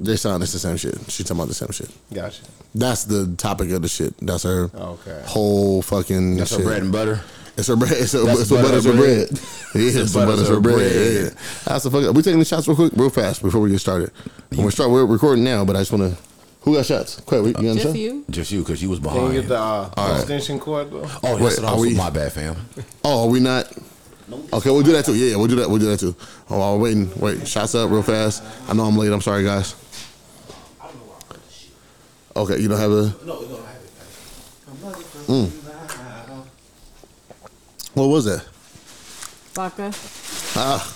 They sound, it's the same shit. She talking about the same shit. Gotcha. That's the topic of the shit. That's her whole fucking shit. That's her bread and butter. It's her bread. It's what butter's her bread. Yeah, it's what butter's her bread. That's the fuck up. We taking the shots real quick, real fast before we get started. When we start, we're recording now, but I just want to. Who got shots? Quay, you understand? Just you. Just you, because you was behind. Can you get the extension cord, though? Oh, wait, that's also my bad, fam. Oh, are we not? Okay, we'll do that, too. Yeah, we'll do that. We'll do that, too. Oh, I'm waiting. Wait, shots up real fast. I know I'm late. I'm sorry, guys. I don't know why I heard this shit. Okay, you don't have a... No, we don't have it. I'm not going to... What was that? Vodka. Ah.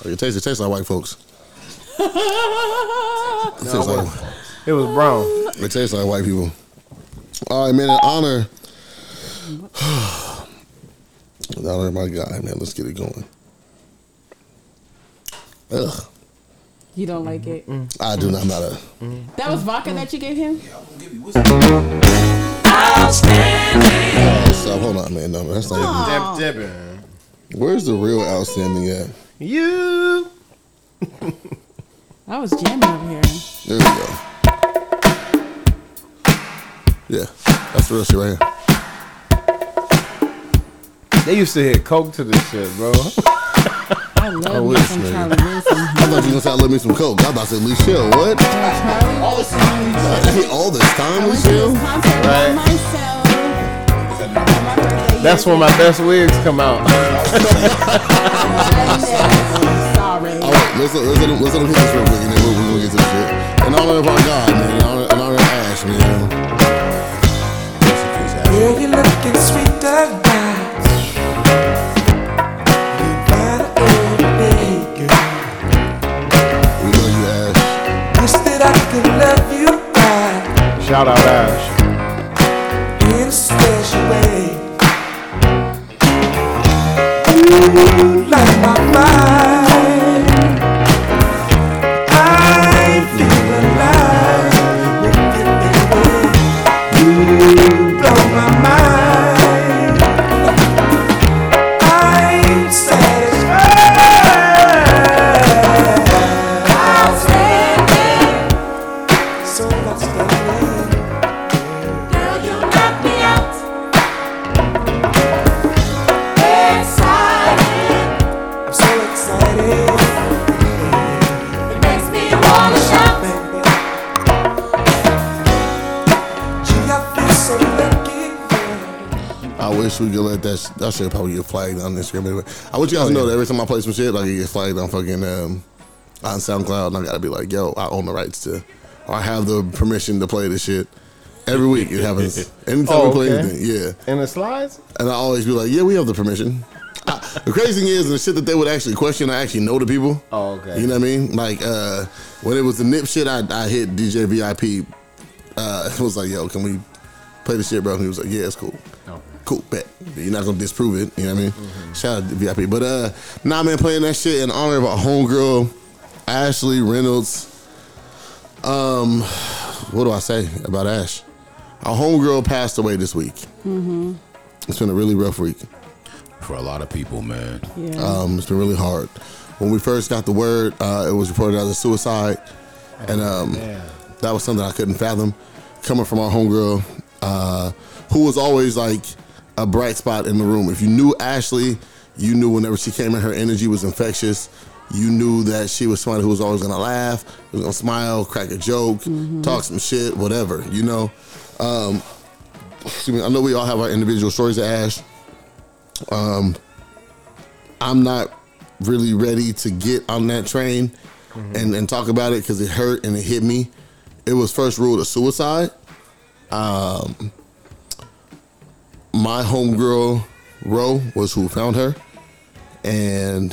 Okay, taste it. Tastes like white folks. It was brown. It tastes like white people. All right, man. In honor. In honor of my guy, man. Let's get it going. Ugh. You don't like it? I do not. I'm not a. That was vodka that you gave him? Yeah, I'm going to give you what's outstanding. Oh, stop. Hold on, man. No, that's not even. Where's the real outstanding at? You. I was jamming over here. There we go. Yeah, that's the real shit right here. They used to hit coke to this shit, bro. I love me some Charlie Wilson. I thought you were going to say I love me some coke. I about to say, Michelle, what? All this time, Michelle? Right. That's when my best wigs come out. All right, let's let him hit this real quick, and then we'll get to the shit. In honor of our God, man. In honor of Ash, man. Yeah, you're looking sweet, darling. Shout out Ash. In a special way. Ooh, like my mind. I feel alive. Ooh, blow my mind. I'm satisfied. I'll stand there. So much love. We could let that shit probably get flagged on Instagram anyway. I want you guys to know that every time I play some shit, like it gets flagged on fucking on SoundCloud, and I gotta be like, yo, I own the rights to, or I have the permission to play this shit. Every week it happens. Anytime we play anything, yeah. And the slides? And I always be like, yeah, we have the permission. The crazy thing is, the shit that they would actually question, I actually know the people. Oh, okay. You know what I mean? Like when it was the Nip shit, I hit DJ VIP. It was like, yo, can we play this shit, bro? And he was like, yeah, it's cool. Oh. Cool, bet. You're not gonna disprove it. You know what I mean? Mm-hmm. Shout out to VIP. But nah, man, playing that shit in honor of our homegirl, Ashley Reynolds. What do I say about Ash? Our homegirl passed away this week. Mm-hmm. It's been a really rough week for a lot of people, man. Yeah. It's been really hard. When we first got the word, it was reported as a suicide, and that was something I couldn't fathom coming from our homegirl, who was always like a bright spot in the room. If you knew Ashley, you knew whenever she came in, her energy was infectious. You knew that she was somebody who was always gonna laugh, was gonna smile, crack a joke, talk some shit, whatever, you know. Excuse me, I know we all have our individual stories of Ash. I'm not really ready to get on that train and talk about it because it hurt and it hit me. It was first ruled a suicide. My homegirl, Ro, was who found her. And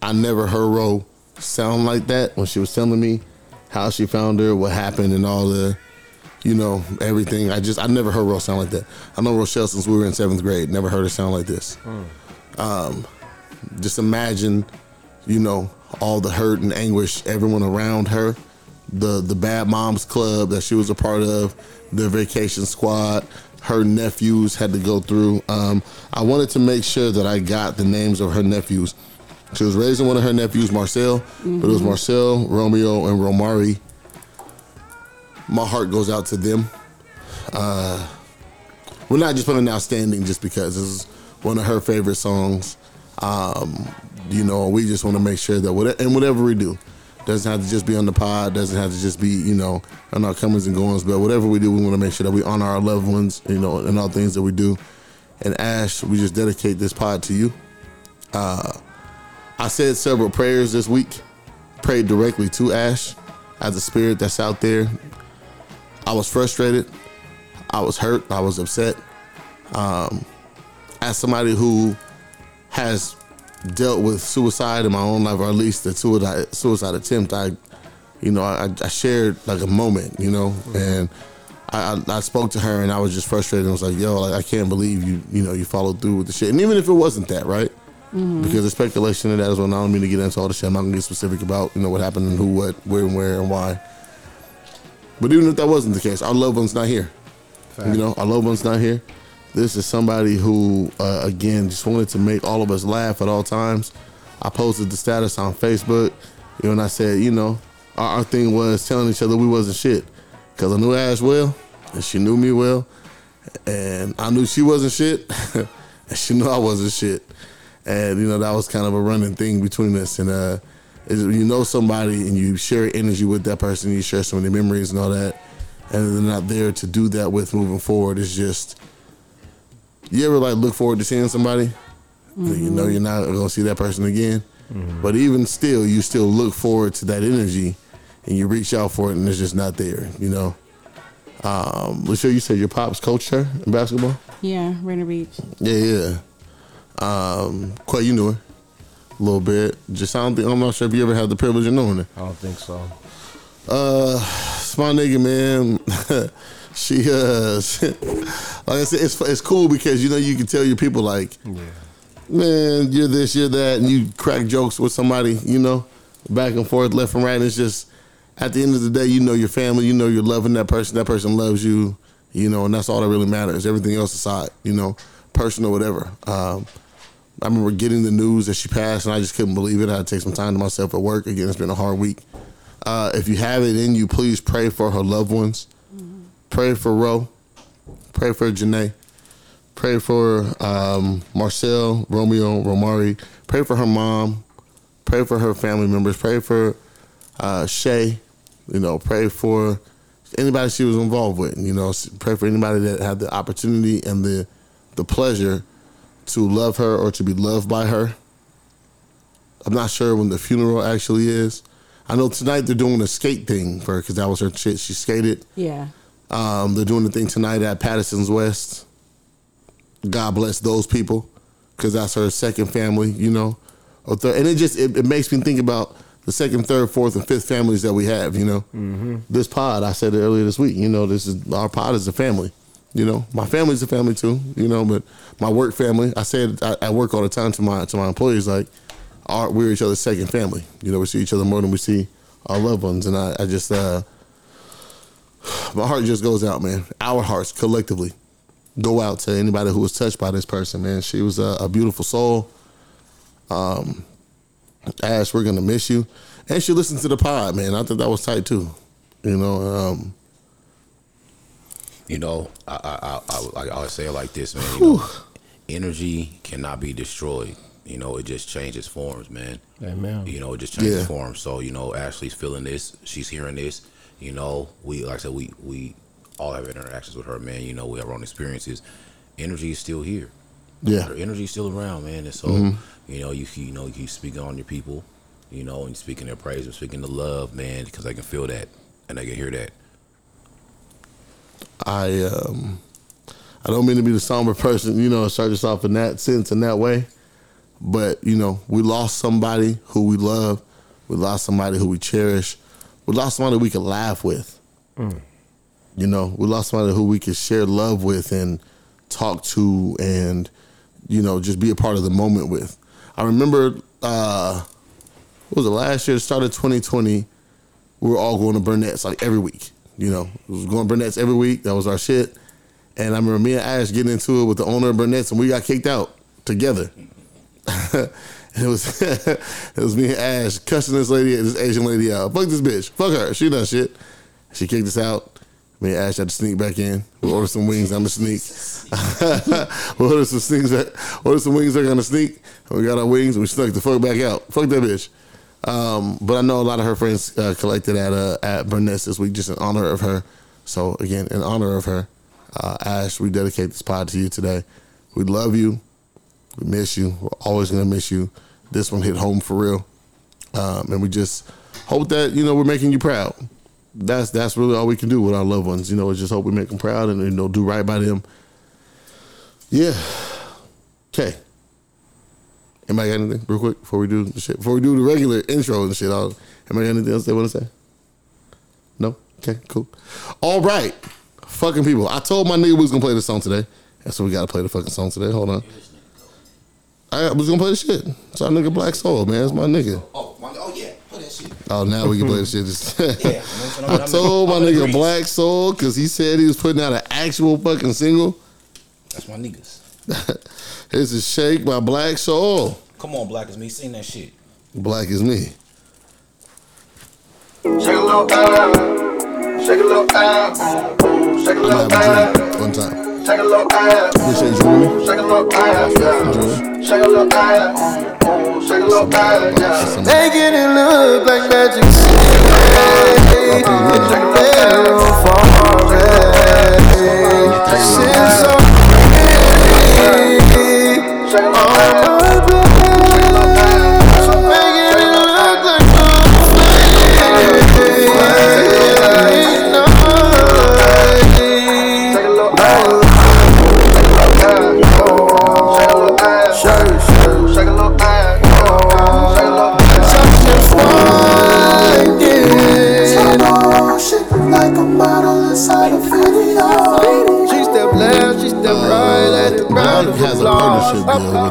I never heard Ro sound like that when she was telling me how she found her, what happened, and all the, you know, everything. I never heard Ro sound like that. I know Rochelle since we were in 7th grade. Never heard her sound like this. Just imagine, you know, all the hurt and anguish, everyone around her, the Bad Moms Club that she was a part of, the vacation squad, her nephews had to go through. I wanted to make sure that I got the names of her nephews. She was raising one of her nephews, Marcel, but it was Marcel, Romeo, and Romari. my heart goes out to them. We're not just putting Outstanding just because it's one of her favorite songs. You know, we just want to make sure that whatever we do, doesn't have to just be on the pod, doesn't have to just be, you know, on our comings and goings, but whatever we do, we want to make sure that we honor our loved ones, you know, in all things that we do. And Ash, we just dedicate this pod to you. I said several prayers this week, prayed directly to Ash as a spirit that's out there. I was frustrated. I was hurt. I was upset. As somebody who has dealt with suicide in my own life, or at least the suicide attempt, I shared like a moment, you know, and I spoke to her and I was just frustrated. I was like, yo, like, I can't believe you followed through with the shit. And even if it wasn't that, right? Mm-hmm. Because the speculation of that is, well, I don't mean to get into all the shit. I'm not going to get specific about, you know, what happened and who, what, where, and why. But even if that wasn't the case, our loved one's not here. Fact. You know, our loved one's not here. This is somebody who, again, just wanted to make all of us laugh at all times. I posted the status on Facebook, you know, and I said, you know, our thing was telling each other we wasn't shit. Because I knew Ash well, and she knew me well, and I knew she wasn't shit, and she knew I wasn't shit. And, you know, that was kind of a running thing between us. And you know somebody and you share energy with that person, you share so many memories and all that, and they're not there to do that with moving forward. It's just... You ever like look forward to seeing somebody? Mm-hmm. You know you're not gonna see that person again. Mm-hmm. But even still, you still look forward to that energy and you reach out for it and it's just not there, you know. Michelle, you said your pops coached her in basketball? Yeah, Rainier Beach. Yeah. Quay, you knew her a little bit. Just I'm not sure if you ever had the privilege of knowing her. I don't think so. It's my nigga, man. She like I said, it's cool because, you know, you can tell your people like, yeah, man, you're this, you're that, and you crack jokes with somebody, you know, back and forth, left and right. It's just at the end of the day, you know your family, you know you're loving that person loves you, you know, and that's all that really matters. Everything else aside, you know, personal, whatever. I remember getting the news that she passed, and I just couldn't believe it. I had to take some time to myself at work. Again, it's been a hard week. If you have it in you, please pray for her loved ones. Pray for Ro. Pray for Janae. Pray for Marcel, Romeo, Romari. Pray for her mom. Pray for her family members. Pray for Shay. You know, pray for anybody she was involved with. You know, pray for anybody that had the opportunity and the pleasure to love her or to be loved by her. I'm not sure when the funeral actually is. I know tonight they're doing a skate thing for her because that was her shit. She skated. Yeah. They're doing the thing tonight at Patterson's West. God bless those people, because that's her second family, you know. And it just it makes me think about the second, third, fourth, and fifth families that we have, you know. Mm-hmm. This pod, I said it earlier this week, you know, this is our pod is a family, you know. My family's a family too, you know, but my work family. I say it at work all the time to my employees, like, we're each other's second family. You know, we see each other more than we see our loved ones, and I just. My heart just goes out, man. Our hearts collectively go out to anybody who was touched by this person, man. She was a beautiful soul. Ash, we're going to miss you. And she listened to the pod, man. I think that was tight, too. You know? You know, I always say it like this, man. You know, energy cannot be destroyed. You know, it just changes forms, man. Amen. You know, it just changes forms. So, you know, Ashley's feeling this. She's hearing this. You know, we, like I said, we all have interactions with her, man. You know, we have our own experiences. Energy is still here. Yeah. Her energy is still around, man. And so, you know, you keep speaking on your people, you know, and speaking their praise and speaking the love, man, because they can feel that and they can hear that. I don't mean to be the somber person, you know, start us off in that sense, in that way. But, you know, we lost somebody who we love. We lost somebody who we cherish. We lost somebody we could laugh with. Mm. You know, we lost somebody who we could share love with and talk to and, you know, just be a part of the moment with. I remember, what was it, last year, the start of 2020, we were all going to Burnett's like every week. You know, we was going to Burnett's every week. That was our shit. And I remember me and Ash getting into it with the owner of Burnett's, and we got kicked out together. It was me and Ash cussing this lady, this Asian lady out. Fuck this bitch. Fuck her. She done shit. She kicked us out. Me and Ash had to sneak back in. We'll order some wings. I'm going to sneak. We'll order some wings. I'm going to sneak. We got our wings. And we snuck the fuck back out. Fuck that bitch. But I know a lot of her friends collected at Burnett's this week just in honor of her. So, again, in honor of her, Ash, we dedicate this pod to you today. We love you. We miss you. We're always going to miss you. This one hit home for real. And we just hope that, you know, we're making you proud. That's really all we can do with our loved ones. You know, is just hope we make them proud and, you know, do right by them. Yeah. Okay. Anybody got anything real quick before we do the shit? Before we do the regular intro and shit, anybody got anything else they want to say? No? Okay, cool. All right. Fucking people. I told my nigga we was going to play this song today. And so we got to play the fucking song today. Hold on. I was going to play the shit. It's our nigga Black Soul, man. It's my nigga. Oh yeah. Play that shit. Oh, now we can play the shit. Yeah. I told my nigga Black Soul because he said he was putting out an actual fucking single. That's my niggas. This is Shake by Black Soul. Come on, Black Is Me. Sing that shit. Black Is Me. Shake a little out. Shake a little out. Shake a little out. One time. Shake a little out. Shake a little out. Shake a little out. Shake a little out. They get it look like magic. Shake a little far away.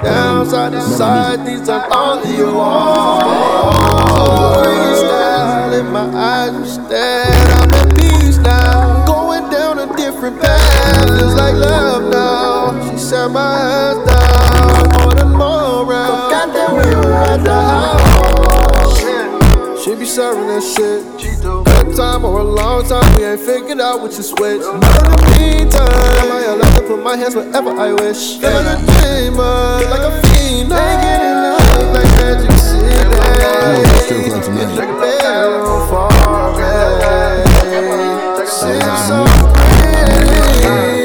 Downside to side, these are all the walls. So bring style in my eyes, you stand. I'm at peace now, going down a different path. Feels like love now. She sat my ass down on and more round. Got that wheel at the house. She be serving that shit. She do. Good time or a long time, we ain't figured out what you switch. Meantime, put my hands wherever I wish. Feel a dreamer, like a fiend. They get in love like magic city. It's like a barrel far away. Shit so pretty.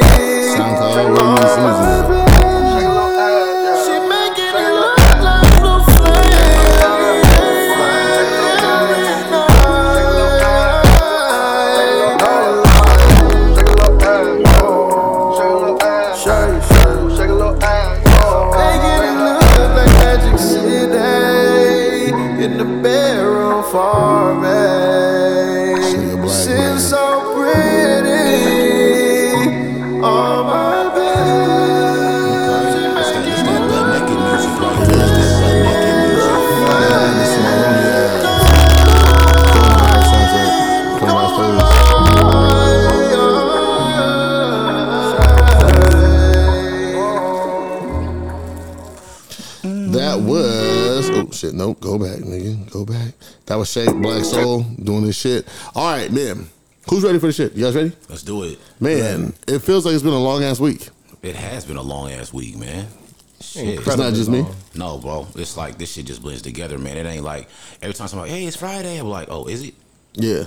Soundcloud, Roman season. She making it look like no flame. Far away, she's so pretty. Oh my baby. That was oh shit. Nope. Go back, nigga. Go back. That was Shake, Black Soul, doing this shit. All right, man. Who's ready for the shit? You guys ready? Let's do it. Man, it feels like it's been a long-ass week. It has been a long-ass week, man. Shit. It's not just me. No, bro. It's like this shit just blends together, man. It ain't like every time somebody, hey, it's Friday. I'm like, oh, is it? Yeah.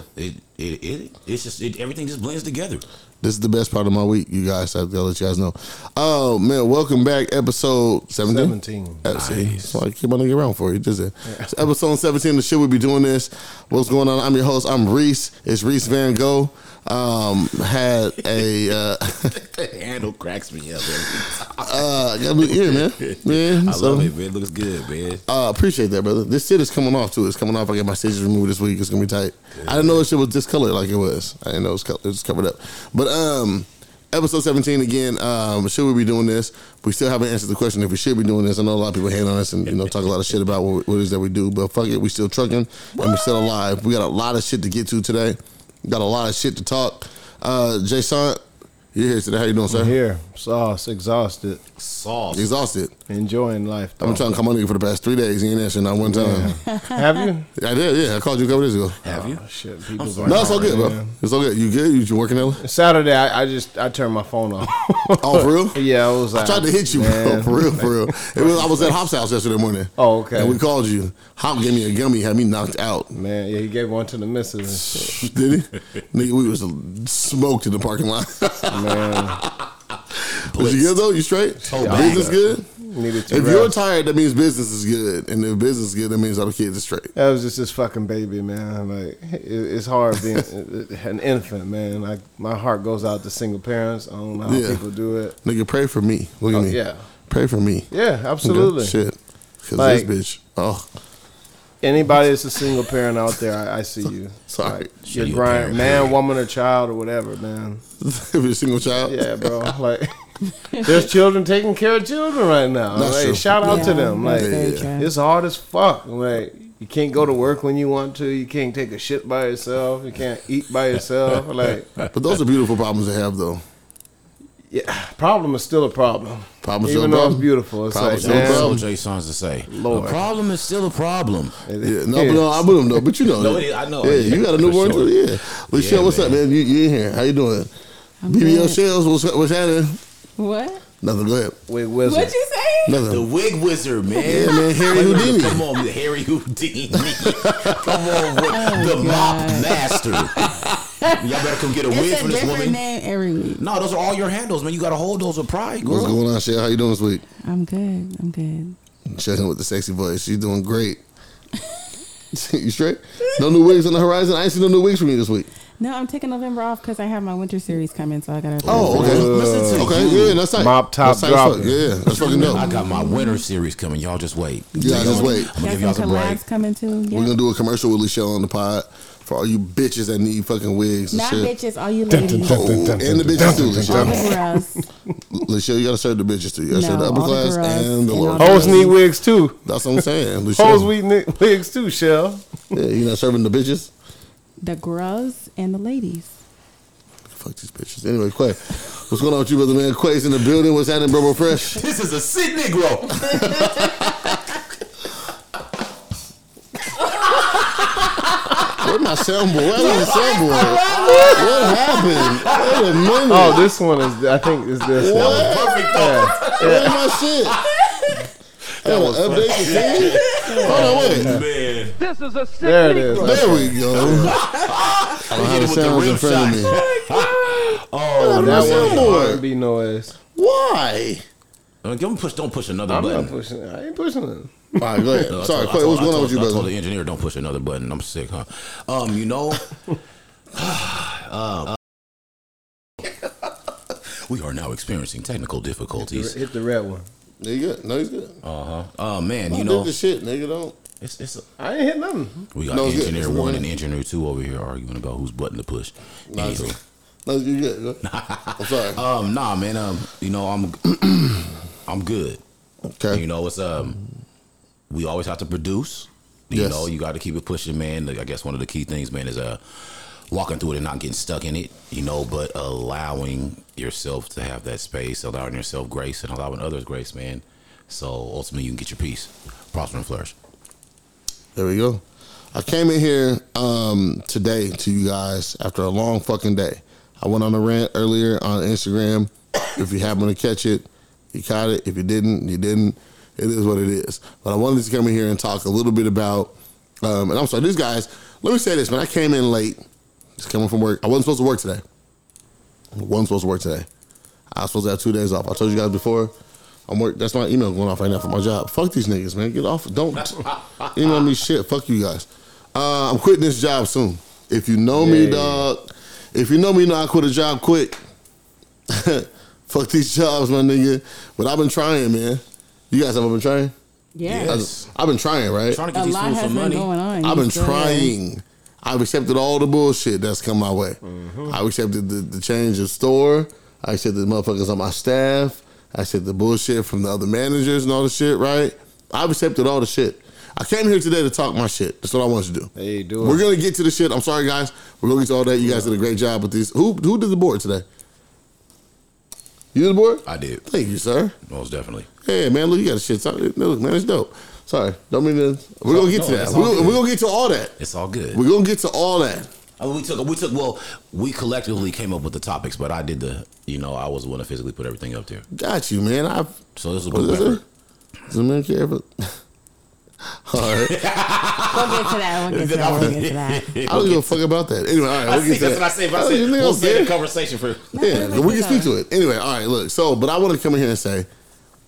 It's just everything just blends together. This is the best part of my week, you guys. I'll let you guys know. Oh, man, welcome back. Episode 17. Nice. That's why I keep my nigga around for you. Does it? Yeah. So episode 17, the shit we be doing this. What's going on? I'm your host. I'm Reese. It's Reese Van Gogh. Had a... the handle cracks me up every time. Got a new ear, man. I love it, man. It looks good, man. Appreciate that, brother. This shit is coming off, too. It's coming off. I got my stitches removed this week. It's going to be tight. Yeah. I didn't know this shit was discolored like it was. I didn't know it was covered up. But episode 17 again, should we be doing this? We still haven't answered the question if we should be doing this. I know a lot of people hate on us and, you know, talk a lot of shit about what it is that we do. But fuck it, we still trucking and we're still alive. We got a lot of shit to get to today. Got a lot of shit to talk. Jason, you're here today. How you doing, sir? I'm here. Sauce, exhausted. Sauce. Exhausted. Enjoying life. Though. I've been trying to come on here for the past 3 days. You ain't answering not one time. Yeah. Have you? I did, yeah. I called you a couple days ago. Have you? Shit. No, it's all good, bro. Man. It's all good. You good? You working out? Saturday, I turned my phone off. Oh, for real? Yeah, I was like. I tried to hit you, man. Bro. For real. I was at Hop's house yesterday morning. Oh, okay. And we called you. Hop gave me a gummy, had me knocked out. Man, yeah, he gave one to the missus and shit. Did he? Nigga, we was smoked in the parking lot. Man. Was you good though? You straight? Yeah, business good? If you're tired, that means business is good. And if business is good, that means other kids are straight. That was just this fucking baby, man. Like, it's hard being an infant, man. Like, my heart goes out to single parents. I don't know how people do it. Nigga, pray for me. Look at me. Yeah. Pray for me. Yeah, absolutely. Okay, shit. Because like, this bitch. Oh. Anybody that's a single parent out there, I see you. Sorry. Like, you're grinding, man, woman, or child, or whatever, man. If you're a single child? Yeah, bro. Like... There's children taking care of children right now. Like, shout out to them. Like, it's hard as fuck. Like, you can't go to work when you want to. You can't take a shit by yourself. You can't eat by yourself. Like, but those are beautiful problems to have, though. Yeah, problem is still a problem. Problem is still a problem. Even though it's beautiful, it's like damn. Jason's to say, Lord, the problem is still a problem. No, I with him though. But you know, I know. Yeah, you got a newborn too. Yeah, Michelle, what's up, man? You in here? How you doing? BBL Shells, what's happening? What? Nothing. Go ahead. Wig Wizard. What'd you say? Nothing. The Wig Wizard, man. Yeah, man. Harry Houdini. Come on, Harry Houdini. Come on, the Mop Master. Y'all better come get a wig for this woman. It's a different name every week. No, those are all your handles, man. You got to hold those with pride, girl. What's going on, Shay? How you doing this week? I'm good. Chilling with the sexy voice. She's doing great. You straight? No new wigs on the horizon? I ain't seen no new wigs from you this week. No, I'm taking November off because I have my winter series coming, so I got to... Oh, okay. Listen to you. Yeah, that's tight. Mop top drop. Yeah, that's fucking dope. I got my winter series coming. Y'all just wait. Yeah, just wait. I'm going to give y'all some break. Coming too. Yeah. We're going to do a commercial with Michelle on the pod for all you bitches that need fucking wigs and shit. Not bitches, all you ladies. And the bitches too, Michelle. Michelle, you got to serve the bitches too. You got to serve the upper class and the lower class. Hoes need wigs too. That's what I'm saying. Hoes need wigs too, Shell. Yeah, you not serving the bitches? The girls and the ladies. Fuck these bitches. Anyway, Quay, what's going on with you, brother, man? Quay's in the building. What's happening, bro? Fresh. This is a sick Negro. Where's my soundboard? Where's my soundboard? What happened? Wait a minute. Oh, this one is. I think is this what? One. Perfect. Yeah. Where's my shit? That was updated. Hold on, wait. This is a sick. There it is. There we go. I hit it with the rim shot. Oh, that one R&B noise. Why? Don't push another button. I ain't pushing it. All right, go ahead. Sorry, Quay, what's going on with you, brother? I told the engineer, don't push another button. I'm sick, huh? You know. We are now experiencing technical difficulties. Hit the red one. There you go. No, he's good. Oh, man, you know. Do the shit, nigga, don't. I ain't hit nothing. We got engineer one and engineer two over here arguing about whose button to push. No, you good. I'm sorry. Nah, man. You know, I'm good. Okay. You know, it's we always have to produce. You know, you got to keep it pushing, man. I guess one of the key things, man, is walking through it and not getting stuck in it. You know, but allowing yourself to have that space, allowing yourself grace, and allowing others grace, man. So ultimately, you can get your peace, prosper and flourish. There we go. I came in here today to you guys after a long fucking day. I went on a rant earlier on Instagram. If you happen to catch it, you caught it. If you didn't, you didn't. It is what it is. But I wanted to come in here and talk a little bit about, and I'm sorry, these guys, let me say this, man. I came in late. Just coming from work. I wasn't supposed to work today. I was supposed to have 2 days off. I told you guys before. That's my email going off right now for my job. Fuck these niggas, man. Get off. Don't email me shit. Fuck you guys. I'm quitting this job soon. If you know me, dog. If you know me, I quit a job quick. Fuck these jobs, my nigga. But I've been trying, man. You guys haven't been trying? Yes. I've been trying, right? I'm trying to get these fools some money. I've been trying. I've accepted all the bullshit that's come my way. Mm-hmm. I've accepted the change of store. I accepted the motherfuckers on my staff. I said the bullshit from the other managers and all the shit, right? I've accepted all the shit. I came here today to talk my shit. That's what I wanted to do. Hey, do it. We're going to get to the shit. I'm sorry, guys. We're going to get to all that. You guys did a great job with these. Who did the board today? You was bored? I did. Thank you, sir. Most definitely. Hey, man, look, you got a shit. Look, man, it's dope. Sorry, don't mean to. We're going to get to that. We're going to get to all that. It's all good. We're going to get to all that. I mean, we collectively came up with the topics, but I did I was the one to physically put everything up there. Got you, man. So this is a good effort. All right. We'll get to that. I don't give a fuck about that. Anyway, all right. That's what I say. But I said, we'll save the conversation for. Yeah, we can speak to it. Anyway, all right, look. So, but I want to come in here and say,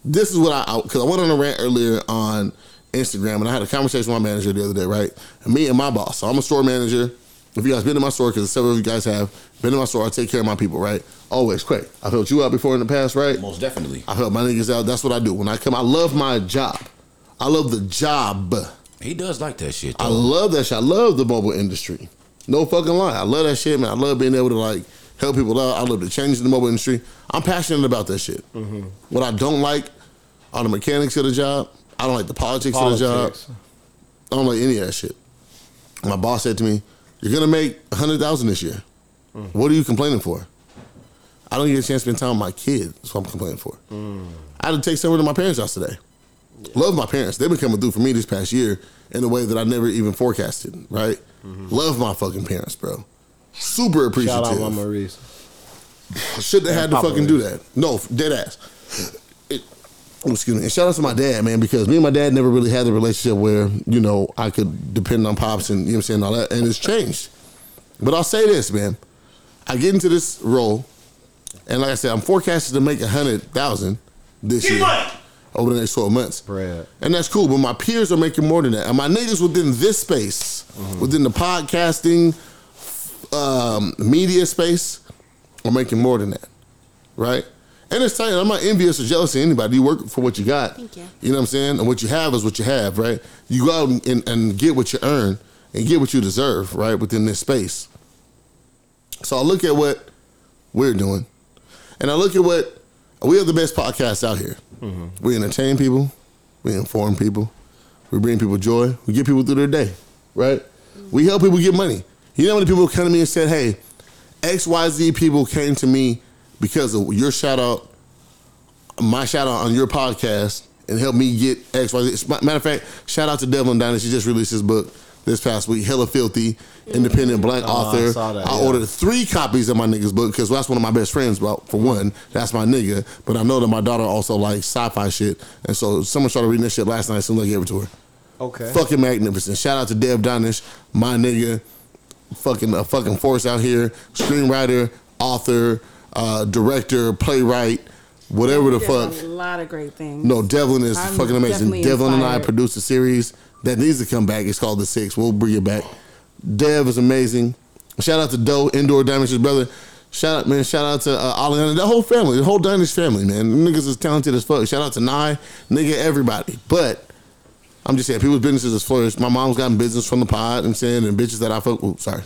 this is what because I went on a rant earlier on Instagram, and I had a conversation with my manager the other day, right? And me and my boss. So I'm a store manager. If you guys been to my store, because several of you guys have been to my store, I take care of my people, right? Always, quick. I've helped you out before in the past, right? Most definitely. I've helped my niggas out. That's what I do. When I come, I love my job. I love the job. He does like that shit, though. I love that shit. I love the mobile industry. No fucking lie. I love that shit, man. I love being able to, help people out. I love the changes in the mobile industry. I'm passionate about that shit. Mm-hmm. What I don't like are the mechanics of the job. I don't like the politics of the job. I don't like any of that shit. My boss said to me, "You're going to make $100,000 this year. Mm. What are you complaining for?" I don't get a chance to spend time with my kids. That's what I'm complaining for. Mm. I had to take someone to my parents' house today. Yeah. Love my parents. They've been coming through for me this past year in a way that I never even forecasted, right? Mm-hmm. Love my fucking parents, bro. Super appreciative. Shout out to Maurice. Shouldn't have had to fucking do that. No, dead ass. Excuse me. And shout out to my dad, man, because me and my dad never really had the relationship where, I could depend on Pops and, you know what I'm saying, all that. And it's changed. But I'll say this, man. I get into this role, and like I said, I'm forecasted to make $100,000 this year. Over the next 12 months. Brad. And that's cool, but my peers are making more than that. And my niggas within this space, mm-hmm. within the podcasting, media space, are making more than that, right? And it's tight. I'm not envious or jealous of anybody. You work for what you got. Thank you. You know what I'm saying? And what you have is what you have, right? You go out and get what you earn and get what you deserve, right, within this space. So I look at what we're doing, and I look at what we are the best podcasts out here. Mm-hmm. We entertain people. We inform people. We bring people joy. We get people through their day, right? Mm-hmm. We help people get money. You know how many people come to me and said, "Hey, XYZ people came to me because of your shout out, my shout out on your podcast, and helped me get XYZ. Matter of fact, shout out to Devlin Dynasty. She just released his book this past week, Hella Filthy, independent black author. I ordered 3 copies of my nigga's book because that's one of my best friends. But for one, that's my nigga. But I know that my daughter also likes sci-fi shit. And so someone started reading this shit last night as soon as I gave it to her. Okay. Fucking magnificent. Shout out to Dev Donish, my nigga. Fucking a fucking force out here. Screenwriter, author, director, playwright, whatever the fuck. A lot of great things. No, Devlin is fucking amazing. Devlin and I produced a series that needs to come back. It's called The Six. We'll bring it back. Dev is amazing. Shout out to Doe, Indoor Dimensions brother. Shout out, man. Shout out to Ollie, the whole family, the whole Dynasty family, man. Them niggas is talented as fuck. Shout out to Nye, nigga, everybody. But I'm just saying, people's businesses is flourished. My mom's gotten business from the pod. I'm saying, and bitches that I fuck. Ooh, sorry.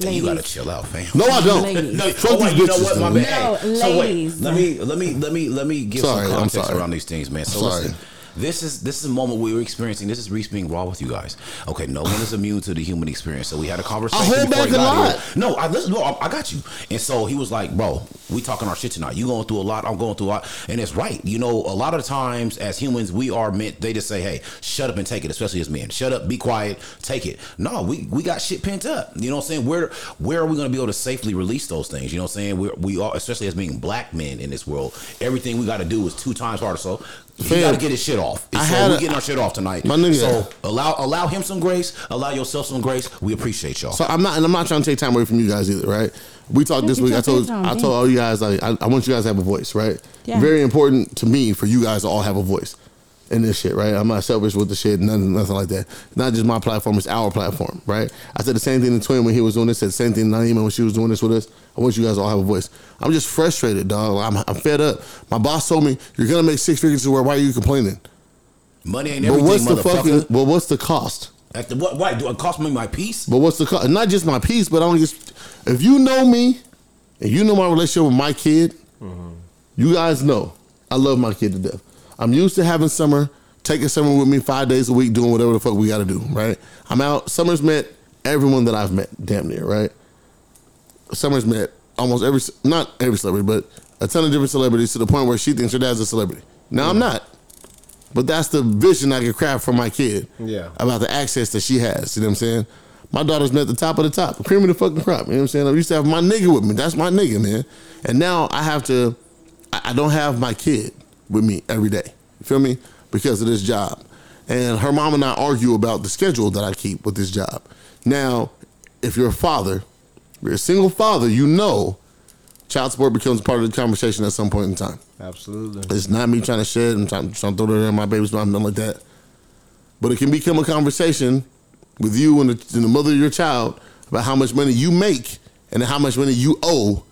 Ladies. You gotta chill out, fam. No, I don't. No, fuck these bitches. You know what, my man? No, so wait, let me give some context around these things, man. So sorry. Listen. This is a moment we were experiencing. This is Reese being raw with you guys. Okay, no one is immune to the human experience. So we had a conversation. I hold back a lot. No, I got you. And so he was like, "Bro, we talking our shit tonight. You going through a lot. I'm going through a lot." And it's right. A lot of times as humans, we are meant. They just say, "Hey, shut up and take it." Especially as men, shut up, be quiet, take it. No, we got shit pent up. You know what I'm saying? Where are we going to be able to safely release those things? You know what I'm saying? We are, especially as being black men in this world. Everything we got to do is 2 times harder. So you got to get his shit off. We're getting our shit off tonight. My nigga. So allow him some grace. Allow yourself some grace. We appreciate y'all. So I'm not trying to take time away from you guys either, right? We talked this week. I told all you guys, I want you guys to have a voice, right? Yeah. Very important to me for you guys to all have a voice in this shit, right? I'm not selfish with the shit, nothing like that. Not just my platform, it's our platform, right? I said the same thing to Twin when he was doing this. Said the same thing to Naima when she was doing this with us. I want you guys to all have a voice. I'm just frustrated, dog. I'm fed up. My boss told me, "You're gonna make 6 figures to where. Why are you complaining? Money ain't everything, motherfucker." But what's the cost? Why do it cost me my peace? But what's the cost? Not just my peace, but I don't just. If you know me, and you know my relationship with my kid, mm-hmm. you guys know I love my kid to death. I'm used to having Summer taking Summer with me 5 days a week, doing whatever the fuck we got to do, right? I'm out. Summer's met everyone that I've met, damn near, right? Summer's met almost every, not every celebrity, but a ton of different celebrities to the point where she thinks her dad's a celebrity. Now, I'm not. But that's the vision I could craft for my kid. Yeah. About the access that she has. You know what I'm saying? My daughter's been at the top of the top. Cream of the fucking crop. You know what I'm saying? I used to have my nigga with me. That's my nigga, man. And now I have to, I don't have my kid with me every day. You feel me? Because of this job. And her mom and I argue about the schedule that I keep with this job. Now, if you're a father, if you're a single father, you know child support becomes part of the conversation at some point in time. Absolutely. It's not me trying to shed and trying to throw that in my baby's mouth, nothing like that. But it can become a conversation with you and the mother of your child about how much money you make and how much money you owe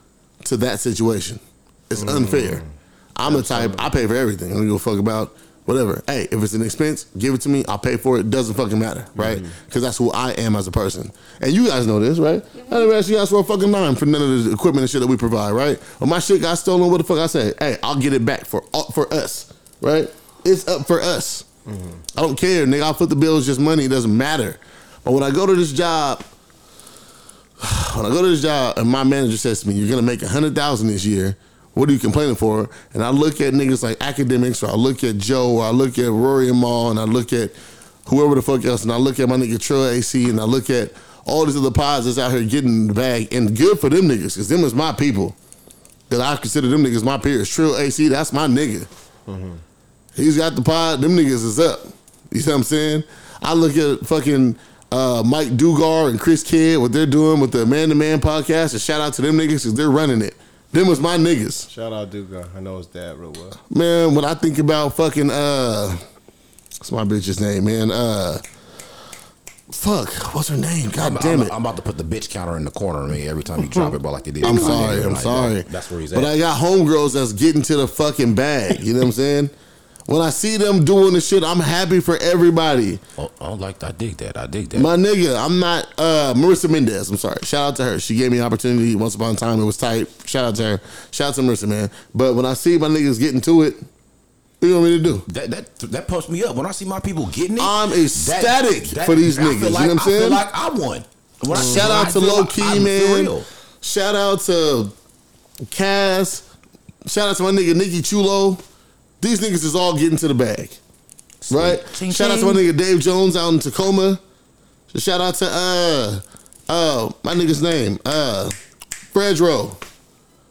to that situation. It's unfair. I'm Absolutely. The type, I pay for everything. I don't give a fuck about whatever. Hey, if it's an expense, give it to me. I'll pay for it. Doesn't fucking matter, right? Because that's who I am as a person. And you guys know this, right? I never asked you guys for a fucking dime for none of the equipment and shit that we provide, right? Or my shit got stolen, what the fuck I say? Hey, I'll get it back for us, right? It's up for us. I don't care, nigga. I'll foot the bills, just money. It doesn't matter. But when I go to this job, and my manager says to me, you're going to make $100,000 this year. What are you complaining for? And I look at niggas like academics, or I look at Joe, or I look at Rory and Maul, and I look at whoever the fuck else, and I look at my nigga Trill AC, and I look at all these other pods that's out here getting the bag, and good for them niggas, because them is my people. That I consider them niggas my peers. Trill AC, that's my nigga. He's got the pod, them niggas is up. You see what I'm saying? I look at fucking Mike Dugar and Chris Kidd, what they're doing with the Man to Man podcast, and shout out to them niggas because they're running it. Them was my niggas. Shout out Dugar. I know his dad real well. Man, when I think about fucking what's my bitch's name, man? What's her name? God damn it. I'm about to put the bitch counter in the corner of me every time you drop it, but like it did. I'm sorry. That's where he's at. But I got homegirls that's getting to the fucking bag. You know what I'm saying? When I see them doing the shit, I'm happy for everybody. Oh, I dig that. My nigga, I'm not Marissa Mendez. I'm sorry. Shout out to her. She gave me an opportunity once upon a time. It was tight. Shout out to her. Shout out to Marissa, man. But when I see my niggas getting to it, what do you want me to do? That pumps me up. When I see my people getting it, I'm ecstatic for these niggas. You know what I'm saying? I feel like I won. Shout out to Low Key, man. Shout out to Cass. Shout out to my nigga Nikki Chulo. These niggas is all getting to the bag, right? Shout out to my nigga Dave Jones out in Tacoma. Shout out to my nigga's name, Fredro. You know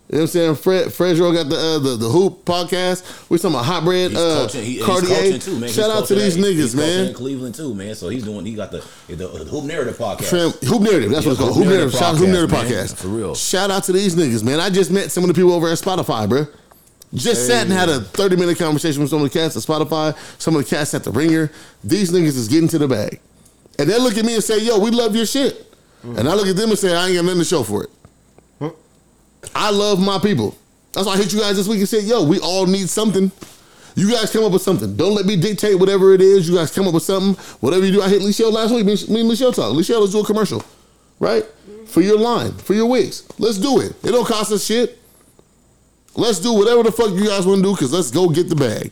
what I'm saying? Fredro got the Hoop podcast. We talking about Hot Bread. He's coaching. He's coaching too, man. Shout out to these niggas, he's man. In Cleveland too, man. So he's doing. He got the Hoop Narrative podcast. Hoop Narrative. That's what it's called. Hoop Narrative. Shout out to Hoop Narrative podcast. For real. Shout out to these niggas, man. I just met some of the people over at Spotify, bro. Sat and had a 30-minute conversation with some of the cats at Spotify, some of the cats at The Ringer. These niggas is getting to the bag. And they look at me and say, yo, we love your shit. And I look at them and say, I ain't got nothing to show for it. I love my people. That's why I hit you guys this week and said, yo, we all need something. You guys come up with something. Don't let me dictate whatever it is. You guys come up with something. Whatever you do, I hit Michelle last week. Me and Michelle talk. Michelle, let's do a commercial, right? For your line, for your wigs. Let's do it. It don't cost us shit. Let's do whatever the fuck you guys want to do because let's go get the bag.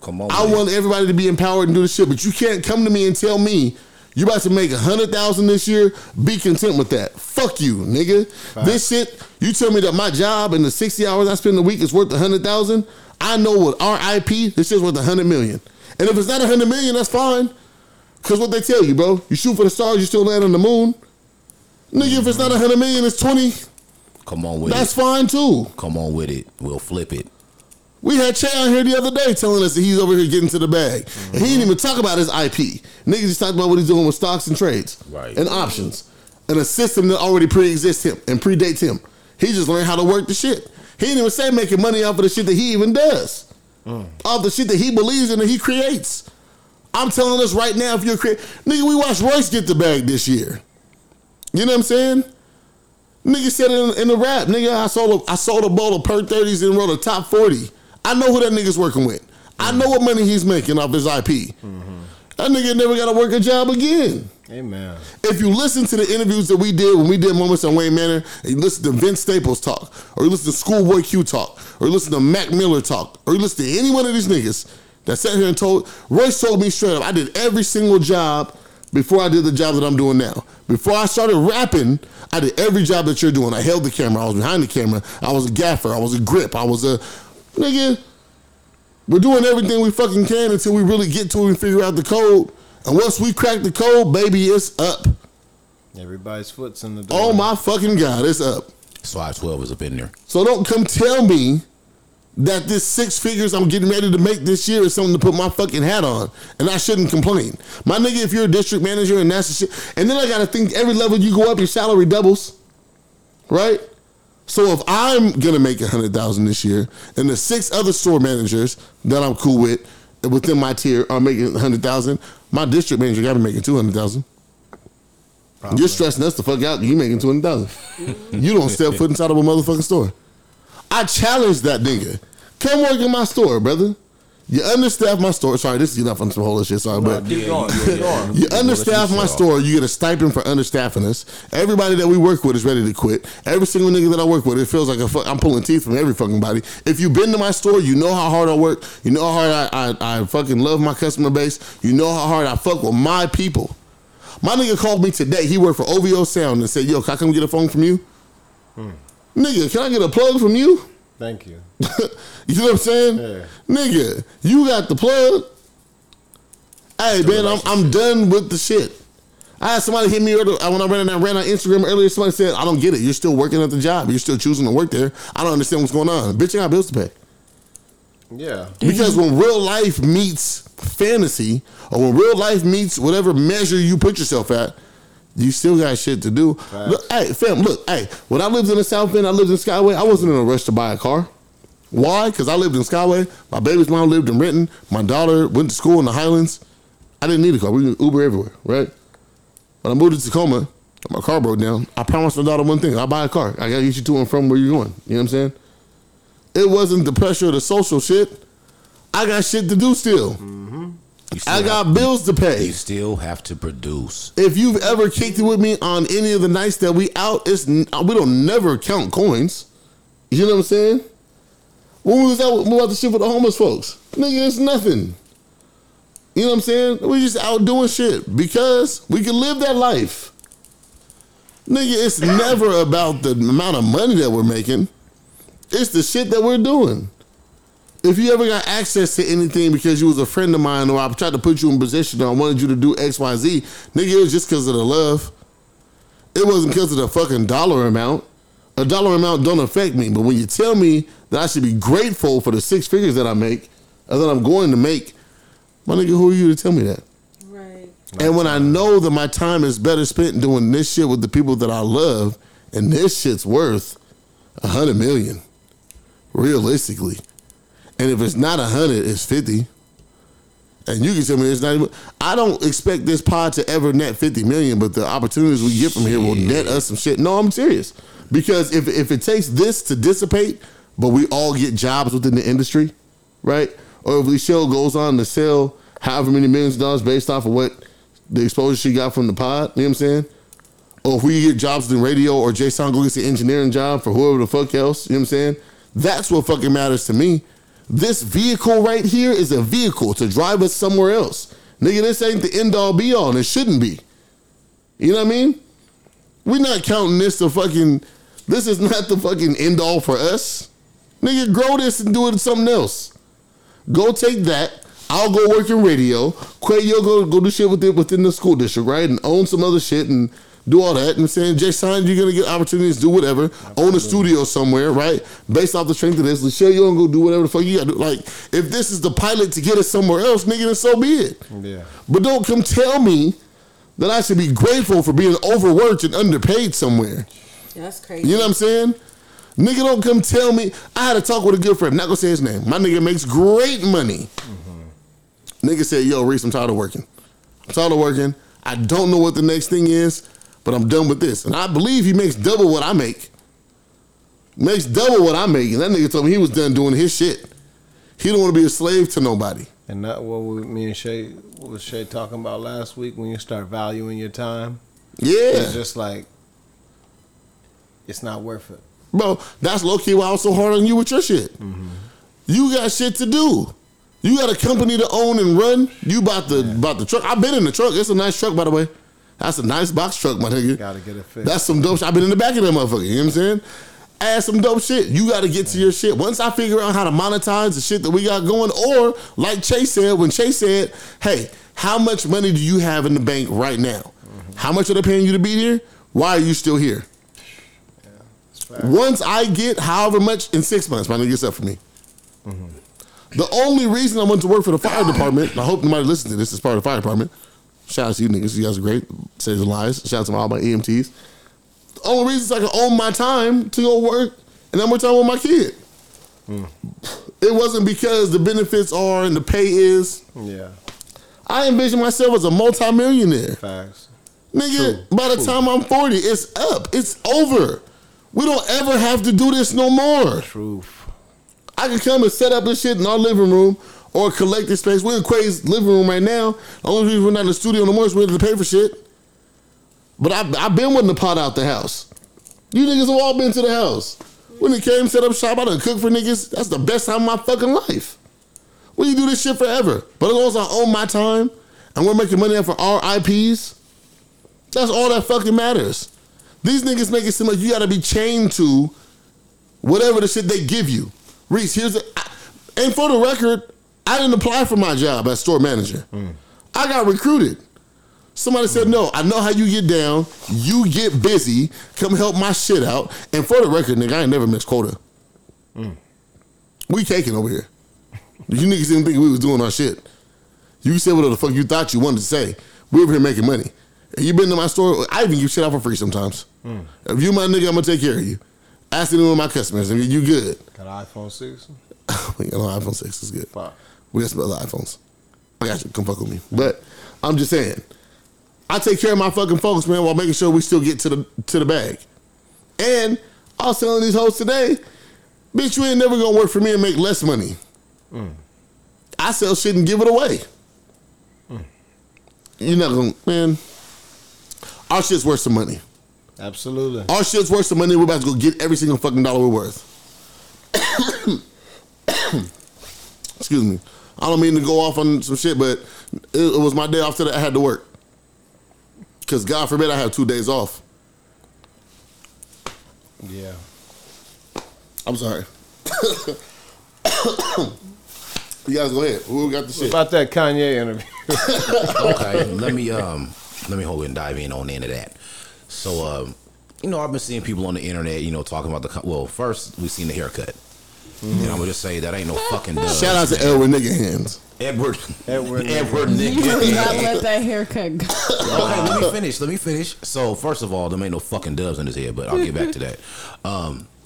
Come on, I want everybody to be empowered and do the shit, but you can't come to me and tell me you're about to make $100,000 this year. Be content with that. Fuck you, nigga. Right. This shit, you tell me that my job and the 60 hours I spend a week is worth $100,000. I know what RIP, this shit's worth $100 million. And if it's not $100 million, that's fine. Because what they tell you, bro, you shoot for the stars, you still land on the moon. Nigga, if it's not $100 million, it's 20. Come on with it. That's fine, too. Come on with it. We'll flip it. We had Che on here the other day telling us that he's over here getting to the bag. And he didn't even talk about his IP. Niggas just talked about what he's doing with stocks and trades. Right. And options. And a system that already pre-exists him and predates him. He just learned how to work the shit. He didn't even say making money off of the shit that he even does. Off the shit that he believes in and he creates. I'm telling us right now, if you're nigga, we watched Royce get the bag this year. You know what I'm saying? Nigga said it in the rap, nigga, I sold a bowl of Perk 30s and wrote a top 40. I know who that nigga's working with. I know what money he's making off his IP. That nigga never got to work a job again. Amen. If you listen to the interviews that we did when we did Moments on Wayne Manor, and you listen to Vince Staples talk, or you listen to Schoolboy Q talk, or you listen to Mac Miller talk, or you listen to any one of these niggas that sat here and told, Royce told me straight up, I did every single job before I did the job that I'm doing now. Before I started rapping, I did every job that you're doing. I held the camera. I was behind the camera. I was a gaffer. I was a grip. I was a... Nigga, we're doing everything we fucking can until we really get to it and figure out the code. And once we crack the code, baby, it's up. Everybody's foot's in the door. Oh, my fucking God, it's up. Slide 12 is up in there. So don't come tell me that this 6 figures I'm getting ready to make this year is something to put my fucking hat on. And I shouldn't complain. My nigga, if you're a district manager and that's the shit. And then I got to think every level you go up, your salary doubles. Right? So if I'm going to make $100,000 this year and the 6 other store managers that I'm cool with within my tier are making $100,000, my district manager got to be making $200,000. Probably. You're stressing us the fuck out. You making $200,000. You don't step foot inside of a motherfucking store. I challenge that nigga. Come work in my store, brother. You understaff my store. Sorry, this is enough on some whole shit. Sorry, no, but keep going. You understaff my store. You get a stipend for understaffing us. Everybody that we work with is ready to quit. Every single nigga that I work with, it feels like I'm pulling teeth from every fucking body. If you've been to my store, you know how hard I work. You know how hard I fucking love my customer base. You know how hard I fuck with my people. My nigga called me today. He worked for OVO Sound and said, yo, can I come get a phone from you? Nigga, can I get a plug from you? Thank you. You know what I'm saying? Yeah. Nigga, you got the plug. Hey, man, I'm done with the shit. I had somebody hit me earlier, when I ran on Instagram earlier, somebody said, I don't get it. You're still working at the job. You're still choosing to work there. I don't understand what's going on. Bitch, I got bills to pay. Yeah. Because when real life meets fantasy, or when real life meets whatever measure you put yourself at, you still got shit to do. Right. Look, hey, fam, look, hey, when I lived in the South End, I lived in Skyway, I wasn't in a rush to buy a car. Why? Because I lived in Skyway. My baby's mom lived in Renton. My daughter went to school in the Highlands. I didn't need a car. We could Uber everywhere, right? When I moved to Tacoma, my car broke down. I promised my daughter one thing. I'll buy a car. I got to get you to and from where you're going. You know what I'm saying? It wasn't the pressure of the social shit. I got shit to do still. Mm-hmm. I got bills to pay. You still have to produce. If you've ever kicked it with me on any of the nights that we out, we don't never count coins. You know what I'm saying? When we was out, we out the shit with the homeless folks. Nigga, it's nothing. You know what I'm saying? We just out doing shit because we can live that life. Nigga, it's never about the amount of money that we're making. It's the shit that we're doing. If you ever got access to anything because you was a friend of mine or I tried to put you in position or I wanted you to do X, Y, Z, nigga, it was just because of the love. It wasn't because of the fucking dollar amount. A dollar amount don't affect me. But when you tell me that I should be grateful for the 6 figures that I make or that I'm going to make, my nigga, who are you to tell me that? Right. And when I know that my time is better spent doing this shit with the people that I love and this shit's worth 100 million, realistically. And if it's not 100, it's 50. And you can tell me it's not even. I don't expect this pod to ever net 50 million, but the opportunities we get from here will net us some shit. No, I'm serious. Because if it takes this to dissipate, but we all get jobs within the industry, right? Or if Michelle goes on to sell however many millions of dollars based off of what the exposure she got from the pod, you know what I'm saying? Or if we get jobs in radio or Jason go gets an engineering job for whoever the fuck else, you know what I'm saying? That's what fucking matters to me. This vehicle right here is a vehicle to drive us somewhere else. Nigga, this ain't the end-all be-all, and it shouldn't be. You know what I mean? We're not counting this to fucking... This is not the fucking end-all for us. Nigga, grow this and do it something else. Go take that. I'll go work in radio. Quay, you'll go do shit with it within the school district, right? And own some other shit and do all that. And saying, Jason, you're going to get opportunities to do whatever. Absolutely. Own a studio somewhere, right? Based off the strength of this. Michelle, you're going to go do whatever the fuck you got to do. Like, if this is the pilot to get us somewhere else, nigga, then so be it. Yeah. But don't come tell me that I should be grateful for being overworked and underpaid somewhere. That's crazy. You know what I'm saying? Nigga, don't come tell me. I had a talk with a good friend. Not going to say his name. My nigga makes great money. Mm-hmm. Nigga said, yo, Reese, I'm tired of working. I'm tired of working. I don't know what the next thing is. But I'm done with this. And I believe he makes double what I make. Makes double what I make. And that nigga told me he was done doing his shit. He don't want to be a slave to nobody. And that what Shay talking about last week when you start valuing your time. Yeah. It's just like, it's not worth it. Bro, that's low-key why I was so hard on you with your shit. Mm-hmm. You got shit to do. You got a company to own and run. You bought the truck. I've been in the truck. It's a nice truck, by the way. That's a nice box truck, my nigga. Gotta get it fixed. That's some dope shit. I've been in the back of that motherfucker. You know what I'm saying? Add some dope shit. You got to get to your shit. Once I figure out how to monetize the shit that we got going, or like Che said, when Che said, hey, how much money do you have in the bank right now? Mm-hmm. How much are they paying you to be here? Why are you still here? Yeah, once I get however much in 6 months, my nigga, it's up for me. Mm-hmm. The only reason I went to work for the fire department, and I hope nobody listens to this as part of the fire department. Shout out to you niggas. You guys are great. Says the lies. Shout out to all my EMTs. The only reason is I can own my time to go work and then we're talking with my kid. Mm. It wasn't because the benefits are and the pay is. Yeah. I envision myself as a multimillionaire. Facts. Nigga, true. By the time I'm 40, it's up. It's over. We don't ever have to do this no more. Truth. I can come and set up this shit in our living room or collect this space. We're in Quay's living room right now. The only reason we're not in the studio no more is we have to pay for shit. But I've been wanting to pot out the house. You niggas have all been to the house. When it came, set up shop, I done cooked for niggas. That's the best time of my fucking life. We can do this shit forever. But as long as I own my time and we're making money out for our IPs, that's all that fucking matters. These niggas make it seem like you gotta be chained to whatever the shit they give you. Reese, here's the... And for the record, I didn't apply for my job as store manager. Mm. I got recruited. Somebody said, no, I know how you get down. You get busy. Come help my shit out. And for the record, nigga, I ain't never missed quota. Mm. We taking over here. You niggas didn't think we was doing our shit. You said whatever the fuck you thought you wanted to say. We over here making money. And you been to my store. I even give shit out for free sometimes. Mm. If you my nigga, I'm going to take care of you. Ask any of my customers. I mean, you good. Got an iPhone 6? We got an iPhone 6. It's good. Five. We got some other iPhones. I got you. Come fuck with me. But I'm just saying. I take care of my fucking folks, man, while making sure we still get to the bag. And I was telling these hoes today, bitch, you ain't never gonna work for me and make less money. Mm. I sell shit and give it away. Mm. You're not gonna, man. Our shit's worth some money. Absolutely. Our shit's worth some money. We're about to go get every single fucking dollar we're worth. Excuse me. I don't mean to go off on some shit, but it was my day off today. I had to work. Because God forbid I have 2 days off. Yeah. I'm sorry. You guys go ahead. Who got the shit? About that Kanye interview. Okay, let me hold it and dive in on the end of that. So, you know, I've been seeing people on the internet, you know, talking about the... Well, first, we've seen the haircut. Mm-hmm. And I'm going to just say that ain't no fucking dub. Shout out to Edward Nigga Hands. Edward Nigga Hands. You did not let that haircut go. Okay, let me finish. So, first of all, there ain't no fucking dubs in his head, but I'll get back to that.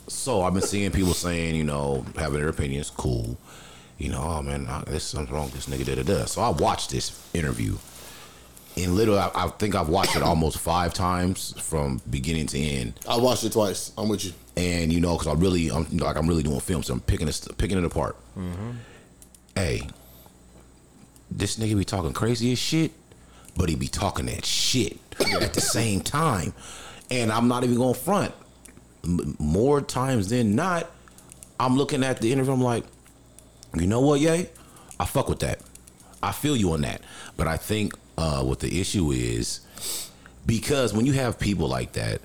So, I've been seeing people saying, you know, having their opinions, cool. You know, oh man, there's something wrong with this nigga da-da-da. So, I watched this interview. And literally, I think I've watched it almost 5 times from beginning to end. I watched it twice. I'm with you. And you know, because I'm really doing films. So I'm picking it apart. Mm-hmm. Hey, this nigga be talking crazy as shit, but he be talking that shit at the same time. And I'm not even gonna front. More times than not, I'm looking at the interview. I'm like, you know what, Ye? I fuck with that. I feel you on that. But I think what the issue is, because when you have people like that,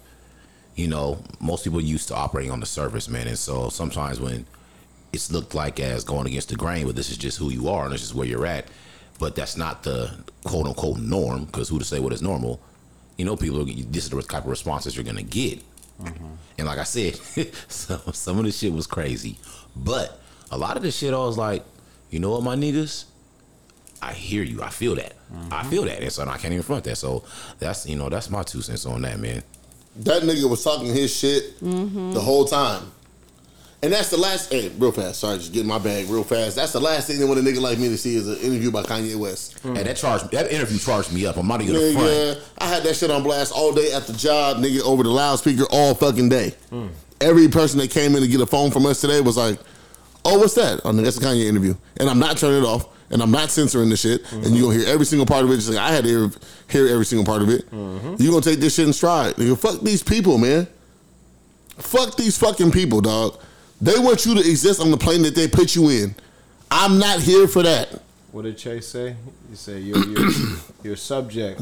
you know, most people are used to operating on the surface, man. And so sometimes when it's looked like as going against the grain, but this is just who you are and this is where you're at, but that's not the quote unquote norm, because who to say what is normal? You know, people, this is the type of responses you're going to get. Mm-hmm. And like I said, some of this shit was crazy, but a lot of this shit, I was like, you know what, my niggas? I hear you. I feel that. Mm-hmm. I feel that. And so I can't even front that. So that's, you know, that's my 2 cents on that, man. That nigga was talking his shit the whole time. And that's the last, hey, real fast. Sorry, just getting my bag real fast. That's the last thing they want a nigga like me to see is an interview by Kanye West. Mm. Hey, that interview charged me up. I'm not even going to front. I had that shit on blast all day at the job, nigga, over the loudspeaker all fucking day. Mm. Every person that came in to get a phone from us today was like, oh, what's that? Oh, no, that's a Kanye interview. And I'm not turning it off. And I'm not censoring this shit. Mm-hmm. And you're going to hear every single part of it. Just like I had to hear every single part of it. Mm-hmm. You're going to take this shit in stride. Nigga, fuck these people, man. Fuck these fucking people, dog. They want you to exist on the plane that they put you in. I'm not here for that. What did Che say? He said, you're subject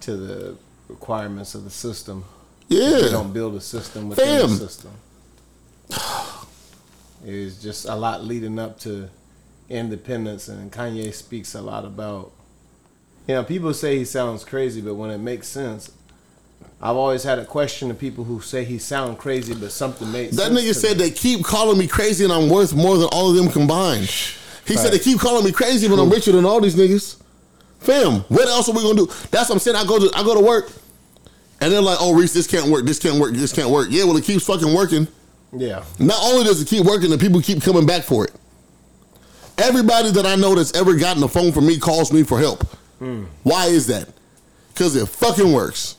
to the requirements of the system. Yeah. You don't build a system within the system. It's just a lot leading up to independence, and Kanye speaks a lot about, you know, people say he sounds crazy, but when it makes sense, I've always had a question of people who say he sound crazy, but something makes sense. That nigga said they keep calling me crazy and I'm worth more than all of them combined. He said they keep calling me crazy, but I'm richer than all these niggas. Fam, what else are we gonna do? That's what I'm saying. I go to work, and they're like, "Oh, Reese, this can't work. This can't work. This can't work." Yeah, well, it keeps fucking working. Yeah. Not only does it keep working, the people keep coming back for it. Everybody that I know that's ever gotten a phone from me calls me for help. Why is that? Because it fucking works.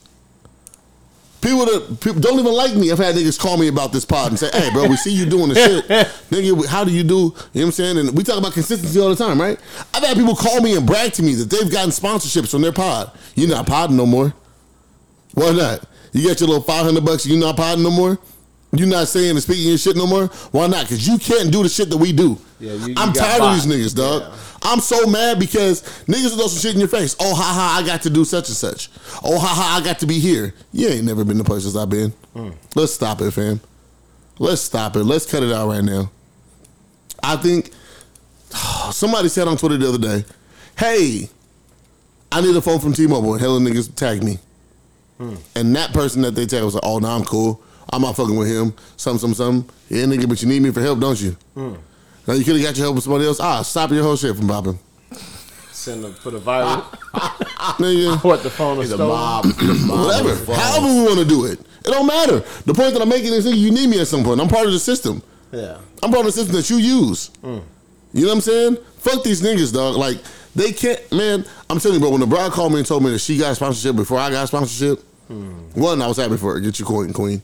People don't even like me. I've had niggas call me about this pod and say, "Hey, bro, we see you doing the shit. Nigga, how do you do?" You know what I'm saying? And we talk about consistency all the time, right? I've had people call me and brag to me that they've gotten sponsorships from their pod. You're not podding no more. Why not? You got your little $500, you're not podding no more? You're not saying and speaking your shit no more? Why not? Because you can't do the shit that we do. Yeah, I'm tired of these niggas, dog. Yeah. I'm so mad because niggas will throw some shit in your face. Oh, haha, I got to do such and such. Oh, haha, I got to be here. You ain't never been to places I've been. Let's stop it, fam. Let's stop it. Let's cut it out right now. I think somebody said on Twitter the other day, "Hey, I need a phone from T-Mobile." Hella niggas tagged me. And that person that they tagged was like, "Oh, no, I'm cool. I'm not fucking with him. Something. Yeah, nigga, but you need me for help, don't you?" Now you could have got your help with somebody else. Stop your whole shit from popping. Put a viral. Nigga. What, the phone is stolen? The mob. Whatever. However we want to do it. It don't matter. The point that I'm making is, nigga, you need me at some point. I'm part of the system. Yeah. I'm part of the system that you use. You know what I'm saying? Fuck these niggas, dog. Like, they can't, man. I'm telling you, bro, when the bride called me and told me that she got sponsorship before I got sponsorship, one, I was happy for her. Get your coin, queen.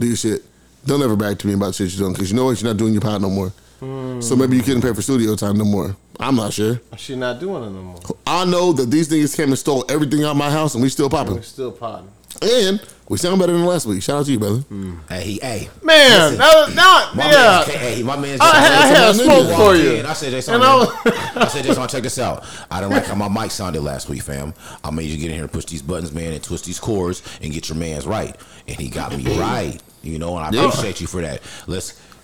Do your shit. Don't ever brag to me about shit you done, because you know what? You're not doing your pod no more. So maybe you couldn't pay for studio time no more. I'm not sure. She's not doing it no more. I know that these niggas came and stole everything out of my house, and we still popping. And we sound better than last week. Shout out to you, brother. Hey. Man, my man's just I had a smoke for you. I said, Jason, check this out. I didn't like how my mic sounded last week, fam. I made you get in here and push these buttons, man, and twist these cords and get your man's right. And he got me right. You know, and I appreciate you for that.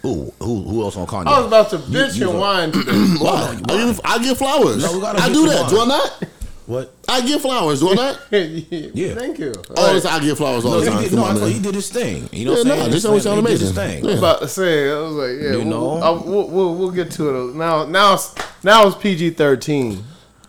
Who else on Kanye? I was about to bitch and wine. I give flowers. No, I do that. Wine. Do I not? What? I give flowers. Do I not? Yeah. Thank you. I give flowers all the time. He did his thing. You know what I'm saying? This always sound amazing. He did his thing. Yeah. I was about to say, I was like, yeah. We'll get to it. Now it's PG-13.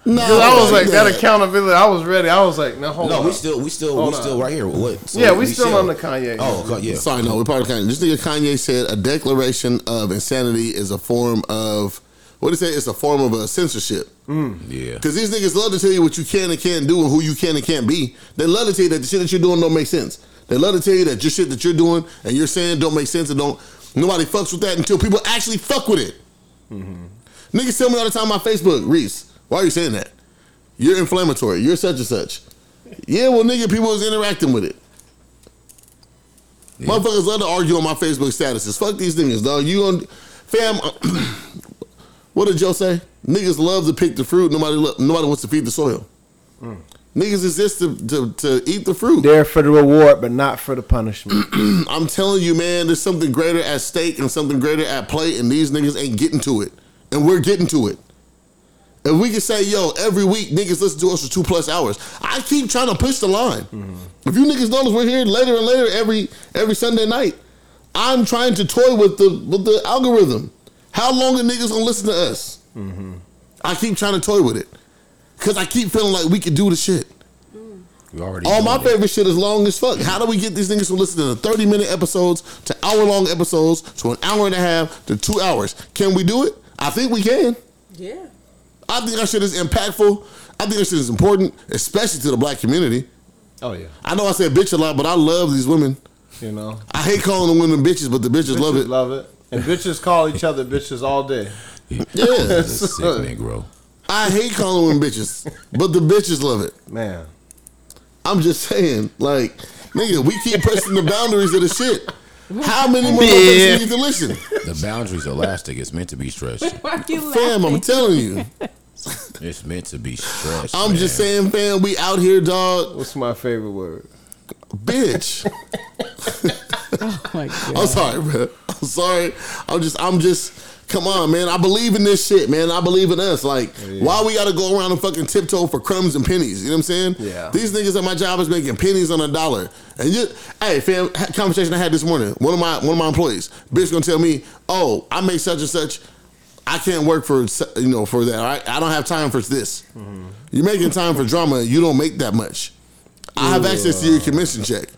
No, I was like that accountability. I was ready. I was like, hold on. We still right here. What? So we still on the Kanye. Oh, yeah. Sorry, no, we're part of Kanye. This nigga Kanye said a declaration of insanity is a form of it's a form of a censorship. Yeah. Because these niggas love to tell you what you can and can't do and who you can and can't be. They love to tell you that the shit that you're doing don't make sense. They love to tell you that your shit that you're doing and you're saying don't make sense and nobody fucks with that until people actually fuck with it. Niggas tell me all the time on Facebook, "Reese, why are you saying that? You're inflammatory. You're such and such." Yeah, well, nigga, people was interacting with it. Yeah. Motherfuckers love to argue on my Facebook statuses. Fuck these niggas, dog. Fam, what did Joe say? Niggas love to pick the fruit. Nobody wants to feed the soil. Niggas exist to eat the fruit. They're for the reward, but not for the punishment. I'm telling you, man, there's something greater at stake and something greater at play, and these niggas ain't getting to it. And we're getting to it. If we can say, yo, every week niggas listen to us for 2+ hours. I keep trying to push the line. If you niggas notice, we're here later and later every Sunday night. I'm trying to toy with the algorithm. How long are niggas gonna listen to us? I keep trying to toy with it because I keep feeling like we could do the shit. All my favorite shit is long as fuck. How do we get these niggas to listen to the 30-minute episodes to hour-long episodes to an hour and a half to 2 hours? Can we do it? I think we can. Yeah. I think that shit is impactful. I think that shit is important, especially to the black community. Oh, yeah. I know I say bitch a lot, but I love these women. You know? I hate calling the women bitches, but the bitches love it. And bitches call each other bitches all day. Yeah. That's a sick negro. I hate calling women bitches, but the bitches love it. Man. I'm just saying, like, nigga, we keep pushing the boundaries of the shit. How many more you need to listen? The boundary's elastic. It's meant to be stretched. Fam, I'm telling you. It's meant to be stretched. I'm just saying, fam, we out here, dog. What's my favorite word? Bitch. Oh my God. I'm sorry, bro. I'm sorry. I'm just come on, man. I believe in this shit, man. I believe in us. Like, why we gotta go around and fucking tiptoe for crumbs and pennies? You know what I'm saying? Yeah. These niggas at my job is making pennies on a dollar. And you, hey, fam, conversation I had this morning. One of my employees, bitch, gonna tell me, oh, I make such and such. I can't work for for that. I don't have time for this. Mm-hmm. You're making time for drama. You don't make that much. I have access to your commission check.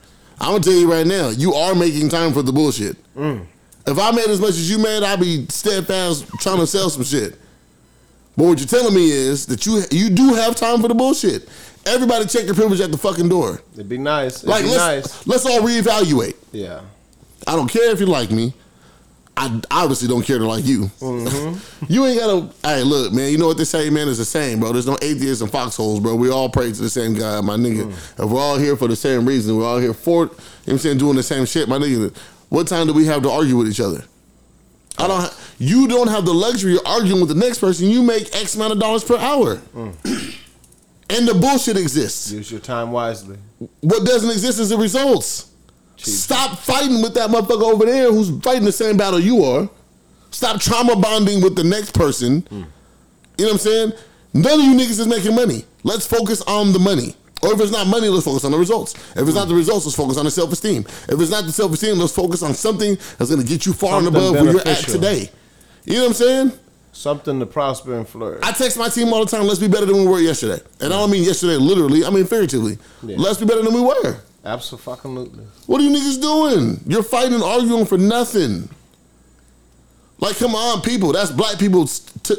I'm gonna tell you right now, you are making time for the bullshit. Mm. If I made as much as you made, I'd be steadfast trying to sell some shit. But what you're telling me is that you do have time for the bullshit. Everybody check your privilege at the fucking door. It'd be nice. Let's all reevaluate. Yeah. I don't care if you like me. I obviously don't care to like you. Mm-hmm. You ain't gotta. Hey, look, man. You know what they say, man? It's the same, bro. There's no atheists and foxholes, bro. We all pray to the same God, my nigga. Mm. And we're all here for the same reason. We're all here for, you know what I'm saying, doing the same shit, my nigga. What time do we have to argue with each other? You don't have the luxury of arguing with the next person. You make X amount of dollars per hour. Mm. And the bullshit exists. Use your time wisely. What doesn't exist is the results. Jesus. Stop fighting with that motherfucker over there who's fighting the same battle you are. Stop trauma bonding with the next person. Mm. You know what I'm saying? None of you niggas is making money. Let's focus on the money. Or if it's not money, let's focus on the results. If it's not the results, let's focus on the self-esteem. If it's not the self-esteem, let's focus on something that's going to get you far and above where you're at today. You know what I'm saying? Something to prosper and flourish. I text my team all the time, let's be better than we were yesterday. And I don't mean yesterday literally, I mean figuratively. Yeah. Let's be better than we were. Absolutely. What are you niggas doing? You're fighting, arguing for nothing. Like, come on, people. That's black people. These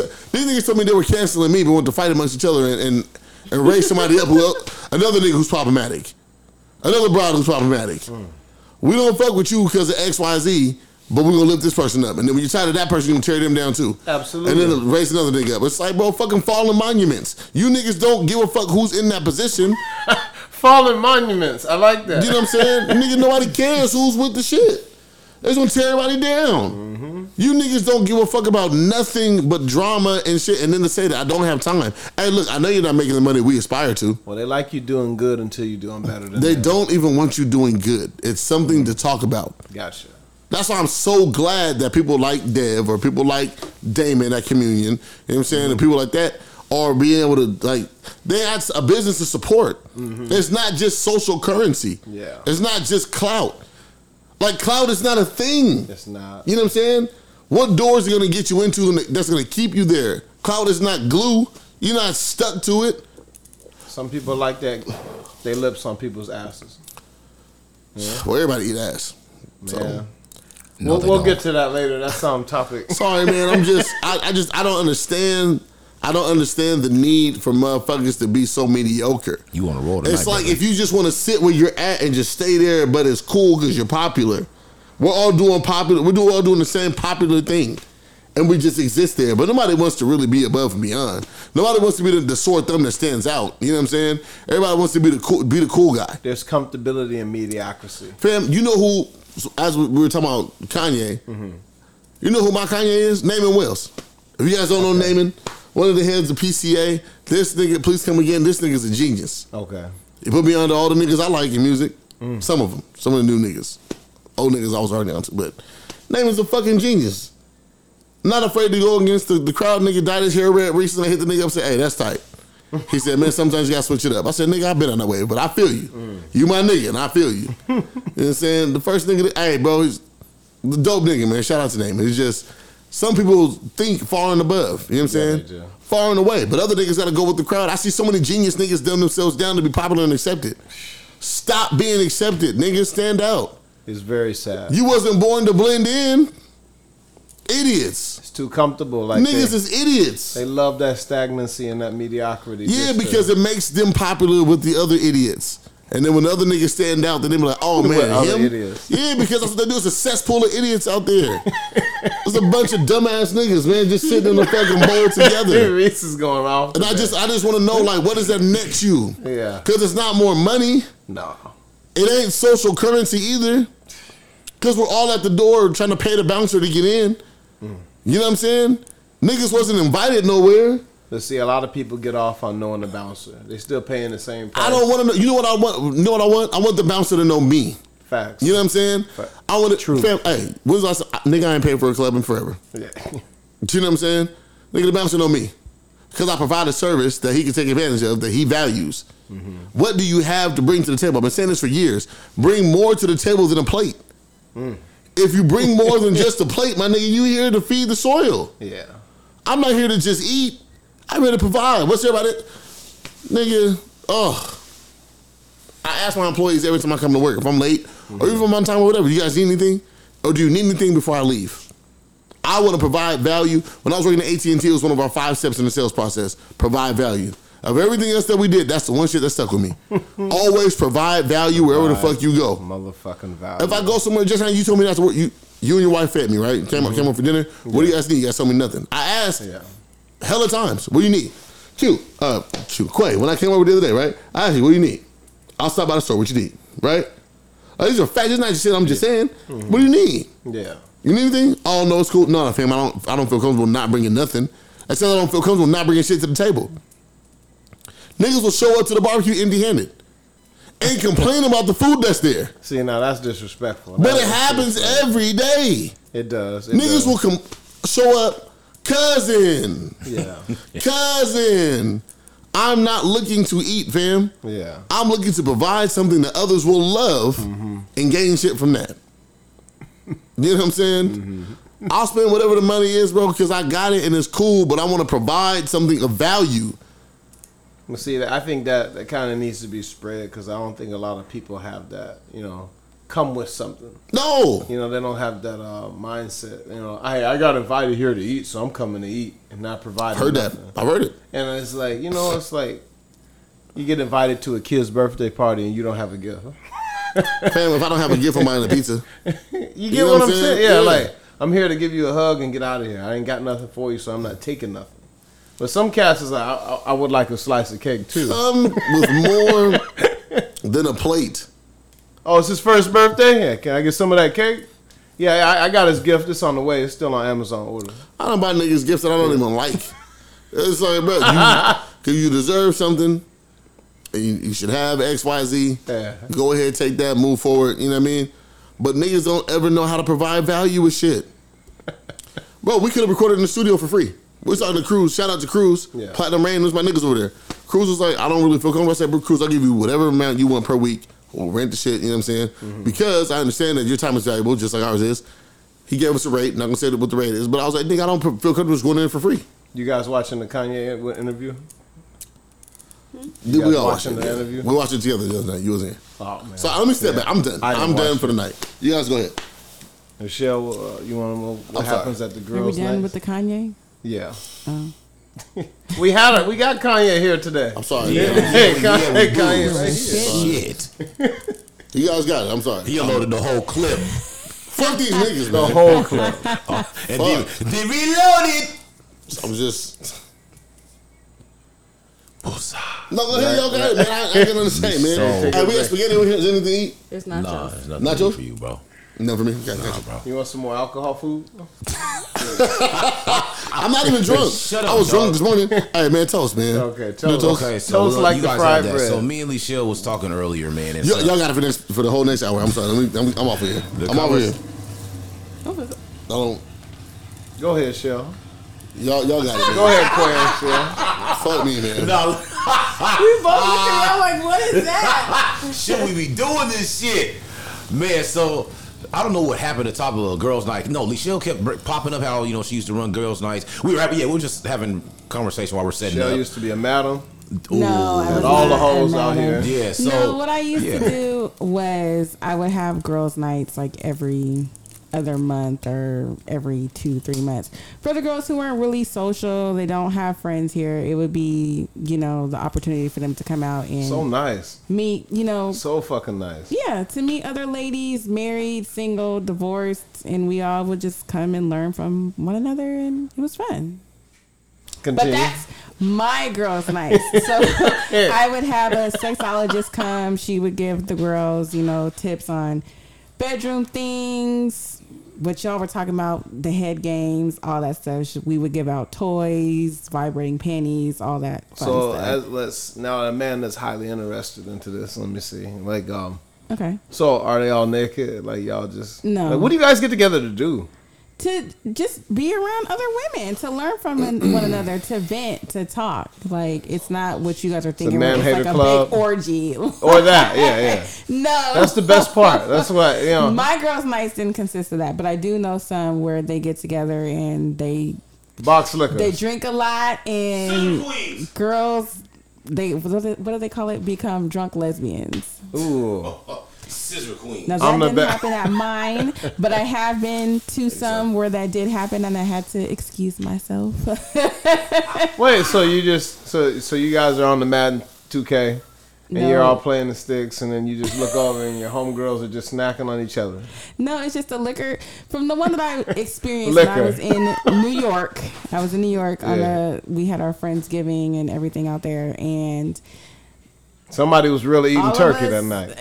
niggas told me they were canceling me, but went to fight amongst each other and raise somebody up. Another nigga who's problematic. Another broad who's problematic. Mm. We don't fuck with you because of X, Y, Z, but we're going to lift this person up. And then when you're tired of that person, you're going to tear them down too. Absolutely. And then raise another nigga up. It's like, bro, fucking fallen monuments. You niggas don't give a fuck who's in that position. Fallen monuments. I like that. You know what I'm saying? Nigga, nobody cares who's with the shit. They're just going to tear everybody down. Mm-hmm. You niggas don't give a fuck about nothing but drama and shit. And then to say that I don't have time. Hey, look, I know you're not making the money we aspire to. Well, they like you doing good until you're doing better than They don't even want you doing good. It's something to talk about. Gotcha. That's why I'm so glad that people like Dev or people like Damon at Communion, you know what I'm saying, and people like that are being able to, like, they have a business to support. Mm-hmm. It's not just social currency. Yeah. It's not just clout. Like, clout is not a thing. It's not. You know what I'm saying? What doors are going to get you into that's going to keep you there? Clout is not glue. You're not stuck to it. Some people like that. They lips on people's asses. Yeah. Well, everybody eat ass. So. Yeah. No, we'll get to that later. That's some topic. Sorry, man. I'm just, I don't understand. I don't understand the need for motherfuckers to be so mediocre. You want to roll tonight. It's like if you just want to sit where you're at and just stay there, but it's cool because you're popular. We're all doing the same popular thing, and we just exist there. But nobody wants to really be above and beyond. Nobody wants to be the sore thumb that stands out. You know what I'm saying? Everybody wants to be the cool guy. There's comfortability in mediocrity. Fam, you know who? As we were talking about Kanye, mm-hmm. You know who my Kanye is? Naaman Wells. If you guys don't know Naaman, one of the heads of PCA, this nigga, please come again, this nigga's a genius. Okay. He put me onto all the niggas I like in music. Mm. Some of them. Some of the new niggas. Old niggas I was already onto, but Naaman's a fucking genius. Not afraid to go against the crowd. Nigga dyed his hair red recently. I hit the nigga up and said, hey, that's tight. He said, man, sometimes you gotta switch it up. I said, nigga, I've been on that way, but I feel you. Mm. You my nigga, and I feel you. You know what I'm saying? The first nigga, hey, bro, he's the dope nigga, man. Shout out to Naaman. It's just, some people think far and above. You know what I'm saying? Far and away. But other niggas gotta go with the crowd. I see so many genius niggas dumb themselves down to be popular and accepted. Stop being accepted. Niggas, stand out. It's very sad. You wasn't born to blend in. Idiots. It's too comfortable. Like niggas is idiots. They love that stagnancy and that mediocrity. Yeah, because it makes them popular with the other idiots. And then when the other niggas stand out, then they be like, oh man, him? Idiots. Yeah, because that's what they do. It's a cesspool of idiots out there. There's a bunch of dumbass niggas, man, just sitting in a fucking bowl together. Reese is going off. And I just want to know, like, what is that next you? Yeah. Because it's not more money. No. It ain't social currency either. Because we're all at the door trying to pay the bouncer to get in. Mm. You know what I'm saying? Niggas wasn't invited nowhere. Let's see, a lot of people get off on knowing the bouncer. They still paying the same price. I don't want to know. You know what I want? You know what I want? I want the bouncer to know me. Facts. You know what I'm saying? Facts. I want to, fam, hey, when's the last time? Nigga, I ain't paid for a club in forever. Yeah. Do you know what I'm saying? Nigga, the bouncer know me. Because I provide a service that he can take advantage of, that he values. Mm-hmm. What do you have to bring to the table? I've been saying this for years. Bring more to the table than a plate. Mm. If you bring more than just a plate, my nigga, you here to feed the soil. Yeah. I'm not here to just eat. I'm here to provide. What's everybody? Nigga, oh. I ask my employees every time I come to work, if I'm late, mm-hmm. or even if I'm on time or whatever, you guys need anything? Or do you need anything before I leave? I want to provide value. When I was working at AT&T, it was one of our 5 steps in the sales process. Provide value. Of everything else that we did, that's the one shit that stuck with me. Always provide value wherever the fuck you go. Motherfucking value. If I go somewhere, just how you told me not to work, you and your wife fed me, right? Came up for dinner. Yeah. What do you guys need? You guys told me nothing. I asked hella times, what do you need? Quay, when I came over the other day, right? I asked you, what do you need? I'll stop by the store, what you need, right? These are facts, it's not just shit I'm just saying. Mm-hmm. What do you need? Yeah. You need anything? Oh, no, it's cool. No, fam, I don't feel comfortable not bringing nothing. I said I don't feel comfortable not bringing shit to the table. Niggas will show up to the barbecue empty-handed and complain about the food that's there. See, now that's disrespectful. But it happens every day. It does. Niggas will show up, cousin. Yeah. Cousin. I'm not looking to eat, fam. Yeah. I'm looking to provide something that others will love and gain shit from that. You know what I'm saying? Mm-hmm. I'll spend whatever the money is, bro, because I got it and it's cool, but I want to provide something of value. Well, see, I think that kind of needs to be spread because I don't think a lot of people have that, you know, come with something. No. You know, they don't have that mindset. You know, I got invited here to eat, so I'm coming to eat and not providing nothing. I've heard it. And it's like, you know, it's like you get invited to a kid's birthday party and you don't have a gift. Fam, if I don't have a gift, I'm buying a pizza. You get what I'm saying? Yeah, like, I'm here to give you a hug and get out of here. I ain't got nothing for you, so I'm not taking nothing. But some cats is like, I would like a slice of cake, too. Some with more than a plate. Oh, it's his first birthday? Yeah, can I get some of that cake? Yeah, I got his gift. It's on the way. It's still on Amazon order. I don't buy niggas gifts that I don't even like. It's like, bro, you deserve something. You should have X, Y, Z. Yeah. Go ahead, take that, move forward. You know what I mean? But niggas don't ever know how to provide value with shit. Bro, we could have recorded in the studio for free. We're talking to Cruz. Shout out to Cruz. Yeah. Platinum Rain. There's my niggas over there. Cruz was like, I don't really feel comfortable. I said, bro, Cruz, I'll give you whatever amount you want per week. We'll rent the shit. You know what I'm saying? Mm-hmm. Because I understand that your time is valuable, just like ours is. He gave us a rate. Not going to say what the rate is. But I was like, nigga, I don't feel comfortable just going in for free. You guys watching the Kanye interview? Dude, we all watching the interview. We watched it together the other night. You was in. Oh, man. So let me step back. I'm done. I'm done for the night. You guys go ahead. Michelle, you want to know what happens at the girls' night? Are we done with the Kanye? Yeah. Oh. We got Kanye here today. I'm sorry. Yeah. Hey, Kanye right here. Shit. You guys got it. I'm sorry. He loaded the whole clip. Fuck these niggas, man. The whole clip. And they reloaded. I'm just... No, go ahead, y'all go ahead, man. I can understand, man. So, we got spaghetti over here. Is anything to eat? It's nachos. Nah, it's nachos for you, bro. No, for me. Nah, bro. You want some more alcohol food? I'm not even drunk. Shut up, I was drunk this morning. All right, man, toast, man. Okay, toast. Okay, so toast like the fried bread. So me and Lichelle was talking earlier, man. And y'all got it for the whole next hour. I'm sorry. I'm off of here. I'm off of here. Okay. Go ahead, Shell. Y'all got it. Man. Go ahead, Quay. Yeah. Fuck me, man. No. We both looking around like, what is that? Should we be doing this shit? Man, so I don't know what happened at the top of a girls' night. No, Lichelle kept popping up how, you know, she used to run girls' nights. We were just having conversation while we're setting up. She used to be a madam. Ooh, no, I was all the hoes out here. Yeah, so. No, what I used to do was I would have girls' nights like every other month or every 2-3 months for the girls who aren't really social. They don't have friends here. It would be, you know, the opportunity for them to come out and so nice meet, you know, so fucking nice, yeah, to meet other ladies, married, single, divorced, and we all would just come and learn from one another, and it was fun. Continue. But that's my girls' nights. So I would have a sexologist come. She would give the girls, you know, tips on bedroom things, what y'all were talking about, the head games, all that stuff. We would give out toys, vibrating panties, all that fun stuff. So let's now a man that's highly interested into this. Let me see. Like okay. So are they all naked? Like y'all just no. Like, what do you guys get together to do? To just be around other women, to learn from one another, to vent, to talk. Like, it's not what you guys are thinking. It's like club. A big orgy. Or that, yeah. No. That's the best part. That's what, you know. My girls' nights didn't consist of that, but I do know some where they get together and they... Box liquor. They drink a lot and girls, they what do they call it? Become drunk lesbians. Ooh. Scissor queen. Now, that didn't happen at mine, but I have been to some where that did happen, and I had to excuse myself. Wait, so you just so you guys are on the Madden 2K, and you're all playing the sticks, and then you just look over, and your homegirls are just snacking on each other. No, it's just the liquor from the one that I experienced. When I was in New York. I was in New York on we had our Friendsgiving and everything out there, and. Somebody was really eating turkey that night.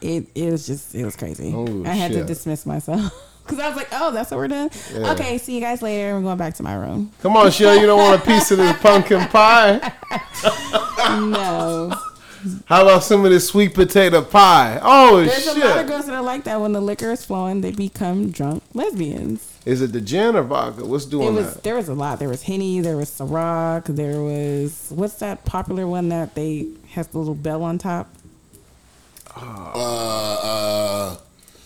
It was crazy. Oh, I had to dismiss myself because I was like, "Oh, that's what we're doing. Yeah. Okay, see you guys later. We're going back to my room." Come on, Shell, you don't want a piece of this pumpkin pie? No. How about some of this sweet potato pie? Oh, There's a lot of girls that are like that. When the liquor is flowing, they become drunk lesbians. Is it the gin or vodka? What's doing that? There was a lot. There was Henny. There was Ciroc. There was... What's that popular one that they... Has the little bell on top?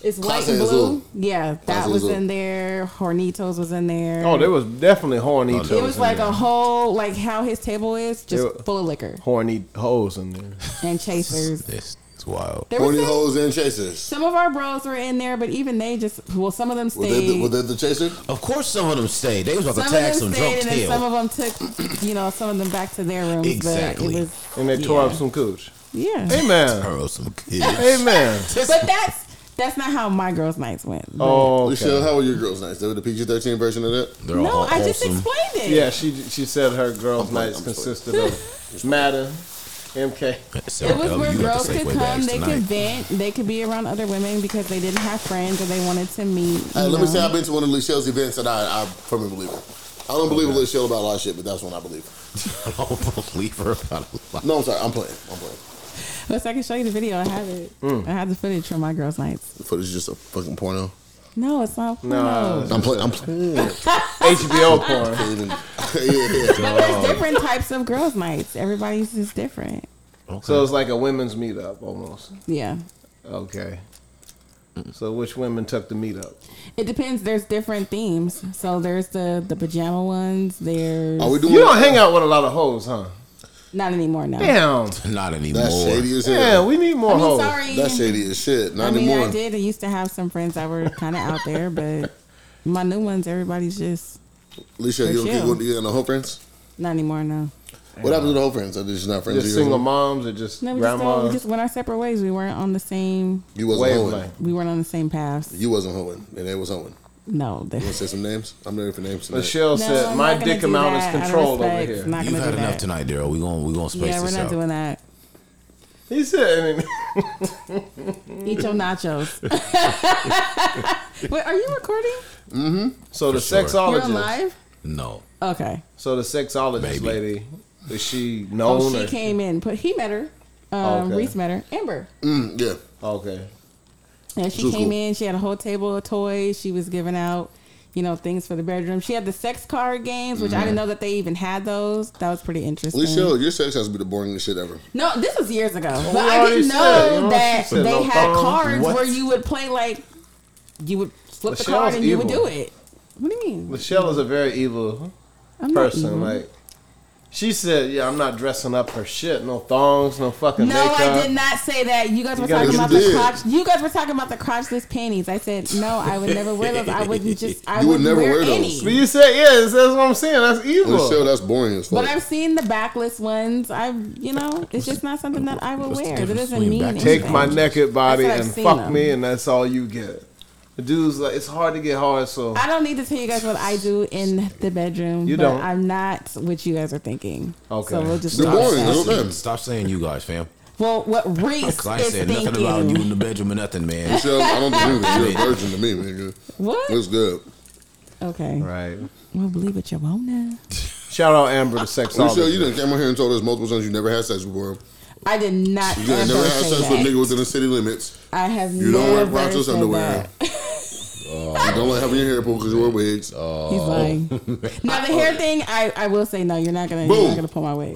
It's white and blue. Yeah, that was in there. Hornitos was in there. Oh, there was definitely Hornitos. It was like a whole... Like how his table is, just full of liquor. Horny hoes in there. And chasers. It's wild. Horny hoes and chasers. Some of our bros were in there, but even they just... Well, some of them stayed. Were they the chasers? Of course some of them stayed. They was about to tag some drunk tail. And then some of them took, some of them back to their rooms. Exactly. And they tore up some cooch. Yeah. Amen. Tore up some kids. Amen. But that's not how my girls' nights went. Oh, okay. Michelle, how were your girls' nights? They were the PG-13 version of that? No, I just explained it. Yeah, she said her girls' nights consisted of Madden, MK. It was where girls could come, they could vent, they could be around other women because they didn't have friends or they wanted to meet. Let me say, I've been to one of Michelle's events and I firmly believe her. I don't believe Michelle about a lot of shit, but that's when I believe her. I don't believe her about a lot. No, I'm sorry. I'm playing. Unless I can show you the video. I have it. I have the footage from my girls' nights. The footage is just a fucking porno. No, it's not porno. No. I'm playing. HBO porn. Yeah. But there's different types of girls' nights. Everybody's just different. Okay. So it's like a women's meetup almost. Yeah. Okay. So which women took the meetup? It depends. There's different themes. So there's the pajama ones. There's... You don't hang out with a lot of hoes, huh? Not anymore, no. Damn. Not anymore. That's shady as hell. Yeah, we need more hoes. Sorry. That's shady as shit. Not anymore. I used to have some friends that were kind of out there, but my new ones, everybody's just... Alicia, you don't keep going to whole friends? Not anymore, no. What happened to the whole friends? Are they just not friends? Just single moms or just grandmas? No, we just went our separate ways. We weren't on the same... You wasn't hoeing. We weren't on the same paths. You wasn't hoeing, and they was hoeing. No, you want to say some names? I'm ready for names tonight. Michelle said, "My dick amount is controlled over here." You've had enough tonight, Daryl. We're gonna space this out. Yeah, we're not doing that. He said, "Eat your nachos." Wait, are you recording? Mm-hmm. So the sexologist. You're live? No. Okay. So the sexologist lady, is she known? Oh, she came in, but he met her. Reese met her. Amber. Yeah. Okay. And she came in. She had a whole table of toys. She was giving out, things for the bedroom. She had the sex card games, which I didn't know that they even had those. That was pretty interesting. Alicia, your sex has to be the boringest shit ever. No, this was years ago. But I didn't know that they had cards where you would play you would flip the card and you would do it. What do you mean? Michelle is a very evil person. Like. She said, I'm not dressing up her shit. No thongs, no fucking makeup. No, I did not say that. You guys were talking about the crotchless panties. I said, no, I would never wear those. I wouldn't wear those. But you said, that's what I'm saying. That's evil. Michelle, that's boring as fuck. But I've seen the backless ones. It's just not something that I would wear. It doesn't mean anything. Take my naked body and fuck me, and that's all you get. The dudes, like, it's hard to get hard, so... I don't need to tell you guys what I do in the bedroom. You don't. I'm not what you guys are thinking. Okay. So we'll just stop saying you guys, fam. Well, what Reese is thinking. I said nothing about you in the bedroom or nothing, man. Michelle, I don't believe it. You're a virgin to me, nigga. What? What's good? Okay. Right. Well, believe what you want now. Shout out Amber to sex. Michelle, you done came on here and told us multiple times you never had sex before. I did not. You never had sex with niggas within the city limits. I have never. You don't wear Rochester's underwear. You don't like having your hair pulled because you wear wigs. He's lying. Now the hair thing, I will say no. You're not gonna. Boom. You're not gonna pull my wig.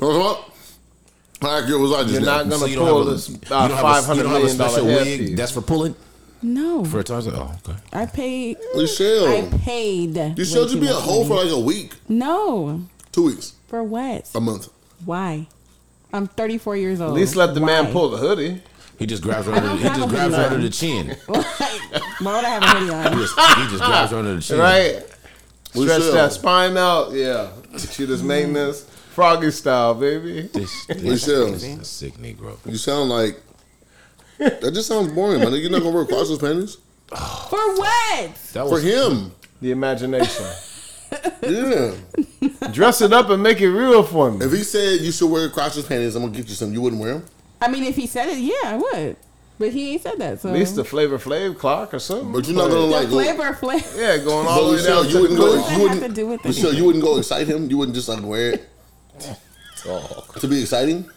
Like, was I just you're not gonna so pull this $500 million wig. That's for pulling. No. For a thousand. Oh, okay. I paid. Michelle. You should just be a hoe for like a week. No. 2 weeks. For what? A month. Why? I'm 34 years old. At least let the man pull the hoodie. He just grabs her under the chin. Why would I have a hoodie on? He just grabs her under the chin. Right? Stretch that spine out. Yeah. She just made this froggy style, baby. This is a sick Negro. You sound like... That just sounds boring, man. You're not going to wear crossless panties? For what? For him. The imagination. Yeah. Dress it up and make it real for me. If he said you should wear crotchless panties, I'm going to get you some. You wouldn't wear them? I mean, if he said it, yeah, I would. But he ain't said that, so. At least the Flavor Flav clock or something. But you're not going to like... Flavor Flav. Yeah, going all the way down. You wouldn't you wouldn't go excite him? You wouldn't just like wear it? To be exciting?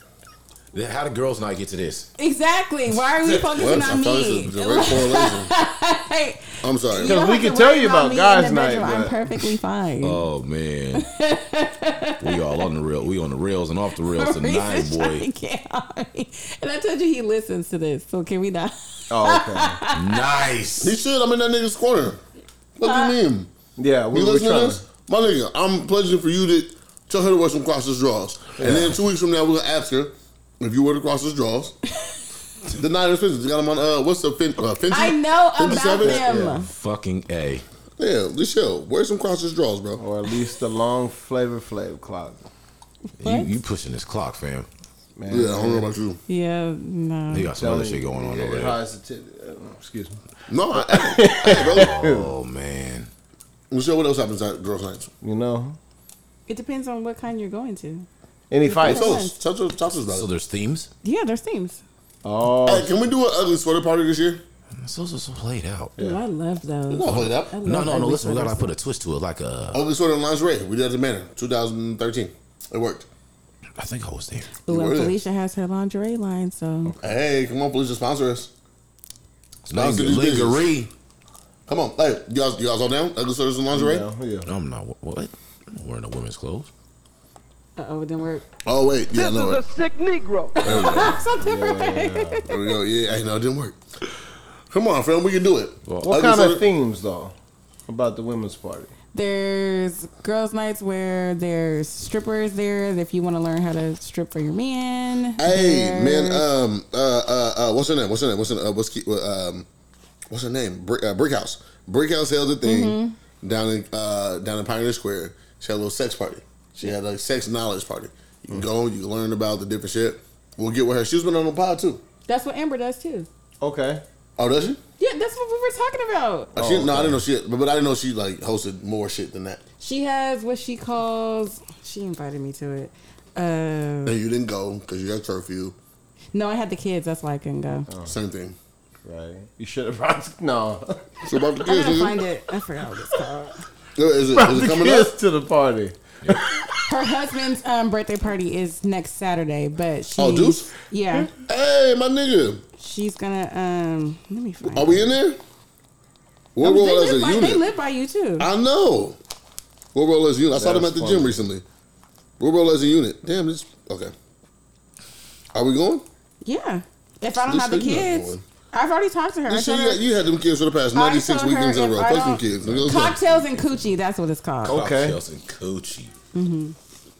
How do girls not get to this? Exactly. Why are we focusing on me? I'm sorry. Because we can tell you about guys' night. I'm perfectly fine. Oh man, we all on the rail. We on the rails and off the rails tonight, boy. And I told you he listens to this, so can we not? Oh, okay. Nice. He should. I'm in that nigga's corner. What do you mean? Yeah, we listen to this, my nigga. I'm pledging for you to tell her to wear some crossless drawers, and then 2 weeks from now we're gonna ask her. If you were to cross those draws, the Niners Fences got them on, what's the Fences? I know about them. Yeah, fucking A. Yeah, Michelle, wear some crossless draws, bro. Or at least the long Flavor Flav clock. You pushing this clock, fam. Man, yeah, I don't know about you. Yeah, no. He got some other shit going on over there. Excuse me. No, I bro. Oh, man. Michelle, what else happens at girls' nights? You know? It depends on what kind you're going to. Any fights? So there's themes? Yeah, there's themes. Oh. Hey, can we do an ugly sweater party this year? Those are so played out. Yeah. Ooh, I love those. Not played out. No, listen, we gotta put a twist to it. Like a ugly sweater and lingerie. We did it at the Manor, 2013. It worked. I think I was there. Ooh, and Felicia has her lingerie line, so. Hey, come on, Felicia, sponsor us. Sponsor lingerie. Come on. Hey, you guys all down? Ugly sweaters and lingerie? Yeah. I'm not. What? I'm wearing a women's clothes. Oh, it didn't work. Oh, wait. Yeah, this is a sick Negro. So different. Yeah. There we go. Yeah, I know. It didn't work. Come on, friend. We can do it. Well, what kind of themes, though, about the women's party? There's girls' nights where there's strippers there if you want to learn how to strip for your man. Hey, man. What's her name? Brickhouse. Brickhouse held a thing down in Pioneer Square. She had a little sex party. She had a sex knowledge party. You can go, you can learn about the different shit. We'll get with her. She's been on the pod too. That's what Amber does too. Okay. Oh, does she? Yeah, that's what we were talking about. Oh, no, I didn't know she, but I didn't know she like hosted more shit than that. She has what she calls. She invited me to it. And you didn't go because you had curfew. No, I had the kids. That's why I couldn't go. Oh. Same thing. Right. You should have brought. No. It's about the kids. I gotta find it. I forgot what it's called. Is it coming kids up to the party? Yep. Her husband's birthday party is next Saturday, but she... Oh, Deuce? Yeah. Hey, my nigga. She's gonna... Let me find... Are we in there? We'll roll as a unit. They live by you, too. I know. We'll roll as a unit. I saw them at the gym recently. We'll roll as a unit. Damn, this... Okay. Are we going? Yeah. If I don't have the kids... I've already talked to her. You had them kids for the past 96 weekends in a row. Fuck them kids. Cocktails and Coochie. That's what it's called. Okay. Cocktails and Coochie. Mm-hmm.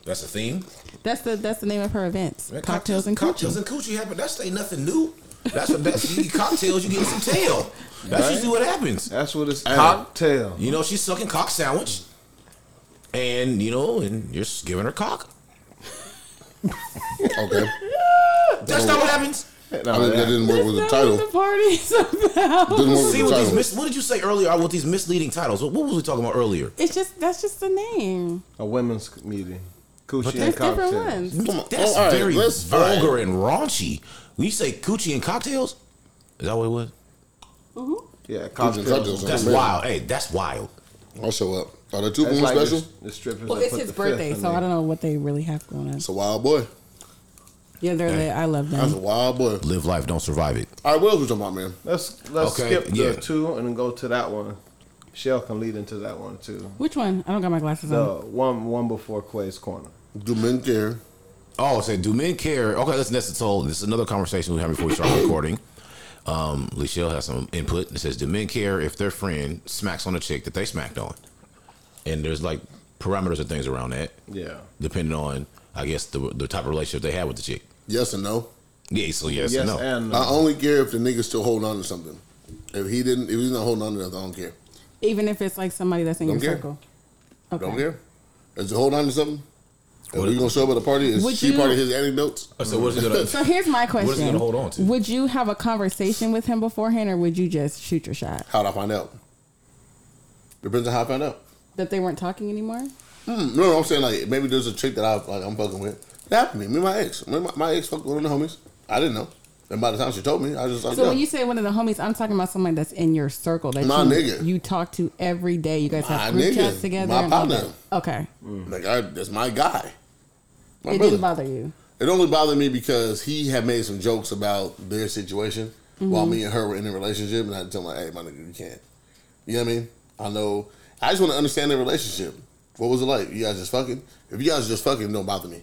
That's a theme? That's the name of her events. Man, cocktails and Coochie. Cocktails and Coochie happen. That's ain't nothing new. That's what you get cocktails, you get some tail. That's right? Usually what happens. That's what it's cocktail. You know, she's sucking cock sandwich. And, you know, and you're just giving her cock. Okay. That's not what happens. No, I mean, that didn't work with the title. What the party's about. Didn't work with the title. What did you say earlier with these misleading titles? What was we talking about earlier? It's just that's just the name. A women's meeting. Coochie and cocktails. That's very vulgar and raunchy. When you say coochie and cocktails, is that what it was? Mm-hmm. Yeah, cocktails. That's wild. Hey, that's wild. I'll show up. Are there two women like special? Well, it's his birthday, so I don't know what they really have going on. It's a wild boy. Yeah, they're lit. I love them. That's a wild boy. Live life, don't survive it. All right, what else we talking about, man? Let's skip the two and then go to that one. Michelle can lead into that one too. Which one? I don't got my glasses on. The one before Quay's corner. Do men care? Oh, say do men care? Okay, listen, that's told. This is another conversation we had before we started recording. Michelle has some input. It says, do men care if their friend smacks on a chick that they smacked on? And there's like parameters and things around that. Yeah. Depending on, I guess, the type of relationship they had with the chick. Yes and no. Yeah, so yes and no. I only care if the nigga's still holding on to something. If he's not holding on to nothing, I don't care. Even if it's like somebody that's in your circle? Okay. Don't care. Is he holding on to something? Are we going to show up at a party? Is she part of his anecdotes? So, so here's my question. What is he going to hold on to? Would you have a conversation with him beforehand, or would you just shoot your shot? How'd I find out? Depends on how I find out. That they weren't talking anymore? No, I'm saying like maybe there's a chick that I'm fucking with. That happened to me and my ex. My ex fucked with one of the homies. I didn't know. And by the time she told me, I just... So when you say one of the homies, I'm talking about somebody that's in your circle. That my nigga. You talk to every day. You guys have group chats together. My partner. Okay. Like, that's my guy. My brother. Didn't bother you? It only bothered me because he had made some jokes about their situation while me and her were in a relationship. And I had to tell him, like, hey, my nigga, you can't. You know what I mean? I know... I just want to understand their relationship. What was it like? You guys just fucking? If you guys just fucking, don't bother me. If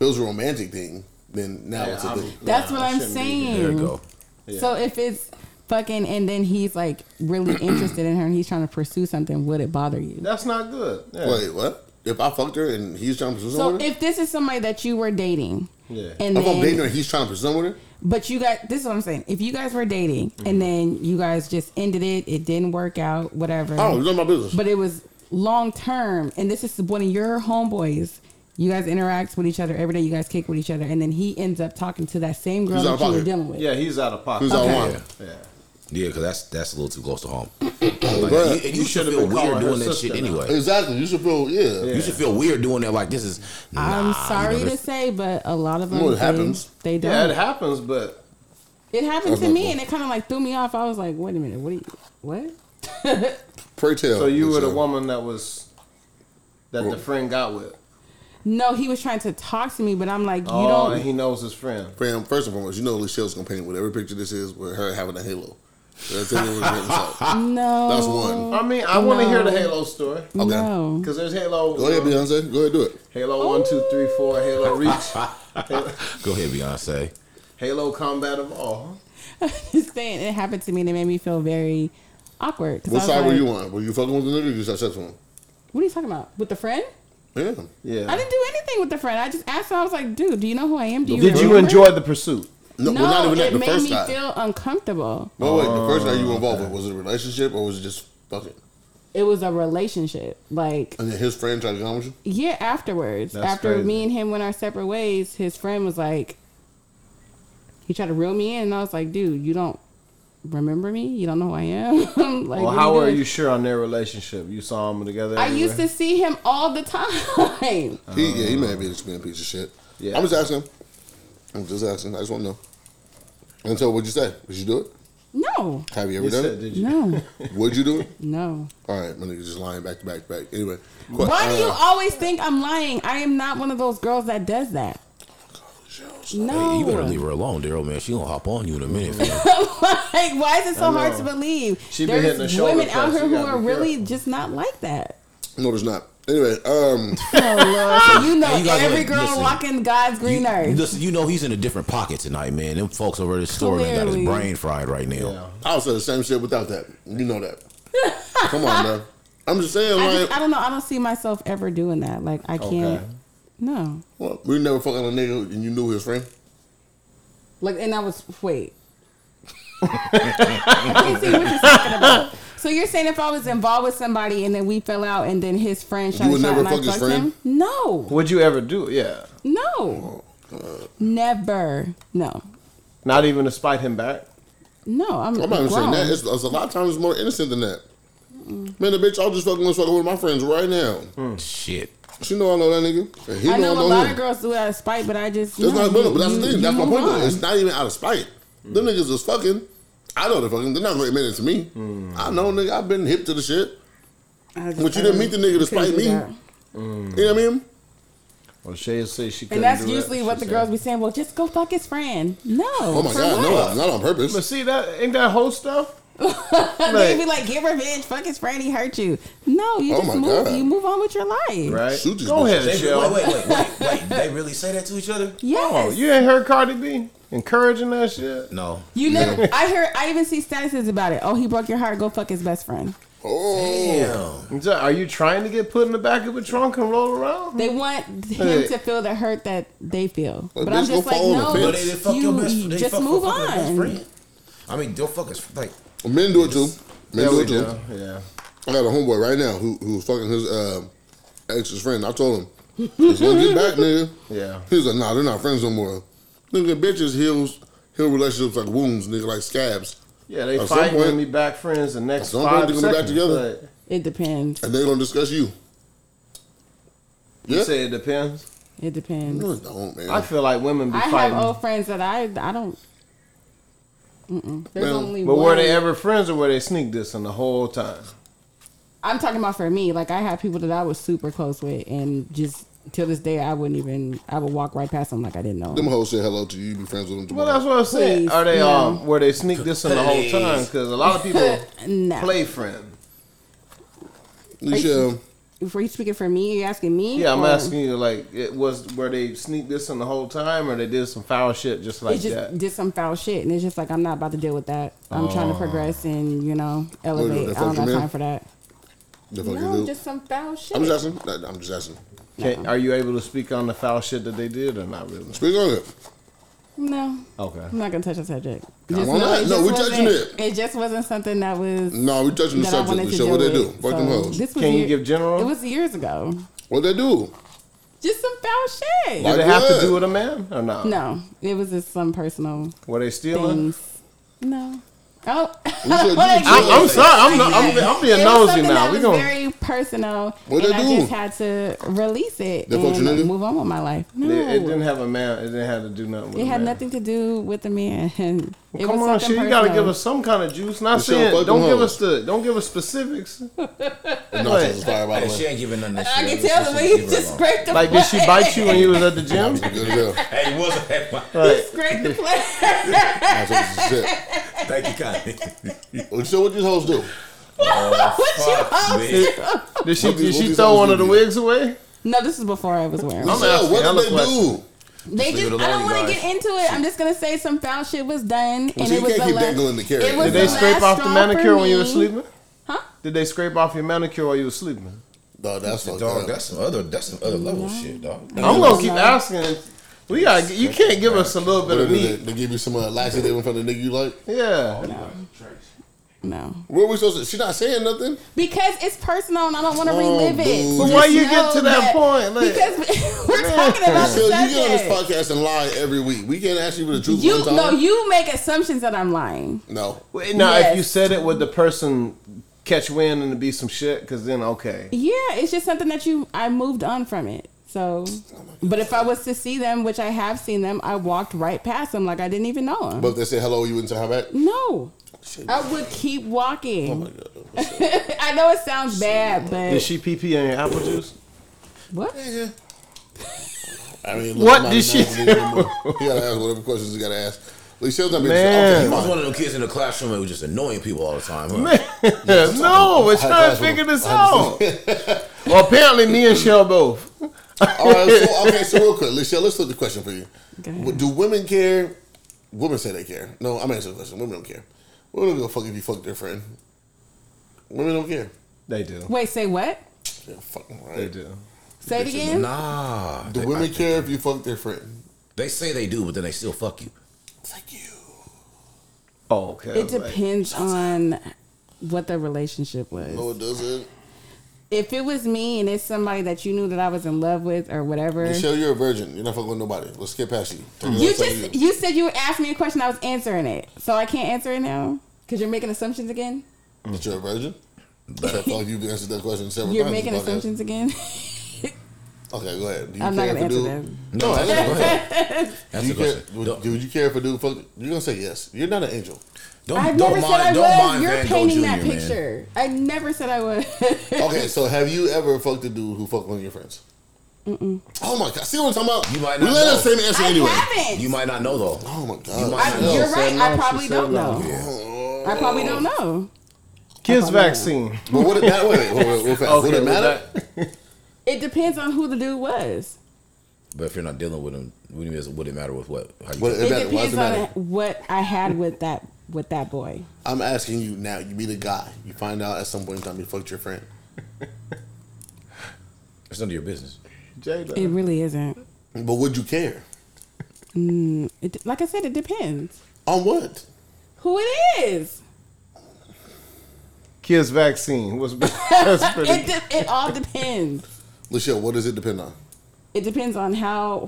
it was a romantic thing, then now it's a thing. That's what I'm saying. There you go. Yeah. So if it's fucking and then he's like really interested in her and he's trying to pursue something, would it bother you? That's not good. Yeah. Wait, what? If I fucked her and he's trying to pursue someone? So if this is somebody that you were dating. Yeah. And if I'm dating her and he's trying to pursue someone? But you guys, this is what I'm saying. If you guys were dating and then you guys just ended it, it didn't work out, whatever. Oh, it's none of my business. But it was long term, and this is one of your homeboys. You guys interact with each other every day. You guys kick with each other, and then he ends up talking to that same girl that you were dealing with. Yeah, he's out of pocket. He's out of pocket. Yeah, because that's a little too close to home. Like, you should feel weird doing that shit anyway. Exactly. You should feel, You should feel weird doing that. Like, this is... I'm sorry to say, but a lot of them... Well, it happens. They don't. Yeah, it happens, but... It happened to me, and it kind of like threw me off. I was like, wait a minute. What? Pray tell. So you were the woman that the friend got with? No, he was trying to talk to me, but I'm like, you don't... Oh, and he knows his friend. First and foremost, you know Lucille's going to paint whatever picture this is with her having a halo. No, that's one. I mean, I want to hear the Halo story. Okay, because there's Halo. Go ahead, Beyonce. Go ahead, do it. Halo 1, 2, 3, 4. Halo Reach. Go ahead, Beyonce. Halo Combat of All. I'm just saying, it happened to me, and it made me feel very awkward. What side were you on? Were you fucking with the nigga? Or you just had sex with him? What are you talking about? With the friend? Yeah. I didn't do anything with the friend. I just asked him. I was like, dude, do you know who I am? Did you enjoy the pursuit? No, well, not even it the made first me time. Feel uncomfortable. No, wait, the first time you were involved with, was it a relationship or was it just fucking? It was a relationship. Like, and then his friend tried to come with you? Yeah, afterwards. That's after crazy. Me and him went our separate ways, his friend was like, he tried to reel me in, and I was like, dude, you don't remember me? You don't know who I am? Like, well, how are you sure on their relationship? You saw them together everywhere? I used to see him all the time. He may be a piece of shit. Yeah. I'm just asking. I just want to know. And so what'd you say? Did you do it? No. Have you ever done it? Did you? No. Would you do it? No. All right, my nigga just lying back. Anyway. Why do you always think I'm lying? I am not one of those girls that does that. No. Hey, you better leave her alone, Daryl, man. She gonna hop on you in a minute. Like, why is it so hard to believe? She been hitting the shoulder. There's women out here who are really just not like that. No, there's not. Anyway, oh, Lord. So you know every girl walking God's green earth. Listen, you know he's in a different pocket tonight, man. Them folks over at his store got his brain fried right now. Yeah. I would say the same shit without that. You know that. Come on, man. I'm just saying, I don't know. I don't see myself ever doing that. Like, I can't. Okay. No. Well, we never fucking a nigga and you knew his friend? Like, and I was, I can't see what you're talking about. So you're saying if I was involved with somebody and then we fell out and then his friend shot his shot and I fucked him? No. Would you ever do it? Yeah. No. Never. No. Not even to spite him back? No, I'm not even saying that. It's a lot of times more innocent than that. Mm. Man, the bitch, I'll just fucking want to fuck with my friends right now. Mm. Shit. She know I know that nigga. He I know a lot him. Of girls do it out of spite, but I just... But that's the thing. That's my point, though. It's not even out of spite. Mm. Them niggas is fucking. I know they're fucking. They're not going to admit it to me. Mm. I know, nigga. I've been hip to the shit. But you didn't meet the nigga to spite me. Mm. You know what I mean? Well, Shay say she couldn't. And that's usually what the girls be saying. Well, just go fuck his friend. No. Oh my God, no, not on purpose. But see, that ain't that whole stuff. They be like, get revenge, fuck his friend, he hurt you. No, you just move. God. You move on with your life. Right? Go ahead, Michelle. Wait. They really say that to each other? Yes. Oh, you ain't heard Cardi B encouraging that shit? No. You never. I even see statuses about it. Oh, he broke your heart. Go fuck his best friend. Oh, damn. Are you trying to get put in the back of a trunk and roll around? They want him to feel the hurt that they feel. But I'm just like, no, they just move on. I mean, don't fuck us. Like, men do it too. Men do it too. Yeah. I got a homeboy right now who was fucking his ex's friend. I told him, just gonna get back, nigga. Yeah. He was like, nah, they're not friends no more. Nigga, bitches heal relationships like wounds, nigga, like scabs. Yeah, they fight and be back friends the next 5 seconds. At some point, they're going to be back together. It depends. And they're going to discuss you. Yeah. You say it depends? It depends. No, it don't, man. I feel like women be fighting. I have old friends that I don't... Mm-mm. There's only one. But were they ever friends or were they sneak dissing the whole time? I'm talking about for me. Like, I have people that I was super close with and just... Till this day, I wouldn't even. I would walk right past them like I didn't know. Them hoes say hello to you. You be friends with them tomorrow. Well, that's what I'm saying. Please. Are they were they sneak this in the whole time? Because a lot of people play friend. Michelle, were you speaking for me? Are you asking me? Yeah, I'm asking you. Like, were they sneak this in the whole time, or they did some foul shit just like that? Did some foul shit, and it's just like I'm not about to deal with that. I'm trying to progress and elevate. I don't got time for that. No, just some foul shit. I'm just asking. Are you able to speak on the foul shit that they did or not really? Speak on it. No. Okay. I'm not going to touch the subject. No, we're touching it. It just wasn't something that was... No, we're touching the subject. Michelle, what they do? Fuck them hoes. Can you give general? It was years ago. What they do? Just some foul shit. Did it have to do with a man or not? No. It was just some personal... Were they stealing? Things. No. Oh, I'm sorry. I'm being nosy now. We're going very personal. What and I do? Just had to release it and move on with my life. No, it didn't have a man. It didn't have to do nothing. With it had nothing to do with the man. Well, come on, shit. You got to give us some kind of juice. Not saying don't give us specifics. She ain't giving nothing. I can tell the way you just scraped the plate. Like, did she bite you when you was at the gym? Hey, you scraped the plate. Thank you, Kanye. So what these hoes do? What you hoes do? Did she throw one of the wigs away? No, this is before I was wearing. What did they do? They just, I don't want to get into it. I'm just going to say some foul shit was done. Well, and so it was did they scrape off the manicure when you were sleeping? Huh? Did they scrape off your manicure while you were sleeping? No, that's some other level shit, dog. I'm going to keep asking. You can't give us a little bit of meat. They give you some laxative in front of the nigga you like? Yeah. No. What are we supposed to? She's not saying nothing? Because it's personal and I don't want to relive it. But why you get to that point? Like, because we're talking about the subject. You get on this podcast and lie every week. We can't ask you for the truth one time. No, you make assumptions that I'm lying. No. Now, if you said it, would the person catch wind and it'd be some shit? Because then, okay. Yeah, it's just something that I moved on from it. So, but if I was to see them, which I have seen them, I walked right past them like I didn't even know them. But if they say hello, you wouldn't say hi back? No. I would keep walking. Oh my God. I know it sounds bad, but... Did she pee-pee on your apple juice? What? Yeah. I mean, look, what did she... You gotta ask whatever questions you gotta ask. Michelle's not being... Okay, he was one of them kids in the classroom that was just annoying people all the time. Huh? Man, yeah, no, we're trying to figure this out. Well, apparently me and Shell both. All right, so real quick, Michelle, let's flip the question for you. Do women care? Women say they care. No, I'm answering the question. Women don't care. Women don't give a fuck if you fuck their friend. Women don't care. They do. Wait, say what? They're fucking right. They do. Say it again? Nah. Do women care if you fuck their friend? They say they do, but then they still fuck you. Fuck you. Oh, okay. It depends on what their relationship was. No, it doesn't. If it was me and it's somebody that you knew that I was in love with or whatever. Michelle, you're a virgin. You're not fucking with nobody. Let's skip past you. You said you would ask me a question. I was answering it. So I can't answer it now? Because you're making assumptions again? That you're a virgin? I feel like you've answered that question several times. You're making assumptions again? Okay, go ahead. I'm not going to answer them. No, go ahead. Answer the question. Would you care if a dude fucked you? You're going to say yes. You're not an angel. I've never said I was. You're painting that picture. I never said I was. Okay, so have you ever fucked a dude who fucked one of your friends? Mm-mm. Oh my God. See what I'm talking about? You might not know. We let us say the answer anyway. I haven't. You might not know, though. Oh my God. You're right. I probably don't know. I probably don't know. Kids vaccine. But would it matter? Would it matter? It depends on who the dude was. But if you're not dealing with him, would it matter with what? How you it depends on what I had with that. With that boy. I'm asking you now. You meet a guy. You find out at some point in time he fucked your friend. It's none of your business. It really isn't. But would you care? Like I said, it depends. On what? Who it is. Kids vaccine. It all depends. Lachelle, what does it depend on? It depends on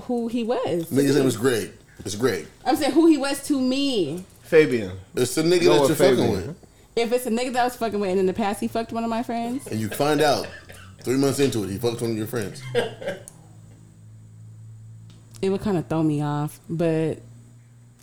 who he was. His name was Greg. It's Greg. I'm saying who he was to me. Fabian. It's the nigga that you're fucking with. If it's a nigga that I was fucking with and in the past he fucked one of my friends. And you find out 3 months into it he fucked one of your friends. It would kind of throw me off, but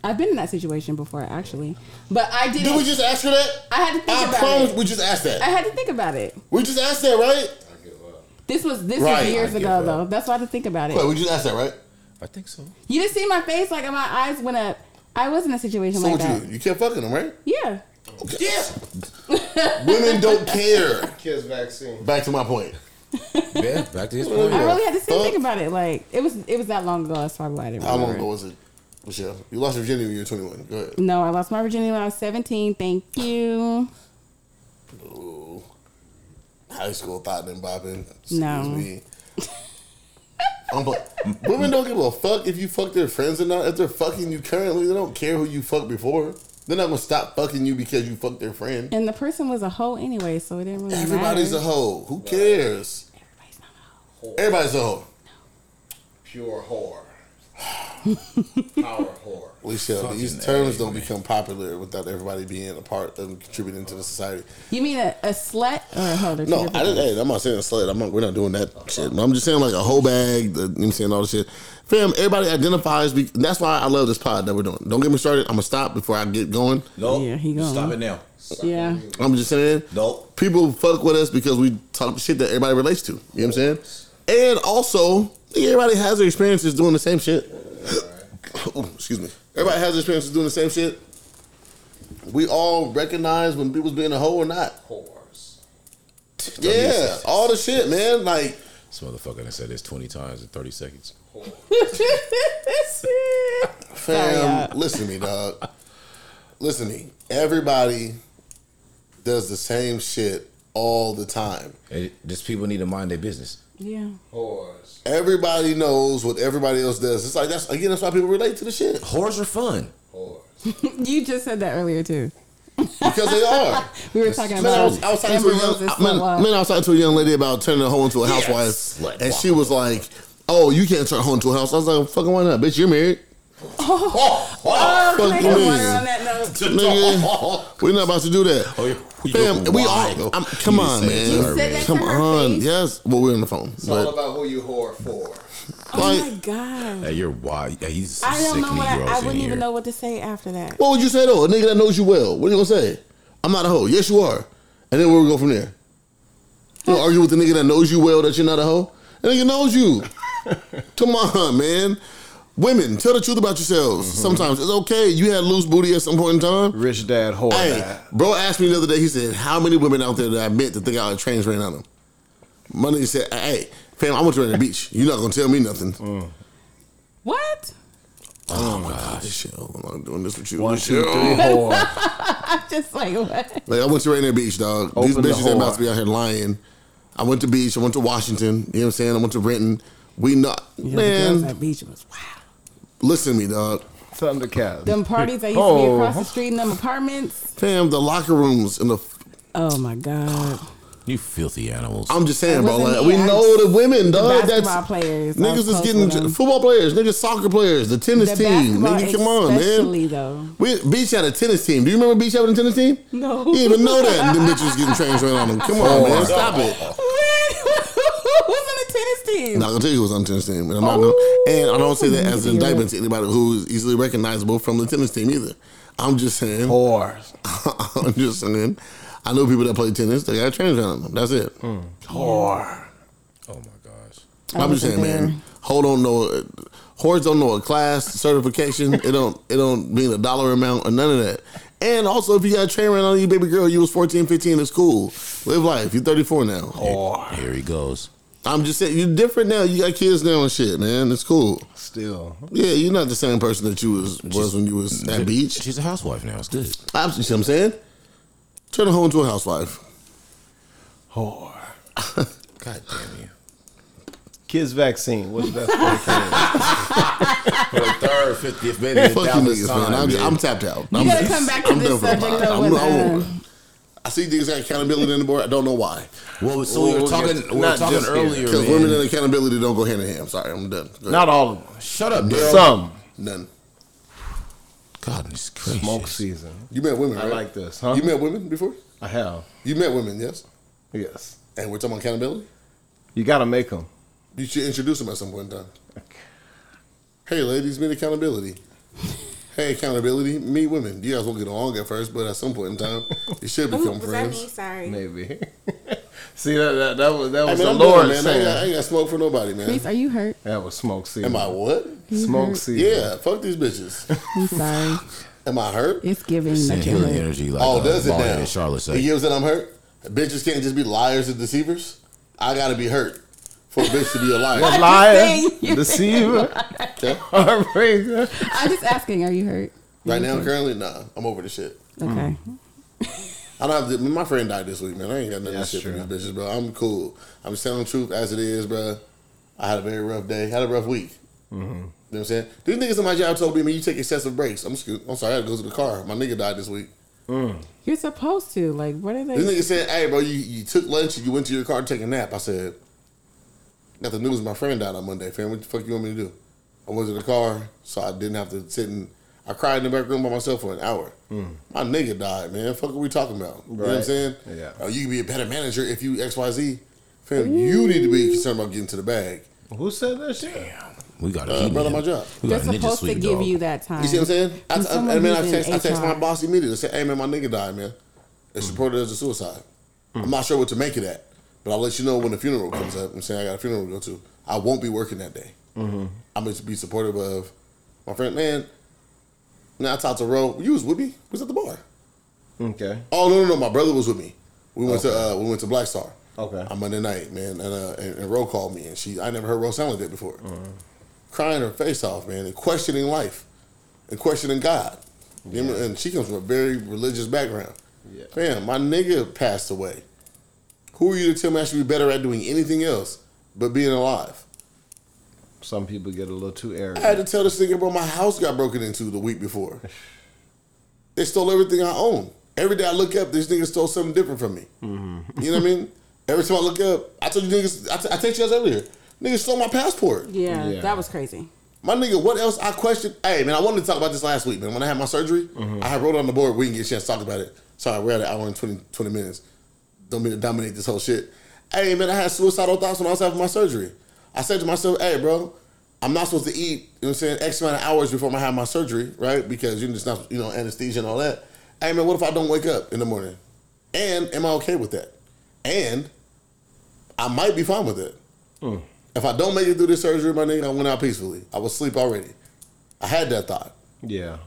I've been in that situation before actually. But I didn't. Did we just ask her that? I had to think about it. I promise we just asked that. I had to think about it. We just asked that, right? I give up. This was years ago though. That's why I had to think about it. Wait, we just asked that, right? I think so. You didn't see my face, like my eyes went up. I was in a situation like that. You kept fucking them, right? Yeah. Okay. Yeah. Women don't care. Kids vaccine. Back to my point. Yeah, back to his point. I really had to think about it. Like it was that long ago. That's probably why I didn't remember. How long ago was it, Michelle? You lost your virginity when you were 21. Go ahead. No, I lost my virginity when I was 17. Thank you. Ooh. High school thotting and bopping. Excuse me. Women don't give a fuck if you fuck their friends or not. If they're fucking you currently, they don't care who you fucked before. They're not gonna stop fucking you because you fucked their friend. And the person was a hoe anyway, so it didn't really matter. Everybody's a hoe. Who cares? Everybody's not a hoe. Whore. Everybody's a hoe. No. Pure whore. Power whore. Alicia, these terms don't become popular without everybody being a part and contributing to the society. You mean a slut or a hoe? No, I'm not saying a slut. We're not doing that shit. I'm just saying like a hoe bag. You know what I'm saying? All this shit. Fam, everybody identifies. That's why I love this pod that we're doing. Don't get me started. I'm going to stop before I get going. Nope. Yeah, he going. Stop it now. Yeah. I'm just saying. Nope. People fuck with us because we talk shit that everybody relates to. You know what I'm saying? And also, everybody has their experiences doing the same shit. Oh, excuse me. Everybody has experiences doing the same shit. We all recognize when people's being a hoe or not. Whores. Yeah, all the shit, man. Like this motherfucker that said this 20 times in 30 seconds. Fam, listen to me, dog. Listen to me. Everybody does the same shit all the time. Just people need to mind their business. Yeah. Whores. Everybody knows what everybody else does. It's like that's why people relate to the shit. Whores are fun. Whores. You just said that earlier too. Because they are. We were talking about. I was talking to a young lady about turning a hoe into a housewife, and she was like, "Oh, you can't turn a hoe into a housewife." I was like, "Fucking why not, bitch? You're married." Nigga, we're not about to do that. Oh, yeah. Fam, we all. Come on, man. Come on. Yes. Well, we're on the phone. It's all about who you whore for. Oh my God. Hey, you're wild. He's I don't know what I wouldn't even know what to say after that. What would you say though? A nigga that knows you well. What are you gonna say? I'm not a hoe. Yes, you are. And then where we go from there? You gonna argue with the nigga that knows you well that you're not a hoe? That nigga knows you. Come on, man. Women, tell the truth about yourselves. Mm-hmm. Sometimes it's okay. You had loose booty at some point in time. Rich dad, whore. Hey, dad. Bro asked me the other day. He said, "How many women out there that I met that think I would trains ran on them?" My nigga said, "Hey, fam, I went to Rainier Beach. You're not gonna tell me nothing." What? Oh my God, Michelle, I'm not doing this with you. 1, 2, 3, whore. I'm just like what? Like I went to Rainier Beach, dog. These bitches ain't about to be out here lying. I went to beach. I went to Washington. You know what I'm saying? I went to Renton. We not man. That beach was wow. Listen to me, dog. Thundercats. Them parties that used to be across the street in them apartments. Fam, the locker rooms in the. Oh my God. You filthy animals. I'm just saying, bro. Like, we know the women, dog. Basketball players. Niggas is getting football players, niggas soccer players, the tennis team. Nigga, come on, man. Especially though. Beach had a tennis team. Do you remember Beach having a tennis team? No. You didn't even know that. The bitch was getting trained right on them. Come on, man. Stop it. Who was on the tennis team? I'm not gonna tell you who was on the tennis team. And I'm not gonna, and I don't say that as an indictment to anybody who's easily recognizable from the tennis team either. I'm just saying. Whores. I'm just saying. I know people that play tennis. They got trainers on them. That's it. Mm. Whore. Oh, my gosh. I'm just saying, man. Whores don't know a class, certification. It don't mean a dollar amount or none of that. And also, if you got a train right on you, baby girl, you was 14, 15 in school. Live life. You're 34 now. Whore. Here he goes. I'm just saying, you're different now. You got kids now and shit, man. It's cool. Still. Yeah, you're not the same person that you was when you was at Beach. She's a housewife now. It's good. Absolutely. See what I'm saying? Turn her home into a housewife. Whore. God damn you. Kids vaccine. What's the best for the third, 50th minute? Fuck you niggas, time, man. I'm tapped out. You gotta come back to this subject though. I see things like accountability on the board. I don't know why. Well, so we were talking earlier because women and accountability don't go hand in hand. I'm sorry, I'm done. Not all of them. Shut up, Daryl. Some. None. Goodness gracious. Smoke season. You met women, right? I like this, huh? You met women before? I have. You met women, yes? Yes. And we're talking about accountability? You got to make them. You should introduce them at some point in time. Okay. Hey, ladies, meet accountability. Hey, accountability, meet women. You guys won't get along at first, but at some point in time, you should become friends. Was that me? Sorry. Maybe. See, that was the Lord saying. I ain't got smoke for nobody, man. Reese, are you hurt? That was smoke season. Am I what? Smoke season. Yeah, fuck these bitches. I'm sorry. Am I hurt? It's giving the energy. Like, oh, does it now? Charlotte said. He gives that I'm hurt? Bitches can't just be liars and deceivers. I gotta be hurt for a bitch to be a liar. A liar, deceiver, heartbreaker. I'm just asking, are you hurt? Right now, currently, nah. I'm over the shit. Okay. I don't have to, my friend died this week, man. I ain't got nothing to shit for these bitches, bro. I'm cool. I'm just telling the truth as it is, bro. I had a very rough day. Had a rough week. Mm-hmm. You know what I'm saying? These niggas in my job told me, man, you take excessive breaks. I'm sorry, I had to go to the car. My nigga died this week. Mm. You're supposed to. Like, what are they? This nigga said, hey, bro, you took lunch and you went to your car to take a nap. I said, got the news my friend died on Monday, fam. What the fuck you want me to do? I went to the car, so I didn't have to sit and I cried in the back room by myself for an hour. Mm. My nigga died, man. Fuck are we talking about? You know what I'm saying? Yeah. Oh, you can be a better manager if you XYZ. Fam, you need to be concerned about getting to the bag. Who said that shit? Damn. We got a brother on my job. They're supposed to give you that time. You see what I'm saying? I text my boss immediately. I said, hey, man, my nigga died, man. It's reported as a suicide. Mm. I'm not sure what to make of that, but I'll let you know when the funeral comes up. I'm saying I got a funeral to go to. I won't be working that day. Mm-hmm. I'm going to be supportive of my friend, man. Now I talked to Ro. You was with me. Was at the bar. Okay. Oh no! My brother was with me. We went to we went to Black Star. Okay. On Monday night, man, and Ro called me, and I never heard Ro sound like that before. Mm-hmm. Crying her face off, man, and questioning life, and questioning God. Yeah. And she comes from a very religious background. Yeah. Man, my nigga passed away. Who are you to tell me I should be better at doing anything else but being alive? Some people get a little too arrogant. I had to tell this nigga, bro, my house got broken into the week before. They stole everything I own. Every day I look up, this nigga stole something different from me. Mm-hmm. You know what I mean? Every time I look up, I told you niggas, I text you guys earlier, niggas stole my passport. Yeah, that was crazy. My nigga, what else I questioned? Hey, man, I wanted to talk about this last week, man. When I had my surgery, I had wrote it on the board. We didn't get a chance to talk about it. Sorry, we're at an hour and 20 minutes. Don't mean to dominate this whole shit. Hey, man, I had suicidal thoughts when I was having my surgery. I said to myself, hey, bro, I'm not supposed to eat, you know what I'm saying, X amount of hours before I have my surgery, right? Because you're just not, anesthesia and all that. Hey, man, what if I don't wake up in the morning? And am I okay with that? And I might be fine with it. Mm. If I don't make it through this surgery, my nigga, I went out peacefully. I was asleep already. I had that thought. Yeah.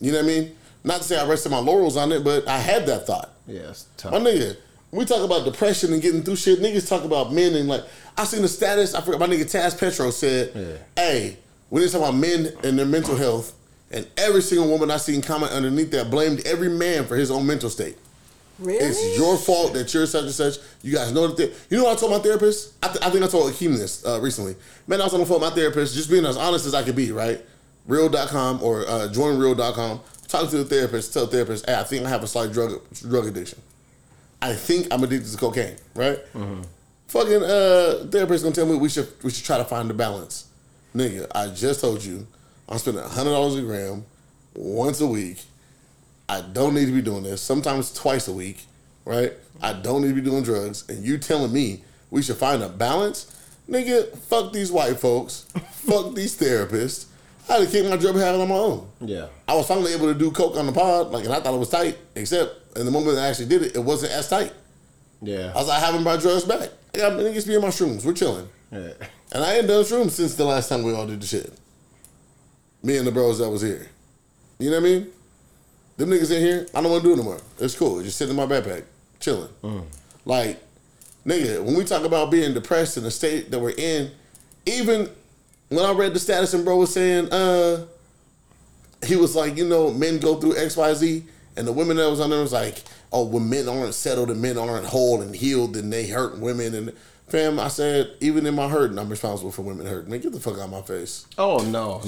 You know what I mean? Not to say I rested my laurels on it, but I had that thought. Yeah, it's tough. My nigga, we talk about depression and getting through shit. Niggas talk about men and like, I seen the status. I forgot my nigga Taz Petro said, hey, we didn't talk about men and their mental health. And every single woman I seen comment underneath that blamed every man for his own mental state. Really? It's your fault that you're such and such. You guys know that. You know what I told my therapist? I think I told Akeem this recently. Man, I was on the phone with my therapist, just being as honest as I could be, right? Real.com or joinreal.com. Talking to the therapist, tell the therapist, hey, I think I have a slight drug addiction. I think I'm addicted to cocaine, right? Mm-hmm. Fucking therapist gonna tell me we should try to find the balance. Nigga, I just told you I'm spending $100 a gram once a week. I don't need to be doing this. Sometimes twice a week, right? I don't need to be doing drugs. And you telling me we should find a balance? Nigga, fuck these white folks. Fuck these therapists. I had to keep my drug habit on my own. Yeah. I was finally able to do coke on the pod, and I thought it was tight, except in the moment I actually did it, it wasn't as tight. Yeah. I was like, I haven't brought drugs back. I got niggas be in my shrooms. We're chilling. Yeah. And I ain't done shrooms since the last time we all did the shit. Me and the bros that was here. You know what I mean? Them niggas in here, I don't want to do it no more. It's cool. Just sitting in my backpack, chilling. Mm. Like, nigga, when we talk about being depressed in the state that we're in, even when I read the status and bro was saying, he was like, you know, men go through X, Y, Z, and the women that was on there was like, oh, when men aren't settled and men aren't whole and healed and they hurt women. And fam, I said, even in my hurting, I'm responsible for women hurting. Man, get the fuck out of my face. Oh, no.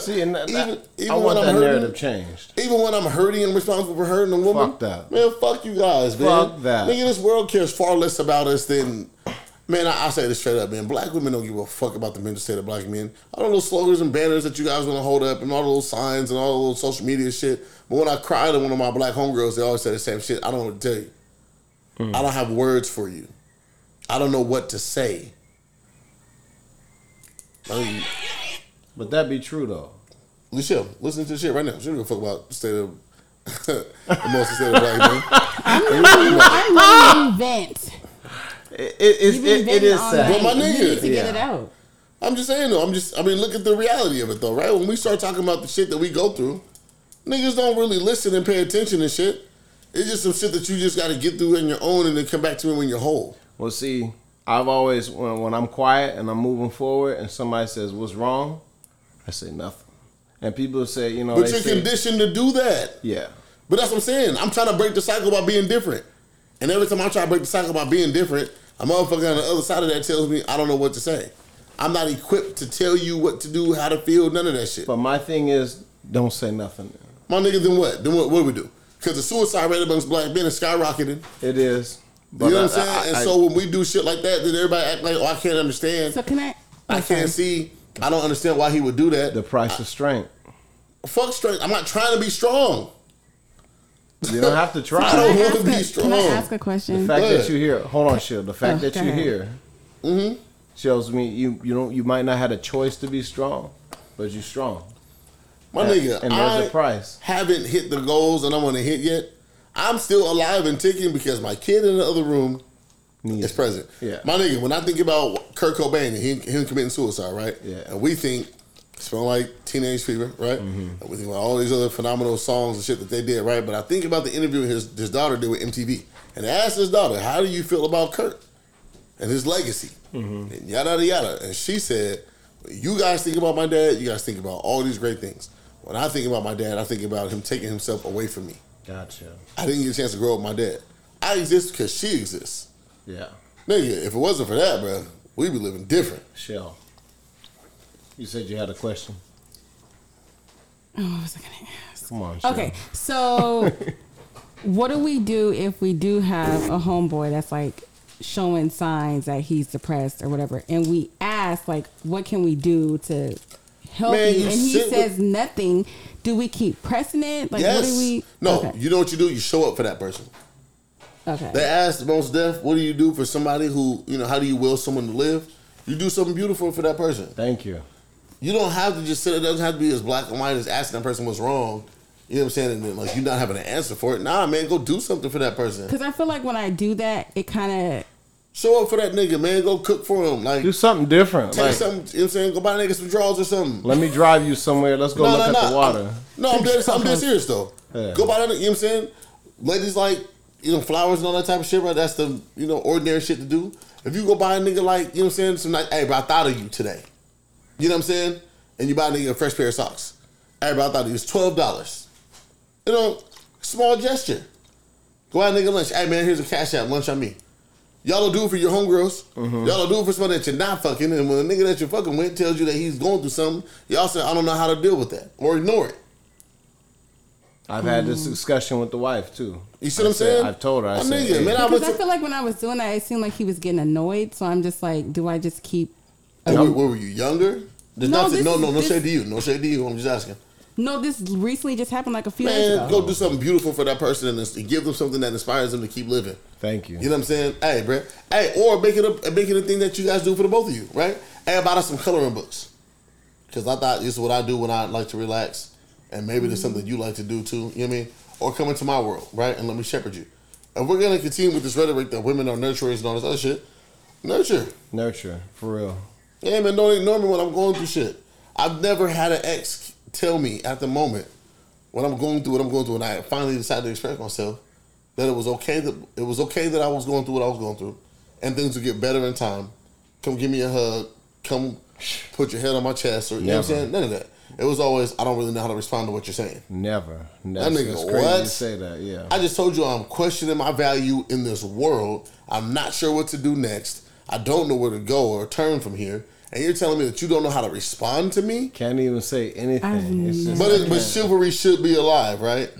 See, and even I want that narrative changed. Even when I'm hurting and responsible for hurting a woman. Fuck that. Man, fuck you guys, man. Fuck that. Nigga, this world cares far less about us than... Man, I say this straight up, man. Black women don't give a fuck about the mental state of black men. All those slogans and banners that you guys want to hold up and all those signs and all those social media shit. But when I cried to one of my black homegirls, they always said the same shit. I don't know what to tell you. Mm. I don't have words for you. I don't know what to say. But that be true, though. Michelle, listen to this shit right now. She don't give a fuck about the state of... the most state of black men. I'm vent. It is sad. But my nigga, you need to get it out. I'm just saying though. I mean, look at the reality of it though, right? When we start talking about the shit that we go through, niggas don't really listen and pay attention and shit. It's just some shit that you just got to get through on your own and then come back to it when you're whole. Well, see, I've always when I'm quiet and I'm moving forward and somebody says what's wrong, I say nothing. And people say, you know, but you're conditioned to do that. Yeah. But that's what I'm saying. I'm trying to break the cycle by being different. And every time I try to break the cycle by being different, a motherfucker on the other side of that tells me I don't know what to say. I'm not equipped to tell you what to do, how to feel, none of that shit. But my thing is, don't say nothing. My nigga, then what? What do we do? Because the suicide rate amongst black men is skyrocketing. It is. But you know what I'm saying? So when we do shit like that, then everybody act like, oh, I can't understand. So can I? I can't see. I don't understand why he would do that. The price of strength. Fuck strength. I'm not trying to be strong. You don't have to try. I don't want to be strong. Can I ask a question? The fact that you're here, hold on, Shil. The fact that you're here shows me you might not have a choice to be strong, but you're strong. My nigga, and there's a price. Haven't hit the goals that I want to hit yet. I'm still alive and ticking because my kid in the other room is present. Yeah. My nigga, when I think about Kurt Cobain and him committing suicide, right? Yeah. And we think Smell Like Teenage Fever, right? Mm-hmm. We think about all these other phenomenal songs and shit that they did, right? But I think about the interview his daughter did with MTV. And I asked his daughter, how do you feel about Kurt and his legacy? Mm-hmm. And yada, yada. And she said, you guys think about my dad, you guys think about all these great things. When I think about my dad, I think about him taking himself away from me. Gotcha. I didn't get a chance to grow up with my dad. I exist because she exists. Yeah. Nigga, if it wasn't for that, bro, we'd be living different. Shell. You said you had a question. Oh, what was I going to ask? Come on, Shell. Okay, so what do we do if we do have a homeboy that's like showing signs that he's depressed or whatever, and we ask, like, what can we do to help you? And he says nothing. Do we keep pressing it? Like, yes. What do we... No, okay. You know what you do? You show up for that person. Okay. They asked the most deaf, what do you do for somebody who, you know, how do you will someone to live? You do something beautiful for that person. Thank you. You don't have to just sit. It doesn't have to be as black and white as asking that person what's wrong. You know what I'm saying? And then, like, you're not having an answer for it. Nah, man, go do something for that person. Because I feel like when I do that, it kind of... Show up for that nigga, man. Go cook for him. Like, do something different. Take something, you know what I'm saying? Go buy a nigga some drawers or something. Let me drive you somewhere. Let's go look at the water. I'm dead serious, though. Yeah. Go buy that nigga, you know what I'm saying? Ladies like, you know, flowers and all that type of shit, right? That's the, you know, ordinary shit to do. If you go buy a nigga, like, you know what I'm saying? Some night, hey, bro, I thought of you today. You know what I'm saying? And you buy a nigga a fresh pair of socks. Everybody thought it was $12. You know, small gesture. Go out and nigga lunch. Hey, man, here's a cash app. Lunch on me. Y'all don't do it for your homegirls. Mm-hmm. Y'all don't do it for somebody that you're not fucking. And when a nigga that you're fucking with tells you that he's going through something, y'all say, I don't know how to deal with that. Or ignore it. I've had this discussion with the wife too. You see what I'm saying? I've told her. I said, man, because I feel like when I was doing that, it seemed like he was getting annoyed. So I'm just like, do I just keep? What were you, younger? No shade to you. I'm just asking. No, this recently just happened like a few days ago. Go do something beautiful for that person and give them something that inspires them to keep living. Thank you. You know what I'm saying? Hey, bro. Hey, or make it a thing that you guys do for the both of you, right? Hey, I bought us some coloring books because I thought this is what I do when I like to relax, and maybe there's something you like to do too. You know what I mean? Or come into my world, right? And let me shepherd you. And we're gonna continue with this rhetoric that women are nurturers and all this other shit. Nurture, for real. Yeah, man. Don't ignore me when I'm going through shit. I've never had an ex tell me at the moment when I'm going through what I'm going through, and I finally decided to express myself, that it was okay that I was going through what I was going through, and things would get better in time. Come give me a hug. Come put your head on my chest, or you know what I'm saying? None of that. It was always, I don't really know how to respond to what you're saying. Never. That nigga, crazy what? To say that, yeah. I just told you I'm questioning my value in this world. I'm not sure what to do next. I don't know where to go or turn from here. And you're telling me that you don't know how to respond to me? Can't even say anything. But chivalry should be alive, right?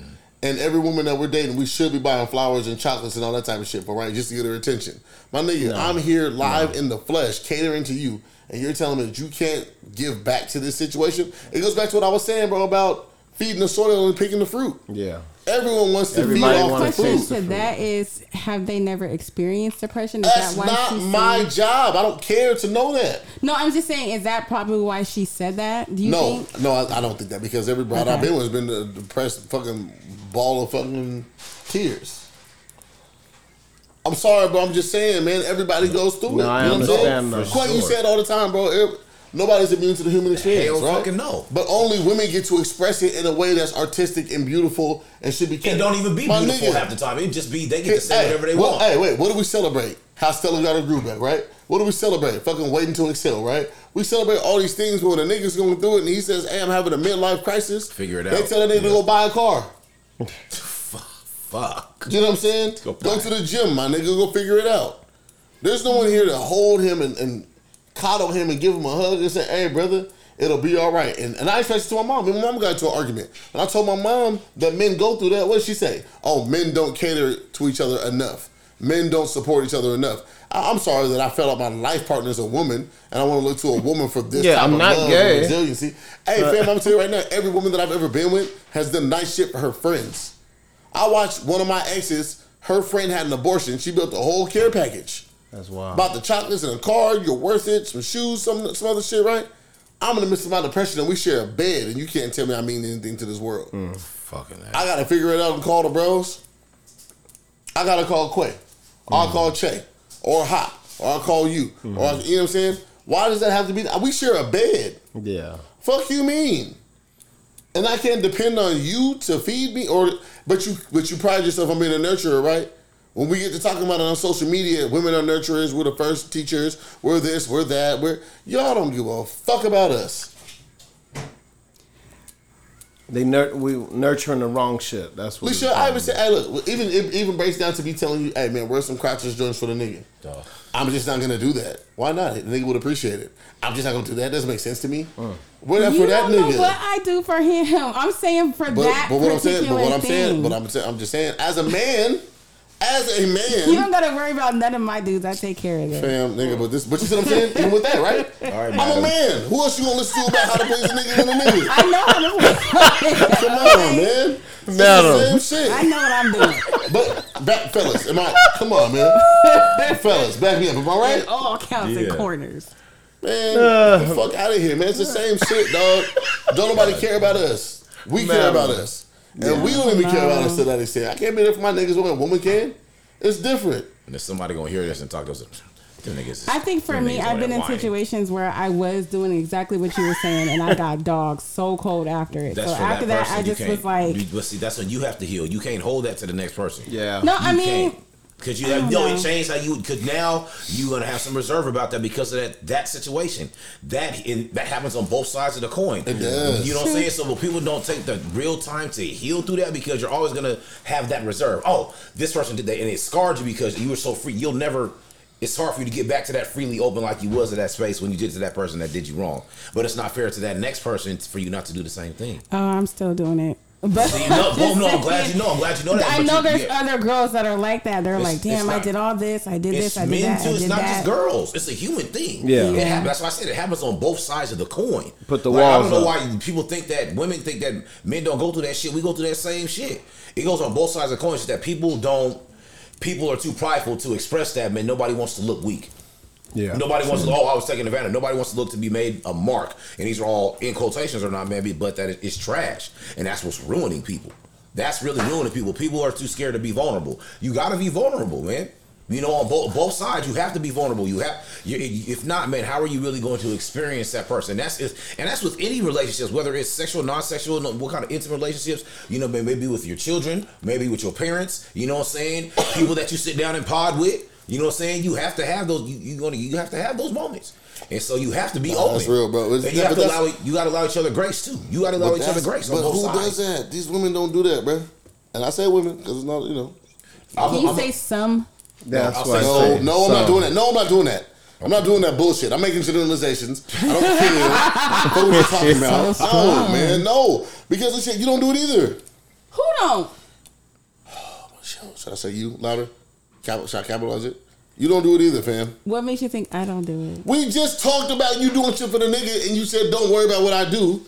And every woman that we're dating, we should be buying flowers and chocolates and all that type of shit, but right, just to get her attention. My nigga, I'm here live in the flesh, catering to you, and you're telling me that you can't give back to this situation? It goes back to what I was saying, bro, about feeding the soil and picking the fruit. Yeah. Everyone wants to feed off the food. The question to that is, have they never experienced depression? That's not my job. I don't care to know that. No, I'm just saying, is that probably why she said that? Do you think? No, I don't think that, because every bride I've been with has been a depressed fucking ball of fucking tears. I'm sorry, but I'm just saying, man, everybody goes through it. I understand. Quay, you say it all the time, bro. Nobody's immune to the human experience, right? Fucking no. But only women get to express it in a way that's artistic and beautiful and should be kept. It don't even be beautiful half the time. It just be, they get to say whatever they want. Hey, wait, what do we celebrate? How Stella got her groove back, right? What do we celebrate? Fucking waiting to excel, right? We celebrate all these things where the nigga's going through it and he says, hey, I'm having a midlife crisis. Figure it out. They tell the nigga to go buy a car. Fuck. You know what I'm saying? Go to the gym, my nigga. Go figure it out. There's no one here to hold him and coddle him and give him a hug and say, hey, brother, it'll be all right. And I expressed it to my mom. And my mom got into an argument. And I told my mom that men go through that. What did she say? Oh, men don't cater to each other enough. Men don't support each other enough. I'm sorry that I felt like my life partner is a woman, and I want to look to a woman for this type I'm of not love gay. And resiliency. Hey, fam, I'm telling you right now, every woman that I've ever been with has done nice shit for her friends. I watched one of my exes, her friend had an abortion. She built a whole care package. That's wild. About the chocolates and a car, you're worth it, some shoes, some other shit, right? I'm in the midst of my depression and we share a bed and you can't tell me I mean anything to this world. Fucking ass. I got to figure it out and call the bros. I got to call Quay. Or I'll call Che. Or Hop. Or I'll call you. Or you know what I'm saying? Why does that have to be? We share a bed. Yeah. Fuck you mean? And I can't depend on you to feed me? But you pride yourself on being a nurturer, right? When we get to talking about it on social media, women are nurturers, we're the first teachers, we're this, we're that, y'all don't give a fuck about us. We nurturing the wrong shit. That's what we should. I would say, hey, look, even breaks down to me telling you, hey, man, wear some crotchless joints for the nigga. Duh. I'm just not going to do that. Why not? The nigga would appreciate it. I'm just not going to do that. That doesn't make sense to me. What up for that nigga? You don't know what I do for him. I'm saying for that particular thing. I'm just saying, as a man... As a man, you don't gotta worry about none of my dudes. I take care of it, fam, nigga. But you see what I'm saying? Even with that, right? All right, I'm a man. Who else you gonna listen to about how to place a nigga in a nigga? I know how to place. Come on, man. It's the same shit. I know what I'm doing. But back, fellas, come on, man. Fellas, back me up. Am I right? In all counts and corners. Man, get the fuck out of here, man. It's the same shit, dog. Don't nobody care about us. We care about us. And we don't even care about us to that extent. I can't be there for my niggas when a woman can. It's different. And if somebody gonna hear this and talk to us, them niggas. I think for me, I've been in situations where I was doing exactly what you were saying, and I got dogs so cold after it. So after that, I just was like, "But see, that's when you have to heal. You can't hold that to the next person." Yeah. No, I mean. Because you have it changed how you because now you're gonna have some reserve about that because of that situation. That happens on both sides of the coin. It does. You know what I'm saying? So when people don't take the real time to heal through that because you're always gonna have that reserve. Oh, this person did that and it scarred you because you were so free. It's hard for you to get back to that freely open like you was in that space when you did to that person that did you wrong. But it's not fair to that next person for you not to do the same thing. Oh, I'm still doing it. But so you know, boom, no, I'm glad you know. I'm glad you know that. I know there's other girls that are like that. They're like, damn, I did all this. I did this. I did that. It's men too. It's not just girls. It's a human thing. Yeah. That's why I said it happens on both sides of the coin. Put the walls. I don't know why people think that women think that men don't go through that shit. We go through that same shit. It goes on both sides of the coin. It's that people don't. People are too prideful to express that. Man, nobody wants to look weak. Yeah. Nobody wants to. Oh, I was taking advantage. Nobody wants to look to be made a mark. And these are all in quotations or not, maybe, but that it's trash, and that's what's ruining people. That's really ruining people. People are too scared to be vulnerable. You got to be vulnerable, man. You know, on both sides, you have to be vulnerable. You have, if not, man, how are you really going to experience that person? That's with any relationships, whether it's sexual, non-sexual, what kind of intimate relationships. You know, maybe with your children, maybe with your parents. You know what I'm saying? People that you sit down and pod with. You know what I'm saying? You have to have those. You have to have those moments, and so you have to be open. That's real, bro. And you have to allow. You got to allow each other grace too. You got to allow each other grace. But who does that? These women don't do that, bro. And I say women because it's not. You know, you say some. That's why. No, I'm not doing that. No, I'm not doing that. I'm not doing that bullshit. I'm making generalizations. I don't care what we're talking about. No, man, no. Because of shit, you don't do it either. Who don't? Should I say you louder? Should I capitalize it? You don't do it either, fam. What makes you think I don't do it? We just talked about you doing shit for the nigga, and you said, don't worry about what I do.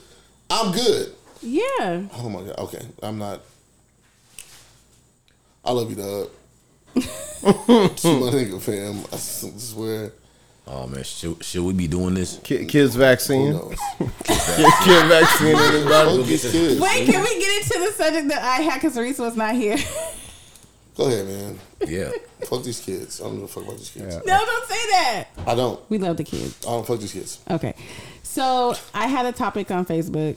I'm good. Yeah. Oh, my God. Okay. I'm not. I love you, dog. My nigga, fam. I swear. Oh, man. Should we be doing this? Kids vaccine. Kid vaccine, everybody. Wait, can we get into the subject that I had because Reese was not here? Go ahead, man. Yeah. Fuck these kids. I don't give a fuck about these kids. Yeah. No, don't say that. I don't. We love the kids. I don't fuck these kids. Okay. So I had a topic on Facebook.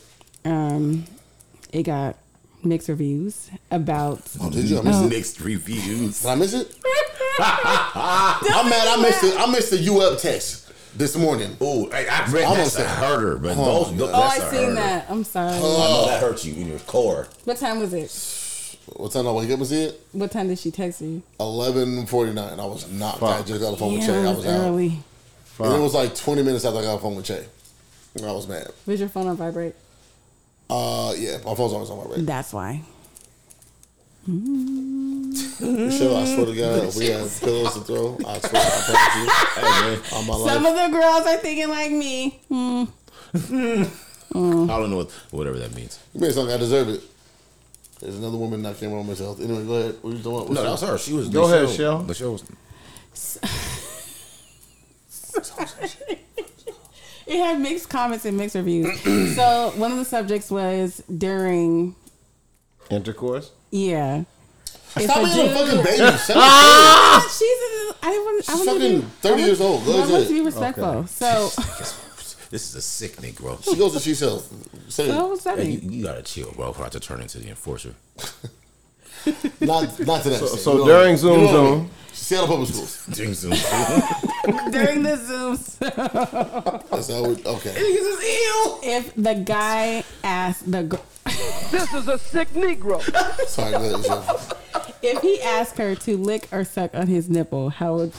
It got mixed reviews about... Oh, did you? I missed it. Mixed reviews. Did I miss it? I'm mad I missed the you up text this morning. Oh, I read that harder, but those I seen that. I'm sorry. I know that hurt you in your core. What time was it? What time did I wake up and see it? What time did she text you? 11:49. I was knocked. I just got a phone with Che. I was early. Out. And it was like 20 minutes after I got a phone with Che. And I was mad. Was your phone on vibrate? Yeah, my phone's always on vibrate. That's why. Michelle, I swear to God, we have pillows to throw. I swear to God. Some of the girls are thinking like me. I don't know whatever that means. You made something. I deserve it. There's another woman that came on myself. Anyway, go ahead. What you doing? No, that was her. She was. Go ahead, Shell. The show was. It had mixed comments and mixed reviews. So one of the subjects was during intercourse. Yeah. Stop being a fucking baby. She's. I fucking 30 years old. I want to be respectful. Okay. So. This is a sickening, bro. She goes to she sells. So what's that mean? You gotta chill, bro, for I to turn into the enforcer. not to that. So during Zoom. She said on public schools. During Zoom. During the Zoom. That's how we, okay. If the guy asked the girl. This is a sick Negro. Sorry, go ahead. If he asked her to lick or suck on his nipple, how would.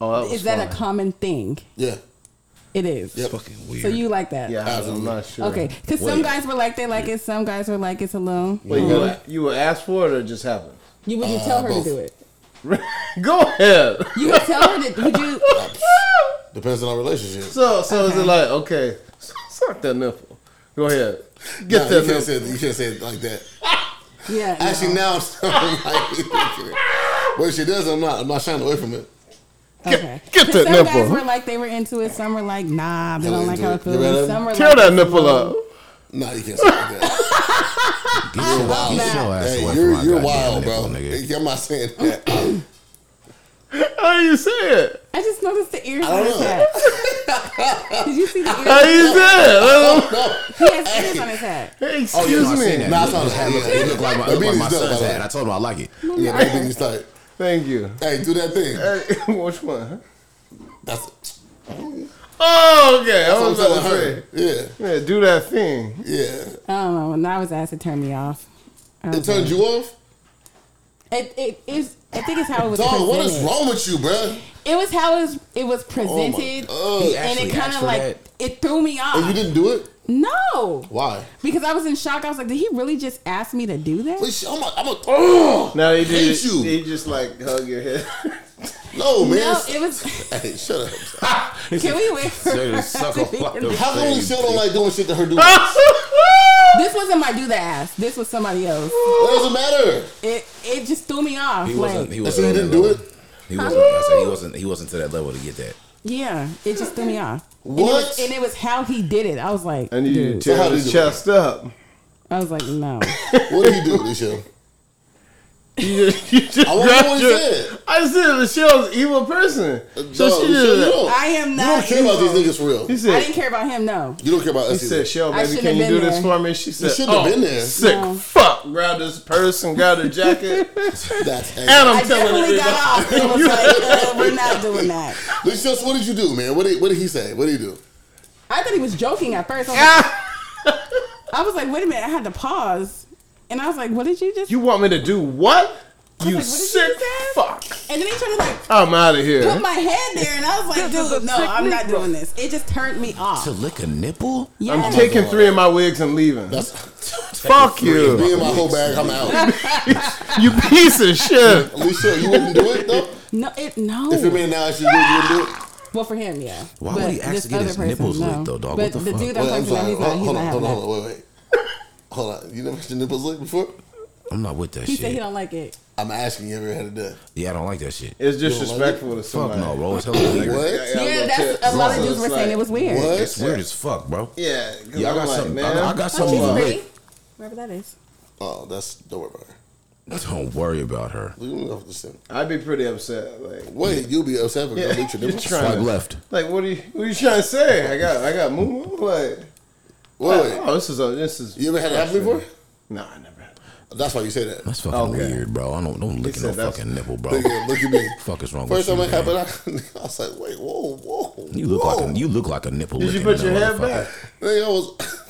Oh, is that a common thing? Yeah. It is. Yep. Fucking weird. So you like that? Yeah, I'm not sure. Okay, because some guys were like they like it. Some guys were like it's alone. Wait, you would ask for it or it just happen? You would you tell her both. To do it? Go ahead. You would tell her to. Would you? Depends on our relationship. So okay. Is it like okay? Suck that nipple. Go ahead. Get that nipple. You shouldn't say it like that. Yeah. Actually, now I'm like, well, if she does, I'm not shying away from it. Okay. Get that nipple. Some guys were like they were into it. Some were like, nah, they don't like how it feels. Some were tear like, that nipple up. Nah, you can't say that. You're wild. Hey, you're wild, bro. Nipple, I'm not saying that. How you say it? I just noticed the ears on his hat. Did you see the ears? How you say it? He has ears on his hat. Hey, excuse me. Nah, I saw his hat. It looked like my son's hat. I told him I like it. Yeah, that baby's tight. Thank you. Hey, do that thing. Hey, which one? That's. Oh, okay. I was about to say. Yeah. Yeah, do that thing. Yeah. Oh, when I was asked to turn me off. It turned you off? It is. I think it's how it was presented. Dog, what is wrong with you, bro? It was how it was presented, and it kind of like it threw me off. And you didn't do it? No. Why? Because I was in shock. I was like, did he really just ask me to do that? Please, oh, no, he did. He just like hug your head. No, man. No, it was. Hey, shut up. Can we wait for her to how come we still don't like doing shit to her? This wasn't my do that ass. This was somebody else. What does it matter? It just threw me off. He wasn't. He didn't do it. He wasn't. I said he wasn't to that level to get that. Yeah, it just threw me off. What? And it was how he did it. I was like, I need you to tear his chest up. I was like, no. What did he do, Michelle? You just I wasn't what he said. I said Michelle's an evil person. So she just, I am not. You don't care evil. About these niggas for real. He said, I didn't care about him, no. You don't care about us. He said, Shell, baby, can you do this for me? She said, oh, been there. Sick no. Fuck. Grabbed this person, grabbed a jacket. That's and I'm telling everybody. I definitely got off. It was like, we're not doing that. Michelle, what did you do, man? What did he say? What did he do? I thought he was joking at first. I was like, wait a minute. I had to pause. And I was like, what did you just... You want me to do what? You like, what sick fuck. And then he tried to like... I'm out of here. Put my head there. And I was like, dude, no, I'm not doing this. It just turned me off. To lick a nipple? Yeah. I'm taking 3 of my wigs and leaving. Fuck you. Be in my whole bag. I'm out. You piece of shit. Alicia, you wouldn't do it, though? No. If it meant now, she wouldn't do it. Well, for him, yeah. Why would he actually get his nipples licked, though, dog? What the fuck? But the dude I'm talking about, he's not having that. Hold on, wait. Hold on, you never seen nipples licked before? I'm not with that shit. He said he don't like it. I'm asking you ever had it done. Yeah, I don't like that shit. It's disrespectful like it? To somebody. Fuck no, bro. It's hella weird. What? Yeah, that's a lot of dudes were saying like, it was weird. What? It's weird as fuck, bro. Yeah. Yeah, I got something. Man. I got something. Wherever that is. Oh, that's... Don't worry about her. Don't worry about her. I'd be pretty upset. Like, wait, yeah. You'll be upset if I beat your nipples? Swipe left. Like, what are you trying to say? I got moo-moo? Like... Wait. Oh, this is. You ever had it happen before? No, I never had it. That's why you say that. That's fucking weird, bro. I don't lick no fucking nipple, bro. Look at me. Fuck is wrong with you? First time it happened, I was like, wait, whoa. You look like a nipple. Did you put your head back? Nigga, I was.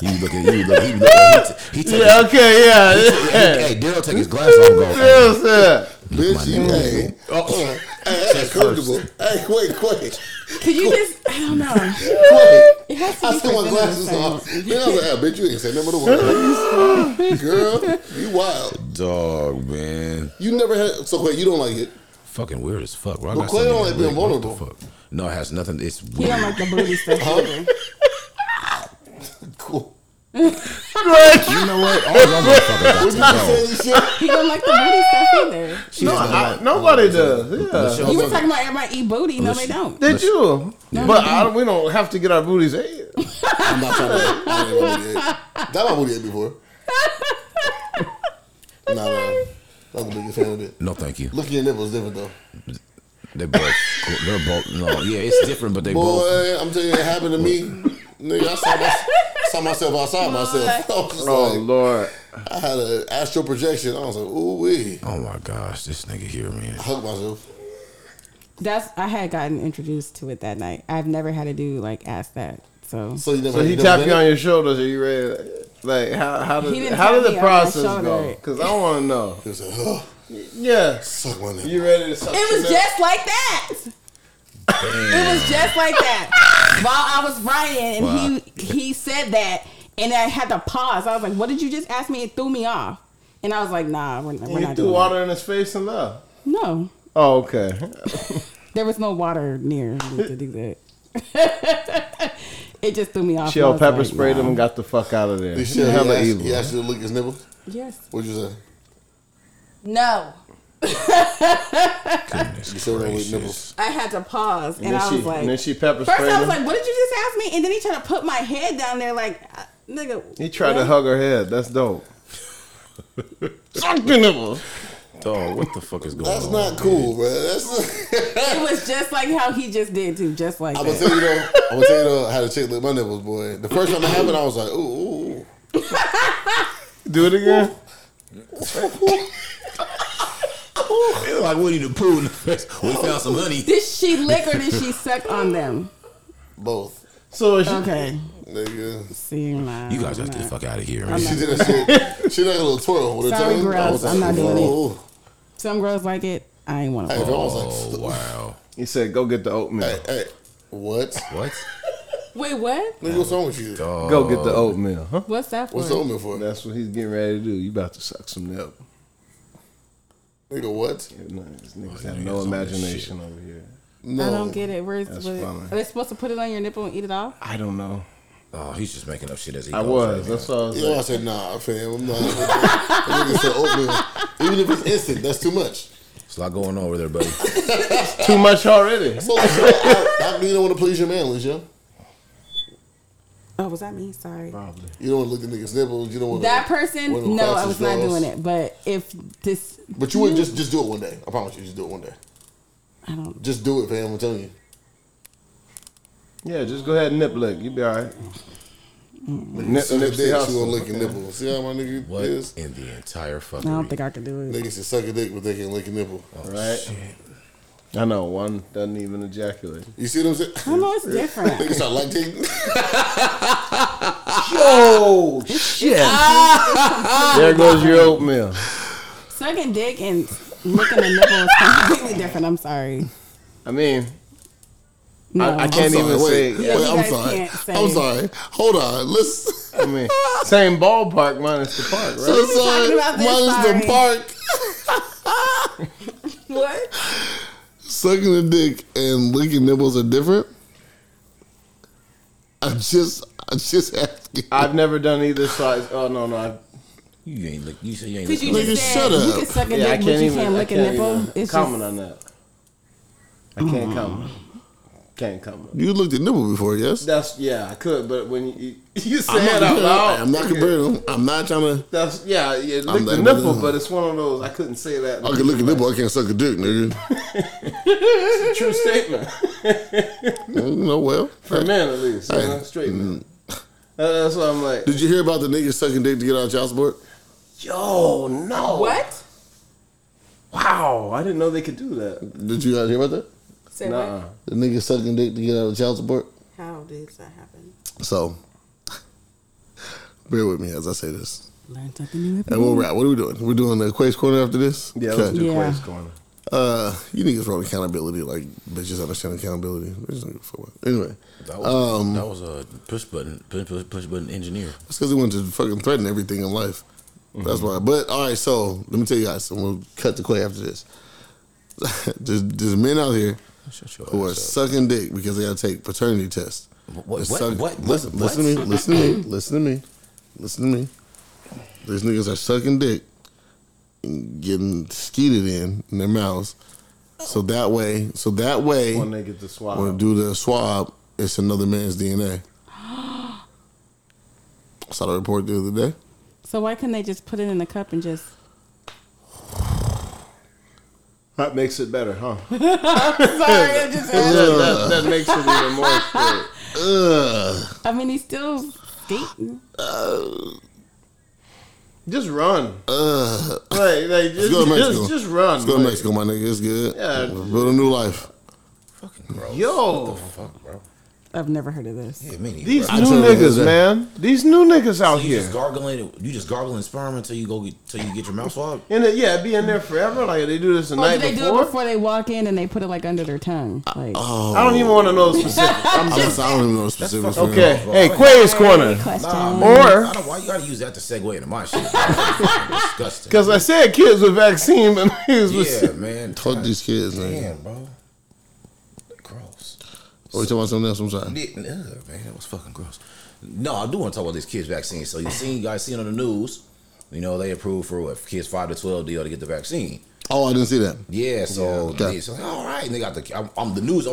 He looking. Yeah. Okay. Yeah. Hey, Dale, take his glasses off. Dale's there. Bitch, you ain't. Hey, that's comfortable. Hey, Quay. Could you just? I don't know. Quay. I still want glasses on. Then I was like, bitch, you ain't said nothing to the world. Girl, you wild. Dog, man. You never had. So Quay, you don't like it. Fucking weird as fuck. Bro, but Quay don't like being vulnerable. No, it has nothing. It's weird. He don't like the booty stuff. Cool. Like, you know what? All y'all motherfuckers got to go. He don't like the booty stuff either. Nobody does. Yeah. You were talking about everybody eat booty. No, they don't. They do. No, but we don't have to get our booties ate. I'm not trying to. That my booty ate before. Nah, I'm the biggest fan of it. No, thank you. Look at your nipples, different though. They're both. No, yeah, it's different, but they both. Boy, I'm telling you, it happened to me. Nigga, I saw myself outside myself. Oh like, Lord! I had an astral projection. I was like, ooh wee. Oh my gosh, this nigga here, man. I hugged myself. I had gotten introduced to it that night. I've never had to do like ask that. So he tapped you on your shoulders. Are you ready? Like how did the process go? Because I want to know. He was like, oh, yeah, suck my nigga. You ready to suck? It was just like that. Damn. It was just like that. While I was writing, and he said that, and I had to pause. I was like, "What did you just ask me?" It threw me off, and I was like, "Nah, we're not." You threw water in his face and left. No. Oh, okay. There was no water near me to do that. It just threw me off. She pepper sprayed him and got the fuck out of there. He asked you to lick his nipple. Yes. What'd you say? No. I had to pause and I was like, and then she pepper sprayed. First I was like, what did you just ask me? And then he tried to put my head down there like, nigga. He tried to hug her head. That's dope. Suck the nipples. Dog, what the fuck is going on? That's not cool, bro. It was just like how he just did too. Just like that. I'm gonna tell you though how the chick lick my nipples, boy. The first time it happened I was like, ooh. Do it again. It was like Winnie the Pooh in the face. We found some honey. Did she lick or did she suck on them? Both. So okay. Nigga. See, you guys got to get the fuck out of here. Right? She did that shit. She did a little twirl with her tongue. Sorry, girls. I'm not doing it. Some girls like it. I ain't want to. Oh, wow. He said, go get the oatmeal. Hey, what? What? Wait, what? Nigga, what's wrong with you? Dog. Go get the oatmeal, huh? What's that for? What's the oatmeal for? That's what he's getting ready to do. You about to suck some milk. Nigga, what? Yeah, no, these niggas have no imagination over here. No. I don't get it. Where's what? Are they supposed to put it on your nipple and eat it off? I don't know. Oh, he's just making up shit as he goes. I was. That's all I was. I said, nah, fam. I'm not. Nigga said oatmeal. Even if it's instant, that's too much. It's a lot going on over there, buddy. Too much already. So, I you don't want to please your manliness, yo. Oh, was that me? Sorry. Probably. You don't want to look at niggas' nipples. You don't want that person. No, I was not doing it. But if this, but you would just do it one day. I promise you, just do it one day. I don't. Just do it, fam. I'm telling you. Yeah, just go ahead and nip lick. You be all right. Nip dick, she gonna lick your nipple. See how my nigga what is? In the entire fucking. I don't think I can do it. Niggas can suck a dick, but they can lick a nipple. Oh, right? Shit. I know one doesn't even ejaculate. You see what I'm saying? I know it's different. Niggas start lactating. Yo, shit! There goes your oatmeal. Sucking dick and licking a nipple is completely different. I'm sorry. I mean. No. I can't even say. I'm sorry. I'm sorry. Hold on. Let's. I mean, same ballpark minus the park, right? So sorry. Minus the park. What? Sucking a dick and licking nipples are different. I'm just asking. I've never done either size. Oh no, I. You ain't lick. You say you ain't. Because you just shut up. You can suck a dick, but you can't lick a nipple. It's comment on that. I can't comment. Can't come up. You looked at nipple before, yes? I could, but when you say it out loud, I'm not comparing them. I'm not trying to. Yeah. Look at nipple, but it's one of those I couldn't say that. I can look at nipple, I can't suck a dick, nigga. It's a true statement. For men at least, straight man. That's what I'm like. Did you hear about the niggas sucking dick to get out of child support? Yo, no. What? Wow, I didn't know they could do that. Did you guys hear about that? Nah. The nigga sucking dick to get out of child support. How did that happen? So, bear with me as I say this. Learn something new. And we'll wrap. What are we doing? We're doing the Quay's Corner after this? Yeah, let's do Quay's Corner. You niggas wrote accountability. Like, bitches understand accountability. Bitches don't give a fuck. Anyway. That was a push button engineer. That's because he wanted to fucking threaten everything in life. Mm-hmm. That's why. But, all right, so, let me tell you guys. And we'll cut to Quay after this. There's men out here who are sucking dick because they gotta take paternity tests. What? Listen to me. These niggas are sucking dick and getting skeeted in their mouths, so that way when they get the swab, when they do the swab, it's another man's DNA. I saw the report the other day. So why couldn't they just put it in the cup and just? That makes it better, huh? Sorry, I just that makes it even more scary. I mean, he's still skating. Just run. Just run. Let's go to Mexico, my nigga. It's good. Yeah, build a new life. Fucking gross. Yo, what the fuck, bro? I've never heard of this. Yeah, these new niggas, man. These new niggas out here. You just gargling sperm until you get your mouth swabbed. And it'd be in there forever. Like they do this the night before. Do it before they walk in and they put it like under their tongue. Like, I don't even want to know the specifics. I don't even know the specifics. Okay. Hey, Quay's Corner. I don't why you gotta use that to segue into my shit. Disgusting. Because I said kids with vaccine, but niggas with shit. Man. Fuck these kids, man. Damn, bro. Or you talking about something else? I'm sorry. Man, that was fucking gross. No, I do want to talk about this kids' vaccine. So you guys seen on the news, you know, they approved for what, kids 5 to 12 deal to get the vaccine. Oh, I didn't see that. Yeah, so it's like, all right. And they got I'm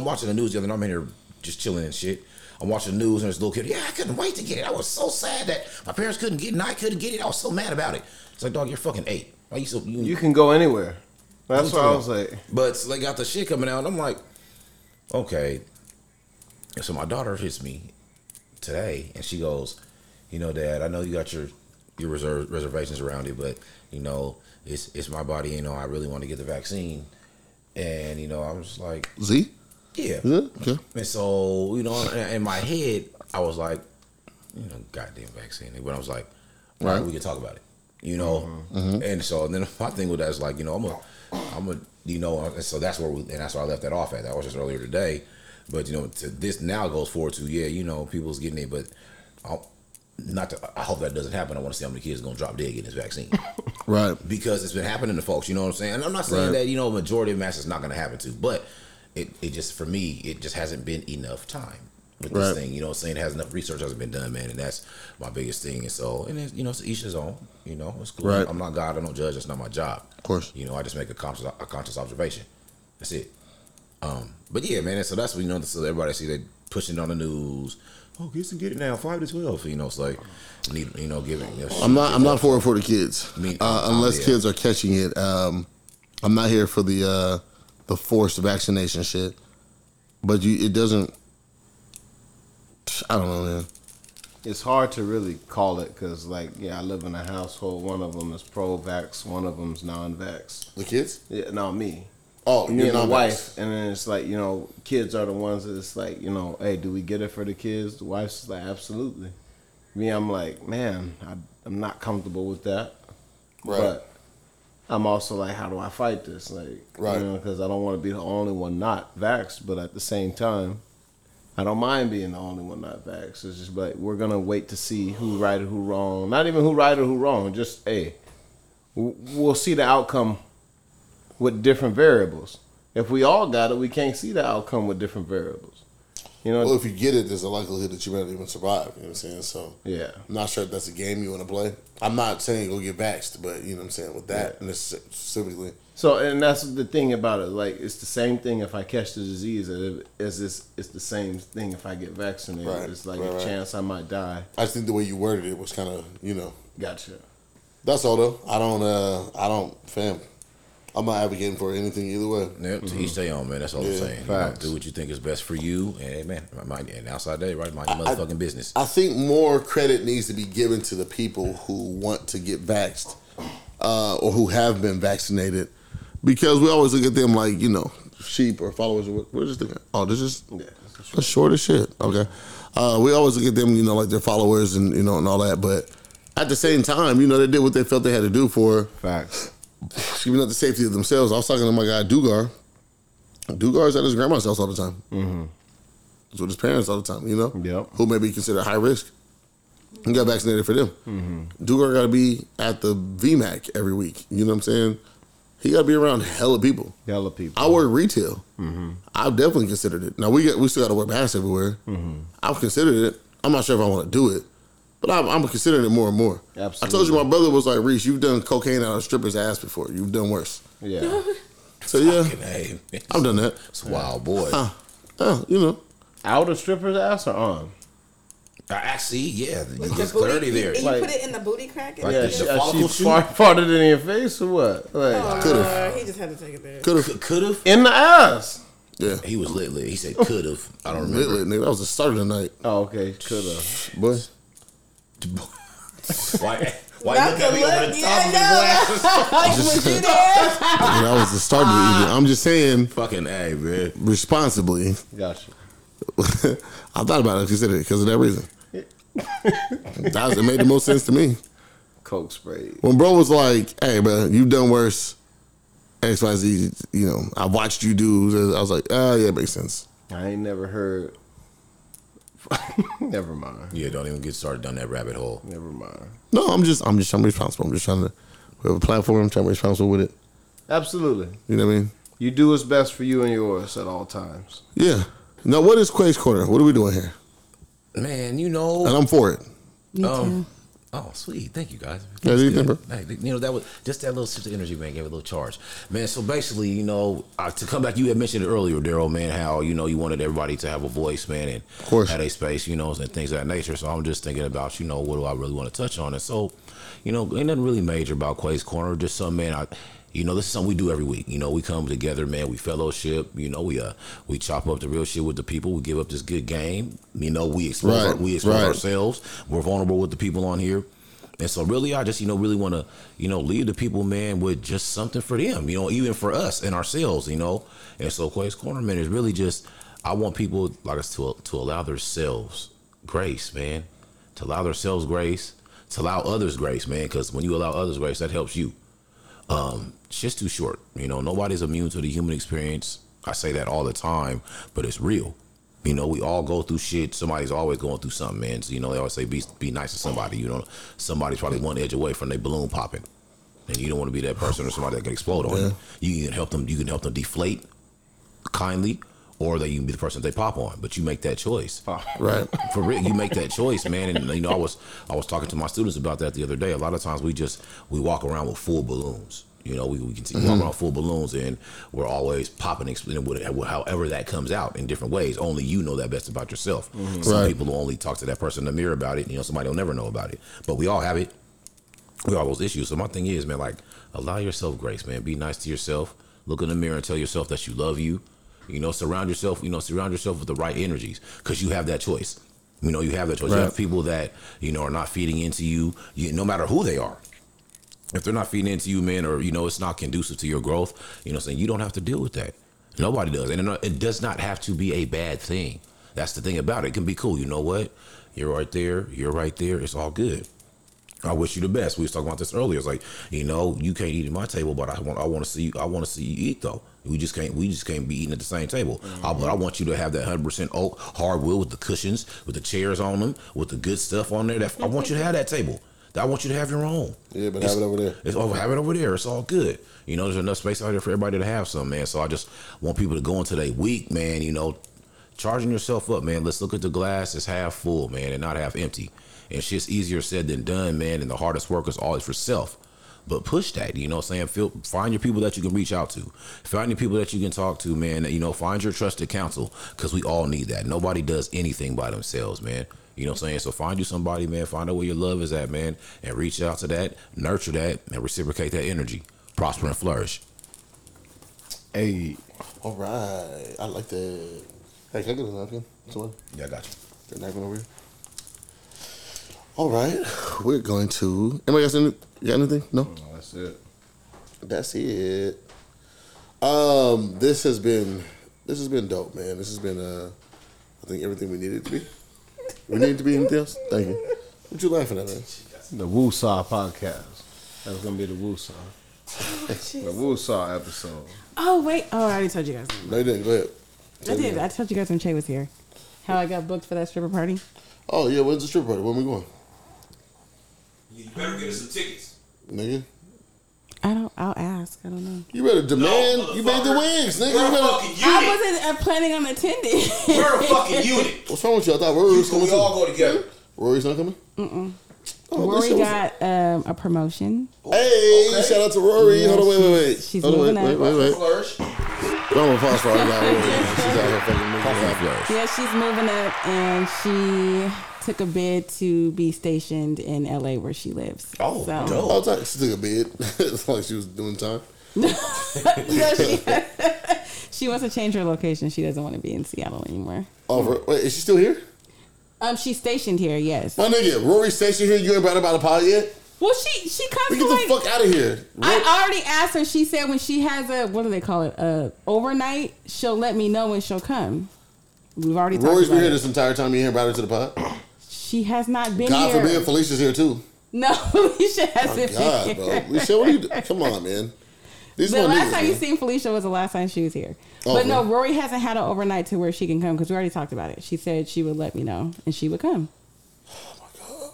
watching the news the other night. I'm in here just chilling and shit. I'm watching the news and this little kid, I couldn't wait to get it. I was so sad that my parents couldn't get it and I couldn't get it. I was so mad about it. It's like, dog, you're fucking 8. Why you so you can go anywhere. That's what I was like. But they got the shit coming out and I'm like, okay. So my daughter hits me today, and she goes, you know, Dad, I know you got your reservations around it, but, you know, it's my body, you know, I really want to get the vaccine. And, you know, I was like... Z? Yeah. Okay. And so, you know, in my head, I was like, you know, goddamn vaccine. But I was like, all right, we can talk about it, you know? Mm-hmm. And so, and then my thing with that is like, you know, I'm a, you know, and so that's where we, and that's where I left that off at. That was just earlier today. But, you know, to this now goes forward to, yeah, you know, people's getting it, but I hope that doesn't happen. I want to see how many kids going to drop dead getting this vaccine. Right. Because it's been happening to folks, you know what I'm saying? And I'm not saying that, you know, majority of mass is not going to happen to, but it just, for me, it just hasn't been enough time with this thing, you know what I'm saying? It has enough research hasn't been done, man, and that's my biggest thing. And so, and it's, you know, it's each his own, you know, it's cool. Right. I'm not God, I don't judge, that's not my job. Of course. You know, I just make a conscious observation. That's it. But yeah, man, and so that's what, you know, so everybody see they pushing on the news. Oh, kids can get it now, 5 to 12. You know, it's like, you know, giving. You know, I'm not for the kids, unless kids are catching it. I'm not here for the forced vaccination shit. But it doesn't. I don't know, man. It's hard to really call it because, like, yeah, I live in a household. One of them is pro-vax. One of them's non-vax. The kids? Yeah, no, me. Oh, me and my wife, and then it's like, you know, kids are the ones that's like, you know, hey, do we get it for the kids? The wife's like, absolutely. Me, I'm like, man, I'm not comfortable with that. Right. But I'm also like, how do I fight this? Like, right. You know, because I don't want to be the only one not vaxxed, but at the same time, I don't mind being the only one not vaxxed. It's just like, we're going to wait to see who right or who wrong. Not even who right or who wrong, just, hey, we'll see the outcome with different variables. If we all got it, we can't see the outcome with different variables. You know. Well, if you get it, there's a likelihood that you might not even survive. You know what I'm saying? So yeah, I'm not sure if that's a game you want to play. I'm not saying go get vaxxed, but you know what I'm saying with that specifically. So, and that's the thing about it. Like, it's the same thing if I catch the disease as it's the same thing if I get vaccinated. Right. It's like a chance I might die. I just think the way you worded it was kind of, you know. Gotcha. That's all though. I don't. I'm not advocating for anything either way. Yep, to each their own, man. That's all I'm saying. You know, do what you think is best for you, and man, and outside that, right? Mind your motherfucking business. I think more credit needs to be given to the people who want to get vaxxed or who have been vaccinated, because we always look at them like, you know, sheep or followers. We're just thinking, oh, this is that's short as shit. Okay, we always look at them, you know, like they're followers and you know and all that, but at the same time, you know, they did what they felt they had to do for facts. Even at the safety of themselves. I was talking to my guy Dugar. Dugar's at his grandma's house all the time. Mm-hmm. He's with his parents all the time, you know? Yep. Who may be considered high risk. He got vaccinated for them. Mm-hmm. Dugar got to be at the VMAC every week. You know what I'm saying? He got to be around hella people. Hella people. I work retail. Mm-hmm. I've definitely considered it. Now, we still got to wear masks everywhere. Mm-hmm. I've considered it. I'm not sure if I want to do it. But I'm considering it more and more. Absolutely. I told you my brother was like, Reese, you've done cocaine out of a stripper's ass before. You've done worse. Yeah. So yeah, I've done that. It's a wild boy. You know, out of stripper's ass or on? Actually, yeah, you just dirty there. And like, you put it in the booty crack. Like she farted in your face or what? Like, could have. He just had to take it there. Could have in the ass. Yeah, he was lit. He said could have. I don't remember. Lit, nigga. That was the start of the night. Oh, okay. Could have, boy. Why you look at me over the top of the glasses? That was the start of the evening. I'm just saying, fucking A, man. Responsibly. Gotcha. I thought about it, considered it because of that reason. It made the most sense to me. Coke spray. When bro was like, "Hey, bro, you've done worse. X, Y, Z. You know, I watched you do." I was like, "Oh, yeah, it makes sense." I ain't never heard. Never mind. Yeah, don't even get started down that rabbit hole. Never mind. No, I'm just trying to be responsible. I'm just trying to we have a platform. I'm trying to be responsible with it. Absolutely. You know what I mean? You do what's best for you and yours at all times. Yeah. Now, what is Quay's Corner? What are we doing here? Man, you know. And I'm for it. Me too. Oh, sweet. Thank you, guys. You know, that was just that little sense of energy, man, gave it a little charge. Man, so basically, you know, to come back, you had mentioned it earlier, Daryl, man, how, you know, you wanted everybody to have a voice, man, and of course. Had a space, you know, and things of that nature. So I'm just thinking about, you know, what do I really want to touch on? And so, you know, ain't nothing really major about Quay's Corner, just some, man, you know, this is something we do every week. You know, we come together, man. We fellowship. You know, we chop up the real shit with the people. We give up this good game. You know, we expose ourselves. We're vulnerable with the people on here. And so really, I just, you know, really want to, you know, leave the people, man, with just something for them. You know, even for us and ourselves, you know. And so Quay's Corner, man, is really just, I want people like us to allow themselves grace, man. To allow themselves grace. To allow others grace, man. Because when you allow others grace, that helps you. Shit's too short. You know, nobody's immune to the human experience. I say that all the time, but it's real. You know, we all go through shit. Somebody's always going through something, man. So, you know, they always say be nice to somebody. You know, somebody's probably one edge away from their balloon popping, and you don't want to be that person or somebody that can explode on you. You can help them. You can help them deflate kindly, or that you can be the person that they pop on. But you make that choice, right? For real, you make that choice, man. And you know, I was talking to my students about that the other day. A lot of times we walk around with full balloons. You know, we can see walking around full balloons, and we're always popping, however that comes out in different ways. Only you know that best about yourself. Mm-hmm. Some people will only talk to that person in the mirror about it. You know, somebody will never know about it. But we all have it. We all have those issues. So my thing is, man, like, allow yourself grace, man. Be nice to yourself. Look in the mirror and tell yourself that you love you. You know, surround yourself with the right energies, because you have that choice. You know, you have that choice. Right. You have people that, you know, are not feeding into you, no matter who they are. If they're not feeding into you, man, or, you know, it's not conducive to your growth, you know, saying you don't have to deal with that. Nobody does. And it does not have to be a bad thing. That's the thing about it. It can be cool. You know what? You're right there. You're right there. It's all good. I wish you the best. We was talking about this earlier. It's like, you know, you can't eat at my table, but I want to see you eat though. We just can't be eating at the same table. Mm-hmm. But I want you to have that 100% hard wood with the cushions, with the chairs on them, with the good stuff on there. I want you to have that table. I want you to have your own. Yeah, but have it over there. Have it over there. It's all good. You know, there's enough space out there for everybody to have some, man. So I just want people to go into their week, man, you know, charging yourself up, man. Let's look at the glass. It's half full, man, and not half empty. And shit's easier said than done, man. And the hardest work is always for self. But push that, you know what I'm saying? Find your people that you can reach out to. Find your people that you can talk to, man. You know, find your trusted counsel, because we all need that. Nobody does anything by themselves, man. You know what I'm saying? So find you somebody, man. Find out where your love is at, man. And reach out to that, nurture that, and reciprocate that energy. Prosper and flourish. Hey. All right. I like that. Hey, can I get a napkin? Someone? Yeah, I got you. That napkin over here. All right. We're going to... Anybody got anything? No, that's it. That's it. This has been dope, man. This has been, I think, everything we needed to be. We need to be anything else? Thank you. What you laughing at, man? The Woosaw podcast. That's going to be the Woosaw. The Woosaw episode. Oh, wait. Oh, I already told you guys. No, you didn't. Go ahead. I did. I told you guys when Che was here. How I got booked for that stripper party. Oh, yeah. When's the stripper party? When we going? You better get us some tickets. Nigga. I'll ask. I don't know. You better demand. No, you made the wigs, nigga. We're a fucking unit. I wasn't planning on attending. We're a fucking unit. What's wrong with you? I thought Rory was coming. We all go together. Rory's not coming? Mm-mm. Oh, Rory got a promotion. Hey, okay. Shout out to Rory. Yeah, hold on, wait. She's moving up. Wait. Flourish. Don't pause for her. She's out here fucking moving up. Yeah, she's moving up, and she took a bid to be stationed in LA where she lives. Oh, so. Dope. I was like, she took a bid. It's like she was doing time. No, she wants to change her location. She doesn't want to be in Seattle anymore. Oh, wait, is she still here? She's stationed here, yes. My nigga, Rory's stationed here. You ain't brought about a pod yet? Well, she comes to, get the fuck out of here. I already asked her. She said when she has a, what do they call it, overnight, she'll let me know when she'll come. We've already talked about it. Rory's been here this entire time. You ain't brought her to the pod? She has not been here. God forbid, Felicia's here too. No, Felicia hasn't been here. Bro. Felicia, what are you doing? Come on, man. The last time you seen Felicia was the last time she was here. Oh, but no, Rory hasn't had an overnight to where she can come, because we already talked about it. She said she would let me know, and she would come. Oh, my God.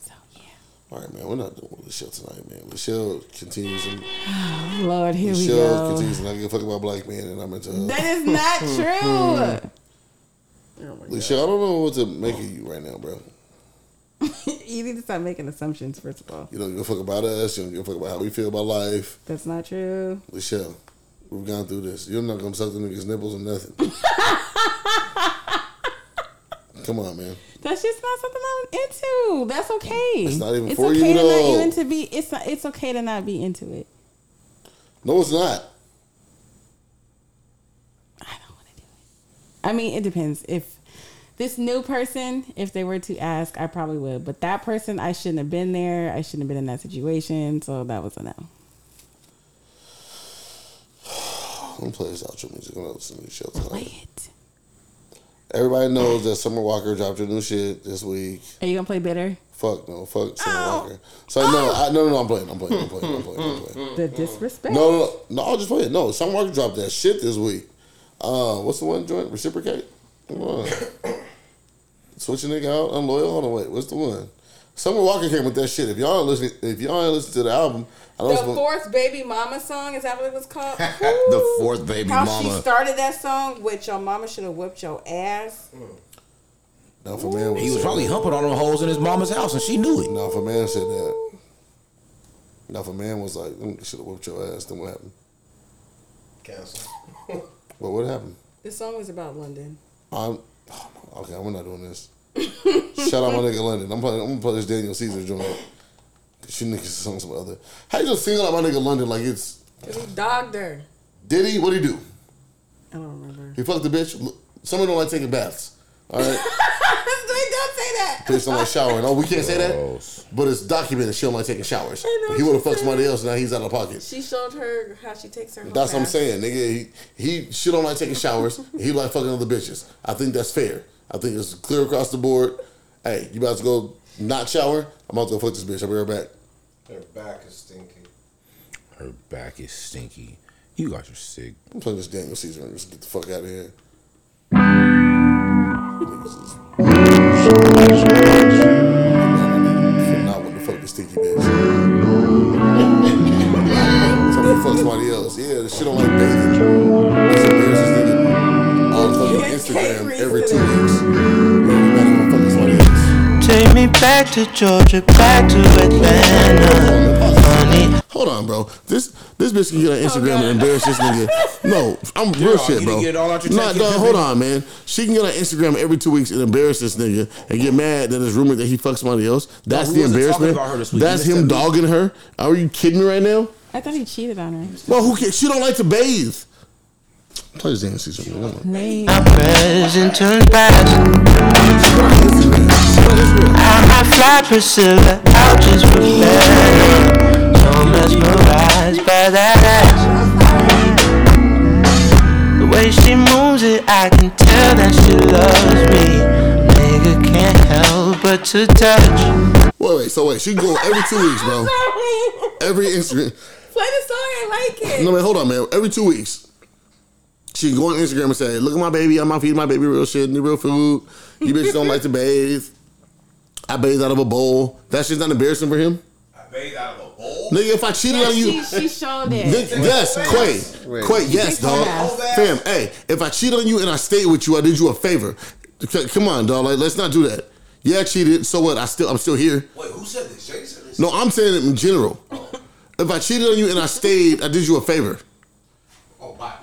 So, yeah. All right, man, we're not doing Michelle tonight, man. Michelle continues. Oh, Lord, here we go. Michelle continues, and I give a fuck about black men, and I'm into her. That is not true. Oh, Michelle, I don't know what to make of you right now, bro. You need to stop making assumptions, first of all. You don't give a fuck about us. You don't give a fuck about how we feel about life. That's not true. Michelle, we've gone through this. You're not going to suck the niggas' nipples or nothing. Come on, man. That's just not something I'm into. That's okay. It's not even for you, though. It's okay to not even to be. It's okay to not be into it. No, it's not. I mean, it depends. If this new person, if they were to ask, I probably would. But that person, I shouldn't have been there. I shouldn't have been in that situation. So that was a no. I'm going to play this outro music. I'm going to listen to the show tonight. Play it. Everybody knows that Summer Walker dropped her new shit this week. Are you going to play Bitter? Fuck no. Fuck Summer Walker. So no, I'm playing. The disrespect. No, I'll just play it. No, Summer Walker dropped that shit this week. What's the one joint? Reciprocate? Come on. Switch a nigga out, unloyal. Hold on, wait. What's the one? Summer Walker came with that shit. If y'all ain't listening to the album, I don't know. The Fourth Baby Mama song, is that what it was called? The Fourth Baby Mama. How she started that song with your mama should have whipped your ass. Now, if a man was he was probably humping on them holes in his mama's house and she knew it. Now, if a man said that. Now, if a man was like, should have whipped your ass, then what happened? Cancel. Well, what happened? This song was about London. Okay, we're not doing this. Shout out my nigga London. I'm gonna play this Daniel Caesar joint. She niggas sung some other. How you just singing out my nigga London like it's? Cause he dogged her. Did he? What'd he do? I don't remember. He fucked the bitch. Look, someone don't like taking baths. All right. Don't say that. Bitch don't like showering. Oh, we can't say that. But it's documented. She don't like taking showers. He would have fucked somebody else. Now he's out of pocket. She showed her how she takes her. That's what I'm saying, nigga. She don't like taking showers. He like fucking other bitches. I think that's fair. I think it's clear across the board. Hey, you about to go not shower? I'm about to go fuck this bitch. I'll be right back. Her back is stinky. Her back is stinky. You guys are sick. I'm playing this Daniel Caesar and just get the fuck out of here. Not want to fuck the stinky bitch. Somebody fuck somebody else. Yeah, the shit don't like bathing. Instagram every 2 weeks. Take me back to Georgia, back to Atlanta. Honey. Hold on, bro. This bitch can get on Instagram and embarrass this nigga. No, I'm real shit, bro. Nah, dog, hold on, man. She can get on Instagram every 2 weeks and embarrass this nigga and get mad that it's rumored that he fucked somebody else. That's the embarrassment. That's him dogging her. Are you kidding me right now? I thought he cheated on her. Well, who cares? She don't like to bathe. Play this dance season. My present turned back. I fly Priscilla out just for fun. So mesmerized by that ass. The way she moves it, I can tell that she loves me. Nigga can't help but to touch. Wait, she can go every 2 weeks, bro. Every Instagram. Play the song, I like it. No, man, hold on, man. Every 2 weeks. She go on Instagram and say, look at my baby, I'm feeding my baby real shit, new real food. You bitches don't like to bathe. I bathe out of a bowl. That shit's not embarrassing for him. I bathe out of a bowl? Nigga, if I cheated on you. She showed it. Yes, Quay, yes, dog. Fam, hey, if I cheated on you and I stayed with you, I did you a favor. Come on, dog, like, let's not do that. Yeah, I cheated, so what? I'm still here. Wait, who said this? Jay said this? No, I'm saying it in general. Oh. If I cheated on you and I stayed, I did you a favor. Oh, bye.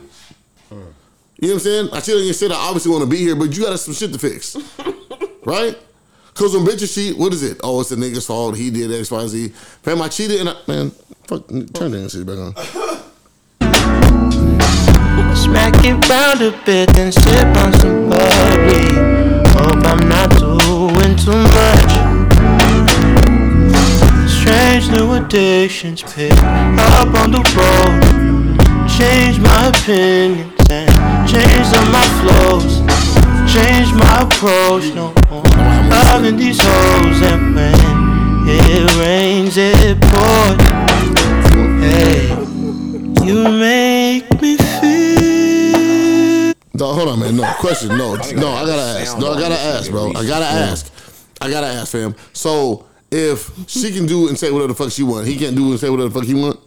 You know what I'm saying? I cheated on your shit. I obviously want to be here, but you got some shit to fix. Right? Because when bitches cheat, what is it? Oh, it's the nigga's fault. He did X, Y, Z. Fam, I cheated and I... Man, fuck. Turn that shit back on. Smack it round a bit and sip on some bubbly. Hope I'm not doing too much. Strange new addictions picked up on the road. Change my opinion. Change on my flows, change my approach. No more loving these hoes. And when it rains, it pours. Hey, you make me feel. No, hold on, man. No question. No. I gotta ask. I gotta ask, fam. So if she can do and say whatever the fuck she want, he can't do and say whatever the fuck he want.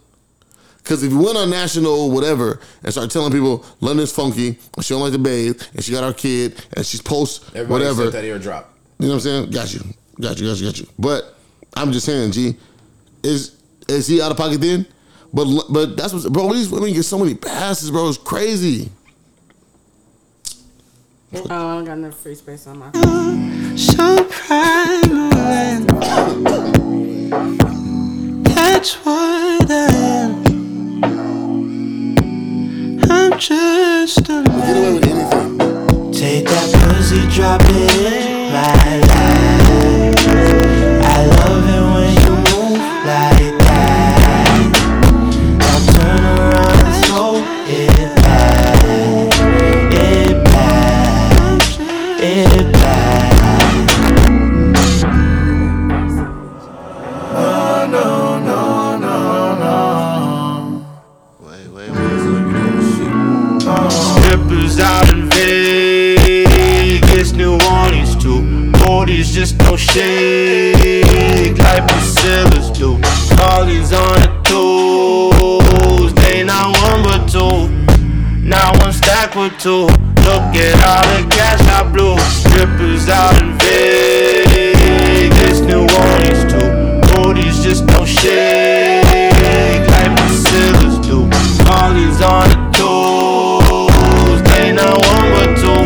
Because if you went on national whatever and start telling people London's funky and she don't like to bathe and she got her kid and she's post everybody whatever. Everybody that eardrop. You know what I'm saying? Got you. But I'm just saying, G, is he out of pocket then? But that's what, bro, these women get so many passes, bro. It's crazy. Oh, I don't got enough free space on my phone. So primal and that's what I am. I'm just a man. Take that pussy, drop it, my life. I love it when you move like that. Now turn around and throw it back. It back, it back. No. Strippers out in Vegas, New Orleans too. Morty's just no shake like Priscilla's do. Carly's on the tools, they not one but two. Now one stack with two. Look at all the cash I blew. Strippers out in Vegas, New Orleans too. Morty's just no shake like Priscilla's do. Carly's on the tools, they not one but two.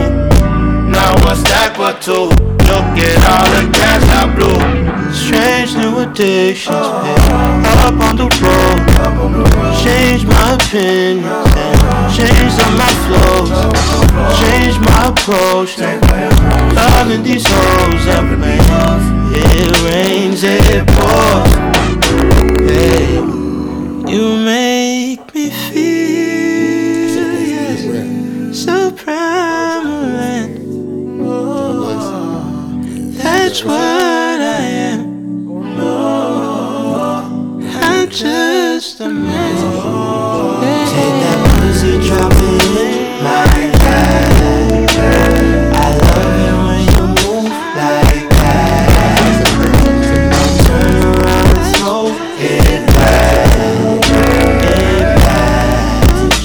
Now one stack with two. Look at all the cash I blew. Strange new addictions, man. Up on the road, change my opinions, change on my flows, change my approach. Loving these hoes, I remain. It rains, it pours. Hey, you make me feel yes, so primal and oh, that's why. Just a man. Take that pussy, drop it in like that. I love it when you move like that. Turn around and slow it back. It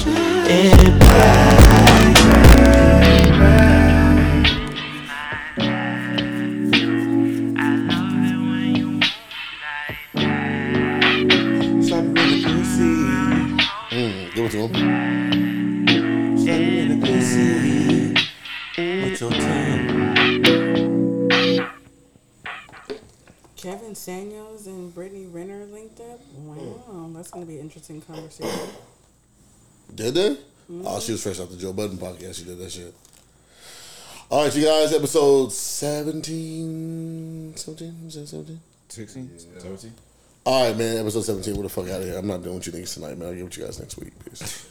back. It back. I love it when you move like that. Give it to him. In the pussy with your team. Kevin Samuels and Brittany Renner linked up. Wow, that's going to be an interesting conversation. Did they? Mm-hmm. Oh, she was fresh off the Joe Budden podcast. She did that shit. All right, you guys. Episode 17. 17? Was that 17? 16? Yeah. 17? All right, man. Episode 17. What the fuck out of here. I'm not doing with you niggas tonight, man. I'll get with you guys next week. Peace.